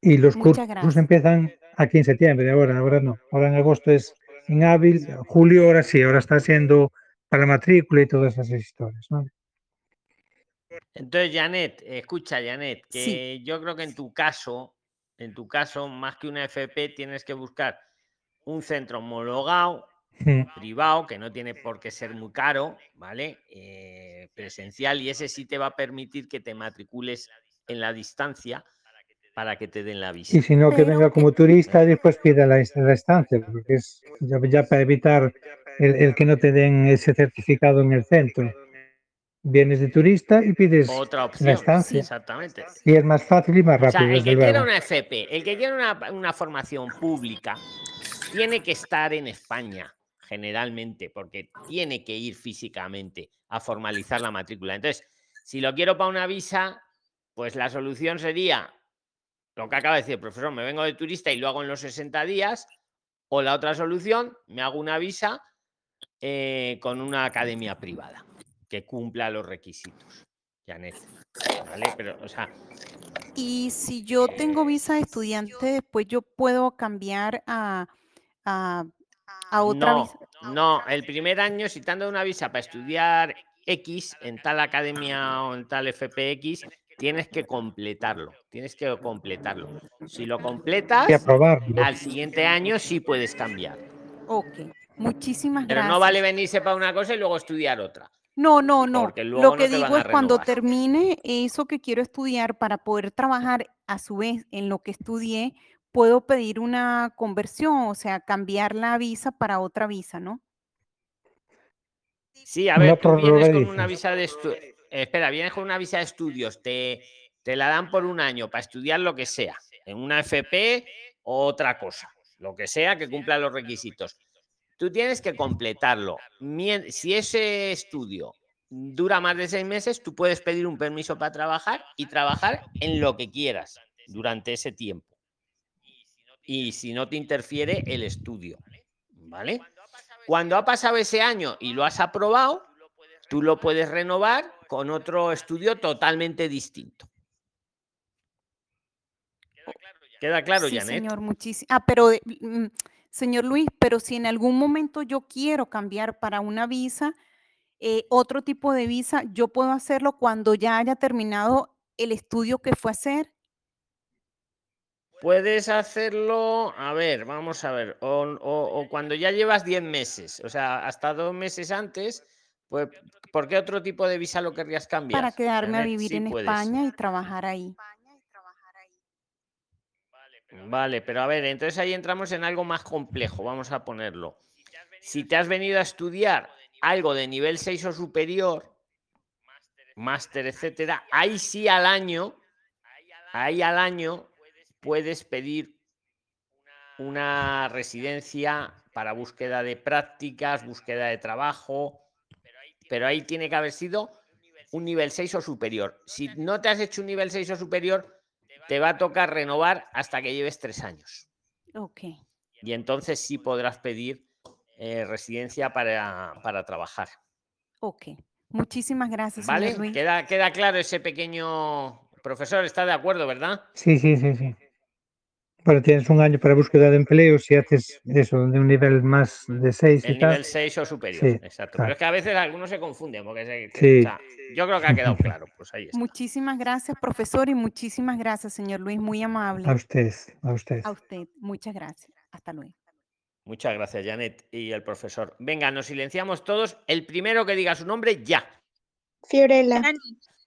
Y los Muchas cursos gracias. empiezan aquí en septiembre, ahora, ahora no. Ahora en agosto es inhábil, julio ahora sí, ahora está siendo para matrícula y todas esas historias, ¿vale? Entonces, Janet, escucha, Janet, que sí. yo creo que en tu caso, en tu caso, más que una F P, tienes que buscar un centro homologado, privado, que no tiene por qué ser muy caro, ¿vale? Eh, presencial, y ese sí te va a permitir que te matricules en la distancia para que te den la visa. Y si no, que venga como turista y después pida la, la estancia, porque es ya, ya para evitar el, el que no te den ese certificado en el centro. Vienes de turista y pides otra opción, la estancia. Sí, exactamente. Y es más fácil y más rápido. O sea, el que quiera una F P, el que quiera una, una formación pública, tiene que estar en España. Generalmente, porque tiene que ir físicamente a formalizar la matrícula. Entonces, si lo quiero para una visa, pues la solución sería lo que acaba de decir el profesor, me vengo de turista y lo hago en los sesenta días, o la otra solución, me hago una visa eh, con una academia privada que cumpla los requisitos. Janet, ¿vale? Pero, o sea... Y si yo eh, tengo visa de estudiante, después yo puedo cambiar a... a... A otra no, visa. no, el primer año, si te han dado una visa para estudiar X en tal academia o en tal F P X, tienes que completarlo, tienes que completarlo. Si lo completas, al siguiente año sí puedes cambiar. Ok, muchísimas Pero gracias. Pero no vale venirse para una cosa y luego estudiar otra. No, no, no. Lo que no digo es cuando termine eso que quiero estudiar para poder trabajar a su vez en lo que estudié, puedo pedir una conversión, o sea, cambiar la visa para otra visa, ¿no? Sí, a ver, no, tú vienes con una visa de estudios, eh, espera, vienes con una visa de estudios, te, te la dan por un año para estudiar lo que sea, en una F P o otra cosa, lo que sea que cumpla los requisitos. Tú tienes que completarlo. Si ese estudio dura más de seis meses, tú puedes pedir un permiso para trabajar y trabajar en lo que quieras durante ese tiempo. Y si no te interfiere el estudio, ¿vale? Cuando ha pasado ese año y lo has aprobado, tú lo puedes renovar con otro estudio totalmente distinto. ¿Queda claro, Janet? Sí, señor, muchísimo. Ah, pero, señor Luis, pero si en algún momento yo quiero cambiar para una visa, eh, otro tipo de visa, ¿yo puedo hacerlo cuando ya haya terminado el estudio que fue a hacer? Puedes hacerlo, a ver, vamos a ver, o, o, o cuando ya llevas diez meses, o sea, hasta dos meses antes, pues, ¿por qué otro tipo de visa lo querrías cambiar? Para quedarme a vivir en España y trabajar ahí. Vale, pero a ver, entonces ahí entramos en algo más complejo, vamos a ponerlo. Si te has venido a estudiar algo de nivel seis o superior, máster, etcétera, ahí sí al año, ahí al año... puedes pedir una residencia para búsqueda de prácticas, búsqueda de trabajo, pero ahí tiene que haber sido un nivel seis o superior. Si no te has hecho un nivel seis o superior, te va a tocar renovar hasta que lleves tres años. Ok. Y entonces sí podrás pedir eh, residencia para, para trabajar. Ok. Muchísimas gracias, señor Luis. ¿Vale? Queda, queda claro ese pequeño... Profesor, ¿está de acuerdo, verdad? Sí, sí, sí, sí. Bueno, tienes un año para búsqueda de empleo si haces eso, de un nivel más de seis y tal. Nivel seis o superior, sí, exacto. Claro. Pero es que a veces algunos se confunden, porque se, sí. o sea, yo creo que ha quedado claro. Pues ahí está. Muchísimas gracias, profesor, y muchísimas gracias, señor Luis, muy amable. A usted, a usted. A usted, muchas gracias. Hasta luego. Muchas gracias, Janet y el profesor. Venga, nos silenciamos todos. El primero que diga su nombre, ya. Fiorella.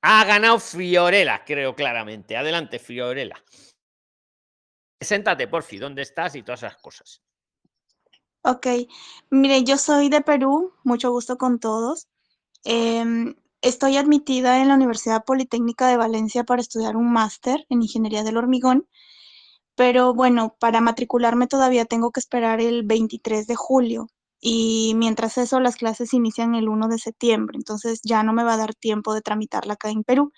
Ha ganado Fiorella, creo claramente. Adelante, Fiorella. Preséntate, porfi, dónde estás y todas esas cosas. Ok, mire, yo soy de Perú, mucho gusto con todos. Eh, estoy admitida en la Universidad Politécnica de Valencia para estudiar un máster en Ingeniería del Hormigón, pero bueno, para matricularme todavía tengo que esperar el veintitrés de julio y mientras eso las clases inician el uno de septiembre, entonces ya no me va a dar tiempo de tramitarla acá en Perú.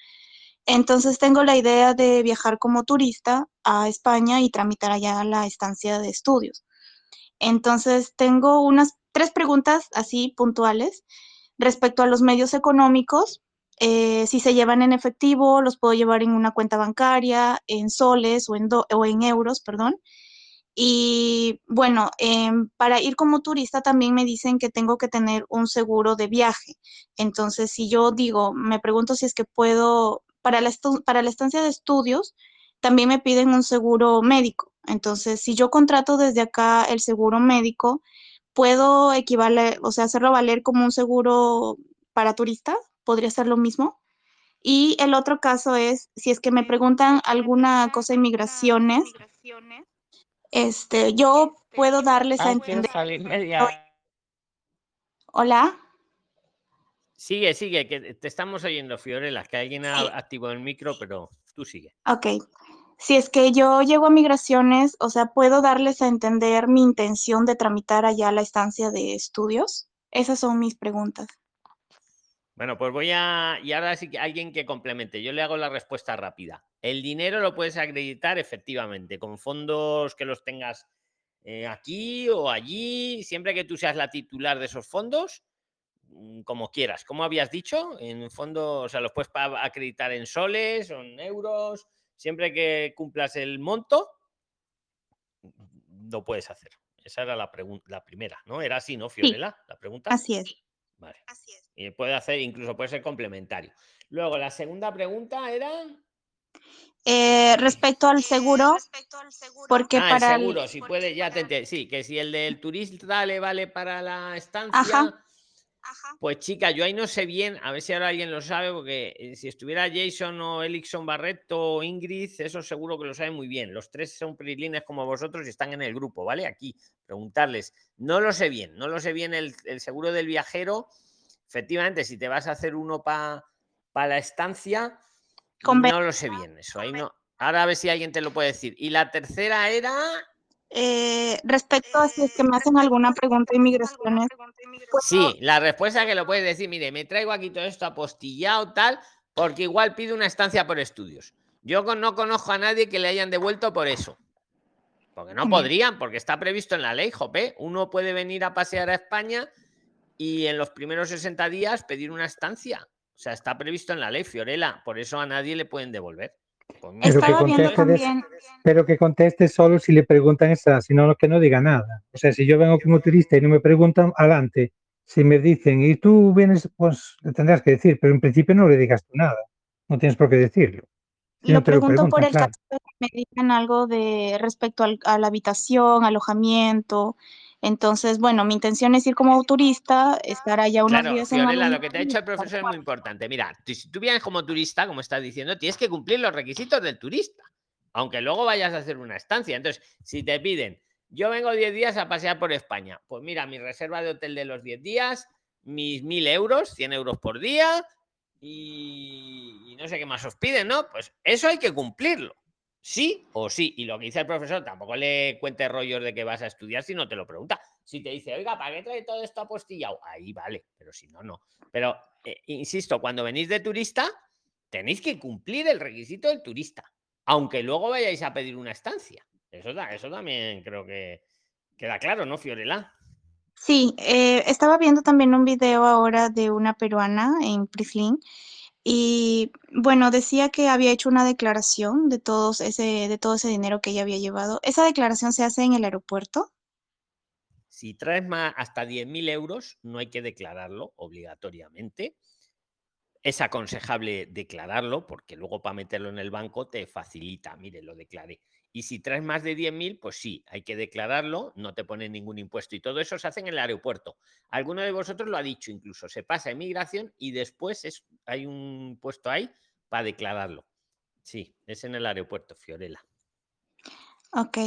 Entonces tengo la idea de viajar como turista a España y tramitar allá la estancia de estudios. Entonces tengo unas tres preguntas así puntuales respecto a los medios económicos. Eh, si se llevan en efectivo, los puedo llevar en una cuenta bancaria, en soles o en, do o en euros, perdón. Y bueno, eh, para ir como turista también me dicen que tengo que tener un seguro de viaje. Entonces si yo digo, me pregunto si es que puedo... Para la, para la estancia de estudios también me piden un seguro médico. Entonces, si yo contrato desde acá el seguro médico, ¿puedo equivaler, o sea, hacerlo valer como un seguro para turistas? ¿Podría ser lo mismo? Y el otro caso es, si es que me preguntan alguna cosa de migraciones, este, yo puedo darles a entender... Hola. Sigue, sigue, que te estamos oyendo, Fiorella, que alguien ha activado el micro, pero tú sigue. Ok. Si es que yo llego a migraciones, o sea, ¿puedo darles a entender mi intención de tramitar allá la estancia de estudios? Esas son mis preguntas. Bueno, pues voy a... Y ahora sí que alguien que complemente. Yo le hago la respuesta rápida. El dinero lo puedes acreditar efectivamente con fondos que los tengas eh, aquí o allí. Siempre que tú seas la titular de esos fondos, como quieras, como habías dicho, en fondo, o sea, los puedes acreditar en soles o en euros, siempre que cumplas el monto, lo puedes hacer. Esa era la pregunta, la primera, ¿no? Era así, ¿no, Fiorella? Sí. La pregunta. Así es. Vale. Así es. Y puede hacer, incluso puede ser complementario. Luego, la segunda pregunta era... Eh, respecto al seguro, eh, respecto al seguro. Porque ah, para el seguro, el... si puede, ya te entiendo. Sí, que si el del turista le vale para la estancia... Ajá. Ajá. Pues chica, yo ahí no sé bien, a ver si ahora alguien lo sabe, porque si estuviera Jason o Elixon Barreto o Ingrid, eso seguro que lo saben muy bien. Los tres son prilines como vosotros y están en el grupo, ¿vale? Aquí, preguntarles. No lo sé bien, no lo sé bien el, el seguro del viajero. Efectivamente, si te vas a hacer uno para pa la estancia, Conven no lo sé bien eso. Ahí no. Ahora a ver si alguien te lo puede decir. Y la tercera era... Eh, respecto a si es que me hacen alguna pregunta de inmigraciones. Sí, la respuesta es que lo puedes decir, mire, me traigo aquí todo esto apostillado, tal, porque igual pido una estancia por estudios. Yo no conozco a nadie que le hayan devuelto por eso. Porque no podrían, porque está previsto en la ley, jope. Uno puede venir a pasear a España y en los primeros sesenta días pedir una estancia. O sea, está previsto en la ley, Fiorella. Por eso a nadie le pueden devolver. Pero que, contestes, pero que conteste solo si le preguntan esa, si no, que no diga nada. O sea, si yo vengo como turista y no me preguntan, adelante. Si me dicen, y tú vienes, pues le tendrás que decir, pero en principio no le digas tú nada. No tienes por qué decirlo. Si lo no pregunto lo por el claro. caso de que me digan algo de respecto al, a la habitación, alojamiento. Entonces, bueno, mi intención es ir como turista, estar allá unos claro, días en Fiorella, lo que te ha dicho el profesor es muy importante. Mira, si tú vienes como turista, como estás diciendo, tienes que cumplir los requisitos del turista, aunque luego vayas a hacer una estancia. Entonces, si te piden, yo vengo diez días a pasear por España, pues mira, mi reserva de hotel de los diez días, mis mil euros, cien euros por día y, y no sé qué más os piden, ¿no? Pues eso hay que cumplirlo. Sí o sí. Y lo que dice el profesor, tampoco le cuentes rollos de que vas a estudiar si no te lo pregunta. Si te dice, oiga, ¿para qué trae todo esto apostillado? Ahí vale, pero si no, no. Pero, eh, insisto, cuando venís de turista, tenéis que cumplir el requisito del turista, aunque luego vayáis a pedir una estancia. Eso, da, eso también creo que queda claro, ¿no, Fiorella? Sí, eh, estaba viendo también un video ahora de una peruana en Prixline. Y bueno, decía que había hecho una declaración de, todos ese, de todo ese dinero que ella había llevado. ¿Esa declaración se hace en el aeropuerto? Si traes más hasta diez mil euros, no hay que declararlo obligatoriamente. Es aconsejable declararlo porque luego para meterlo en el banco te facilita. Mire, lo declaré. Y si traes más de diez mil, pues sí, hay que declararlo, no te ponen ningún impuesto. Y todo eso se hace en el aeropuerto. Alguno de vosotros lo ha dicho incluso, se pasa a inmigración y después es, hay un puesto ahí para declararlo. Sí, es en el aeropuerto, Fiorella. Ok.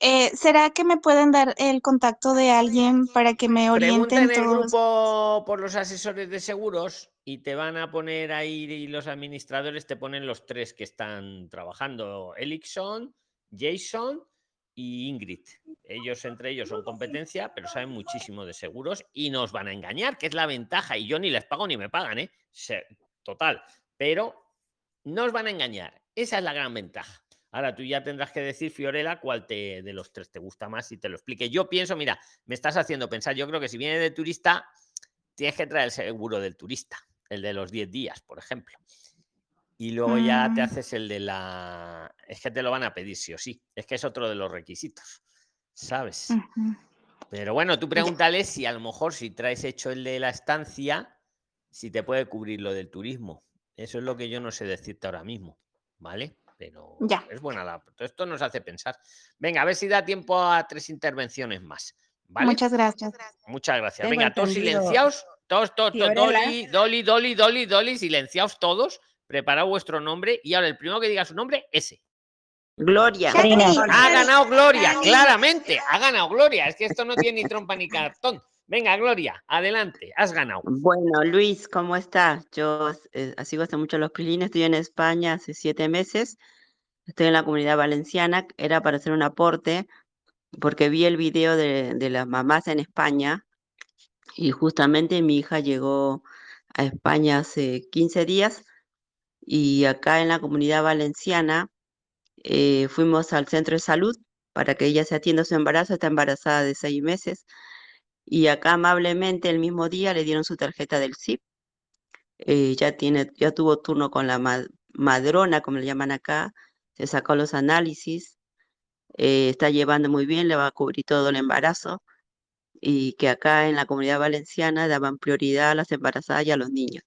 Eh, ¿Será que me pueden dar el contacto de alguien para que me orienten? Pregunta en el grupo por los asesores de seguros y te van a poner ahí, y los administradores te ponen los tres que están trabajando, Elixon, Jason y Ingrid. Ellos entre ellos son competencia, pero saben muchísimo de seguros y nos van a engañar, que es la ventaja. Y yo ni les pago ni me pagan, ¿eh? Total. Pero nos van a engañar. Esa es la gran ventaja. Ahora tú ya tendrás que decir, Fiorella, cuál te, de los tres te gusta más y te lo explique. Yo pienso, mira, me estás haciendo pensar, yo creo que si viene de turista, tienes que traer el seguro del turista, el de los diez días, por ejemplo. Y luego mm. ya te haces el de la... Es que te lo van a pedir sí o sí. Es que es otro de los requisitos, ¿sabes? Uh-huh. Pero bueno, tú pregúntale si a lo mejor si traes hecho el de la estancia, si te puede cubrir lo del turismo. Eso es lo que yo no sé decirte ahora mismo, ¿vale? Pero ya. Es buena la... Esto nos hace pensar. Venga, a ver si da tiempo a tres intervenciones más. ¿Vale? Muchas gracias. Muchas gracias. Venga, entendido. Todos silenciados. Todos, todos, todos. Doli, Doli, Doli, Doli, Doli. Silenciados todos. Preparad vuestro nombre. Y ahora el primero que diga su nombre, ese. Gloria. Ha ganado Gloria, claramente. Ha ganado Gloria. Es que esto no tiene ni trompa ni cartón. Venga, Gloria, adelante, has ganado. Bueno, Luis, ¿cómo estás? Yo eh, sigo hace mucho los Prixline, estoy en España hace siete meses, estoy en la Comunidad Valenciana, era para hacer un aporte, porque vi el video de, de las mamás en España, y justamente mi hija llegó a España hace quince días, y acá en la Comunidad Valenciana eh, fuimos al centro de salud para que ella se atienda su embarazo, está embarazada de seis meses, y acá amablemente el mismo día le dieron su tarjeta del C I P. Eh, ya, tiene, ya tuvo turno con la mad madrona, como le llaman acá. Se sacó los análisis. Eh, está llevando muy bien, le va a cubrir todo el embarazo. Y que acá en la Comunidad Valenciana daban prioridad a las embarazadas y a los niños.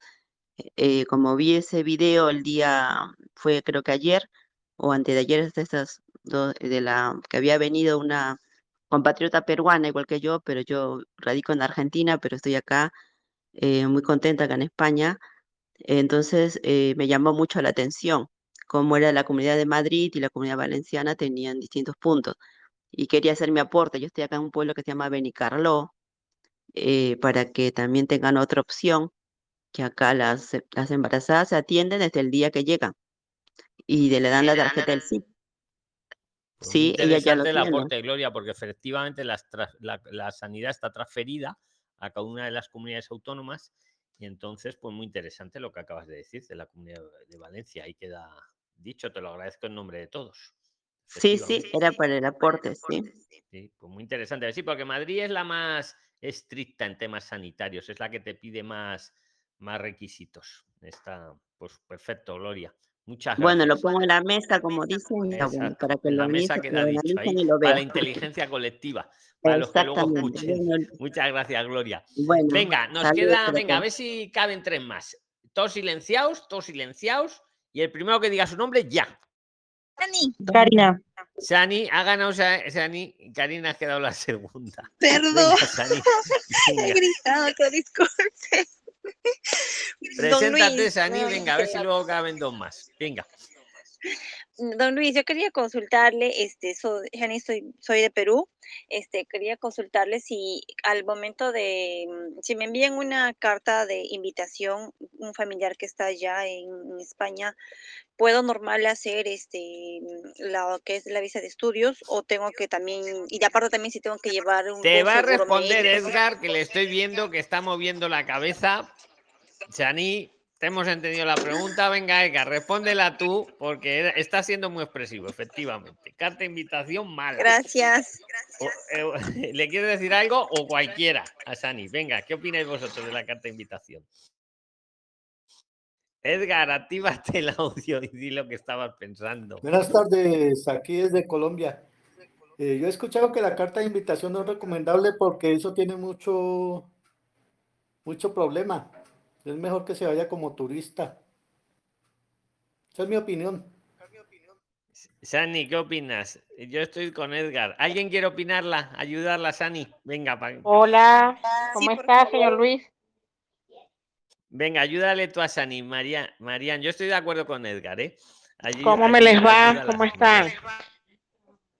Eh, como vi ese video el día, fue creo que ayer, o antes de ayer, de esas dos, de la, que había venido una... compatriota peruana, igual que yo, pero yo radico en Argentina, pero estoy acá eh, muy contenta acá en España. Entonces eh, me llamó mucho la atención cómo era la Comunidad de Madrid y la Comunidad Valenciana, tenían distintos puntos. Y quería hacer mi aporte. Yo estoy acá en un pueblo que se llama Benicarló, eh, para que también tengan otra opción, que acá las, las embarazadas se atienden desde el día que llegan y le dan la tarjeta del C I P. Pues sí, ella ya lo tiene. El aporte, Gloria, porque efectivamente las la, la sanidad está transferida a cada una de las comunidades autónomas y entonces, pues muy interesante lo que acabas de decir de la Comunidad de Valencia. Ahí queda dicho, te lo agradezco en nombre de todos. Sí, sí, era para el aporte, sí. Sí, pues muy interesante. Sí, porque Madrid es la más estricta en temas sanitarios, es la que te pide más, más requisitos. Está, pues perfecto, Gloria. Muchas gracias. Bueno, lo pongo en la mesa, como dicen, exacto, para que lo analicen y lo vean. Para la inteligencia colectiva, para los que luego escuchen. Muchas gracias, Gloria. Bueno, venga, nos queda, venga, a ver si caben tres más. Todos silenciados, todos silenciados, y el primero que diga su nombre, ya. Sani. Karina. Sani, ha ganado Sani. Karina ha quedado la segunda. Perdón. Venga, he gritado, que disculpe. Preséntate, Sani, venga, a ver si luego caben dos más. Venga. Don Luis, yo quería consultarle, este, soy, Jani, soy, soy de Perú, este, quería consultarle si al momento de, si me envían una carta de invitación, un familiar que está allá en, en España, ¿puedo normal hacer este, lo que es la visa de estudios o tengo que también, y de aparte también si tengo que llevar un... Te va a responder médico, Edgar, que le estoy viendo que está moviendo la cabeza, Jani. Te hemos entendido la pregunta. Venga, Edgar, respóndela tú, porque está siendo muy expresivo, efectivamente. Carta de invitación, mala. Gracias. O, eh, ¿le quiero decir algo o cualquiera a Sani? Venga, ¿qué opináis vosotros de la carta de invitación? Edgar, actívate el audio y di lo que estabas pensando. Buenas tardes, aquí desde Colombia. Eh, yo he escuchado que la carta de invitación no es recomendable porque eso tiene mucho, mucho problema. Es mejor que se vaya como turista. Esa es mi opinión. Sani, ¿qué opinas? Yo estoy con Edgar. ¿Alguien quiere opinarla? Ayudarla, Sani. Venga. Pa... Hola, ¿cómo sí, está, señor Luis? Venga, ayúdale tú a Sani, María, Marian. Yo estoy de acuerdo con Edgar, ¿eh? Allí, ¿Cómo allí, me les va? ¿Cómo están?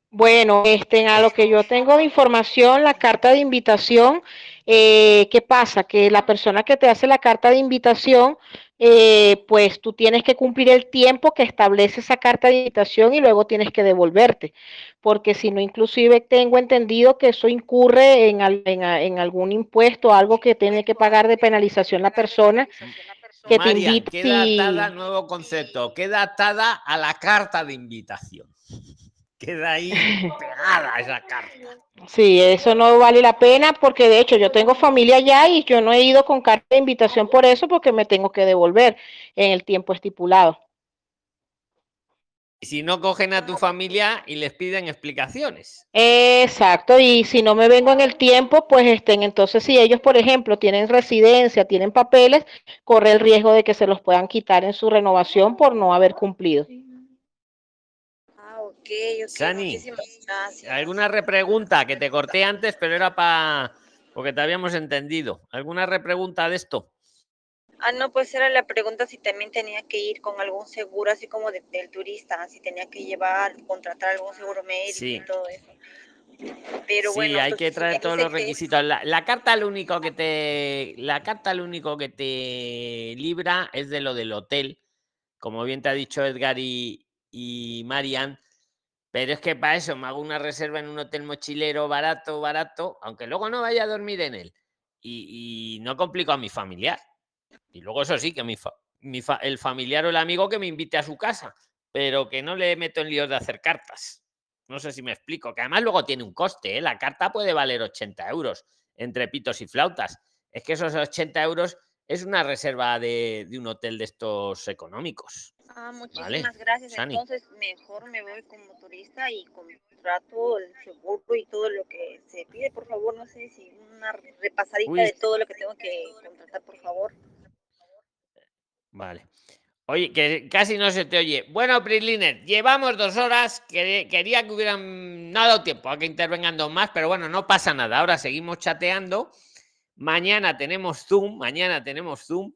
Bueno, este, a lo que yo tengo de información, la carta de invitación, eh, ¿qué pasa? Que la persona que te hace la carta de invitación... Eh, pues tú tienes que cumplir el tiempo que establece esa carta de invitación y luego tienes que devolverte, porque si no, inclusive tengo entendido que eso incurre en, en, en algún impuesto, algo que tiene que pagar de penalización la persona que María, te invita. Queda atada al nuevo concepto, queda atada a la carta de invitación. Queda ahí pegada esa carta. Sí, eso no vale la pena porque de hecho yo tengo familia allá y yo no he ido con carta de invitación por eso porque me tengo que devolver en el tiempo estipulado. Y si no cogen a tu familia y les piden explicaciones. Exacto, y si no me vengo en el tiempo, pues estén, entonces si ellos, por ejemplo, tienen residencia, tienen papeles, corre el riesgo de que se los puedan quitar en su renovación por no haber cumplido. Okay, okay. Sani, ¿alguna repregunta? Que te corté antes, pero era para... porque te habíamos entendido. ¿Alguna repregunta de esto? Ah, no, pues era la pregunta si también tenía que ir con algún seguro, así como de, del turista, si tenía que llevar, contratar algún seguro médico sí. y todo eso. Pero sí, bueno, hay pues, que traer todos los requisitos. La, la carta, lo único que te... La carta, lo único que te libra es de lo del hotel, como bien te ha dicho Edgar y, y Marian. Pero es que para eso me hago una reserva en un hotel mochilero barato, barato, aunque luego no vaya a dormir en él. Y, y no complico a mi familiar. Y luego eso sí, que mi fa, mi fa, el familiar o el amigo que me invite a su casa, pero que no le meto en líos de hacer cartas. No sé si me explico, que además luego tiene un coste, ¿eh? La carta puede valer ochenta euros entre pitos y flautas. Es que esos ochenta euros es una reserva de, de un hotel de estos económicos. Ah, muchísimas vale. gracias. Sani. Entonces, mejor me voy como turista y contrato el seguro y todo lo que se pide. Por favor, no sé si una repasadita Uy. de todo lo que tengo que contratar, por favor. Vale. Oye, que casi no se te oye. Bueno, Prixline, llevamos dos horas. Quería que hubieran no dado tiempo a que intervengan dos más, pero bueno, no pasa nada. Ahora seguimos chateando. Mañana tenemos Zoom. Mañana tenemos Zoom.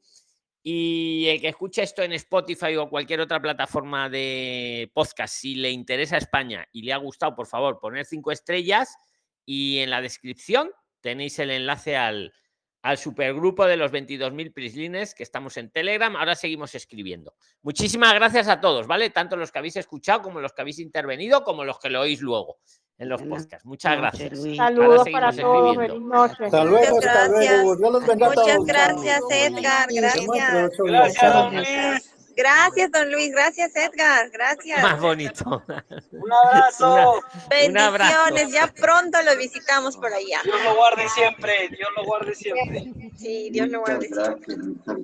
Y el que escuche esto en Spotify o cualquier otra plataforma de podcast, si le interesa España y le ha gustado, por favor, poner cinco estrellas y en la descripción tenéis el enlace al, al supergrupo de los veintidós mil Prixlines que estamos en Telegram. Ahora seguimos escribiendo. Muchísimas gracias a todos, ¿vale? Tanto los que habéis escuchado como los que habéis intervenido como los que lo oís luego en los podcasts. Muchas gracias. Saludos para todos. Feliz noche. Hasta luego, hasta luego. Dios los bendiga a todos. Muchas gracias, Edgar. Gracias. Gracias, don Luis. Gracias, don Luis. Gracias, Edgar. Gracias. Más bonito. Un abrazo. Bendiciones. Ya pronto lo visitamos por allá. Dios lo guarde siempre. Dios lo guarde siempre. Sí, Dios lo guarde siempre.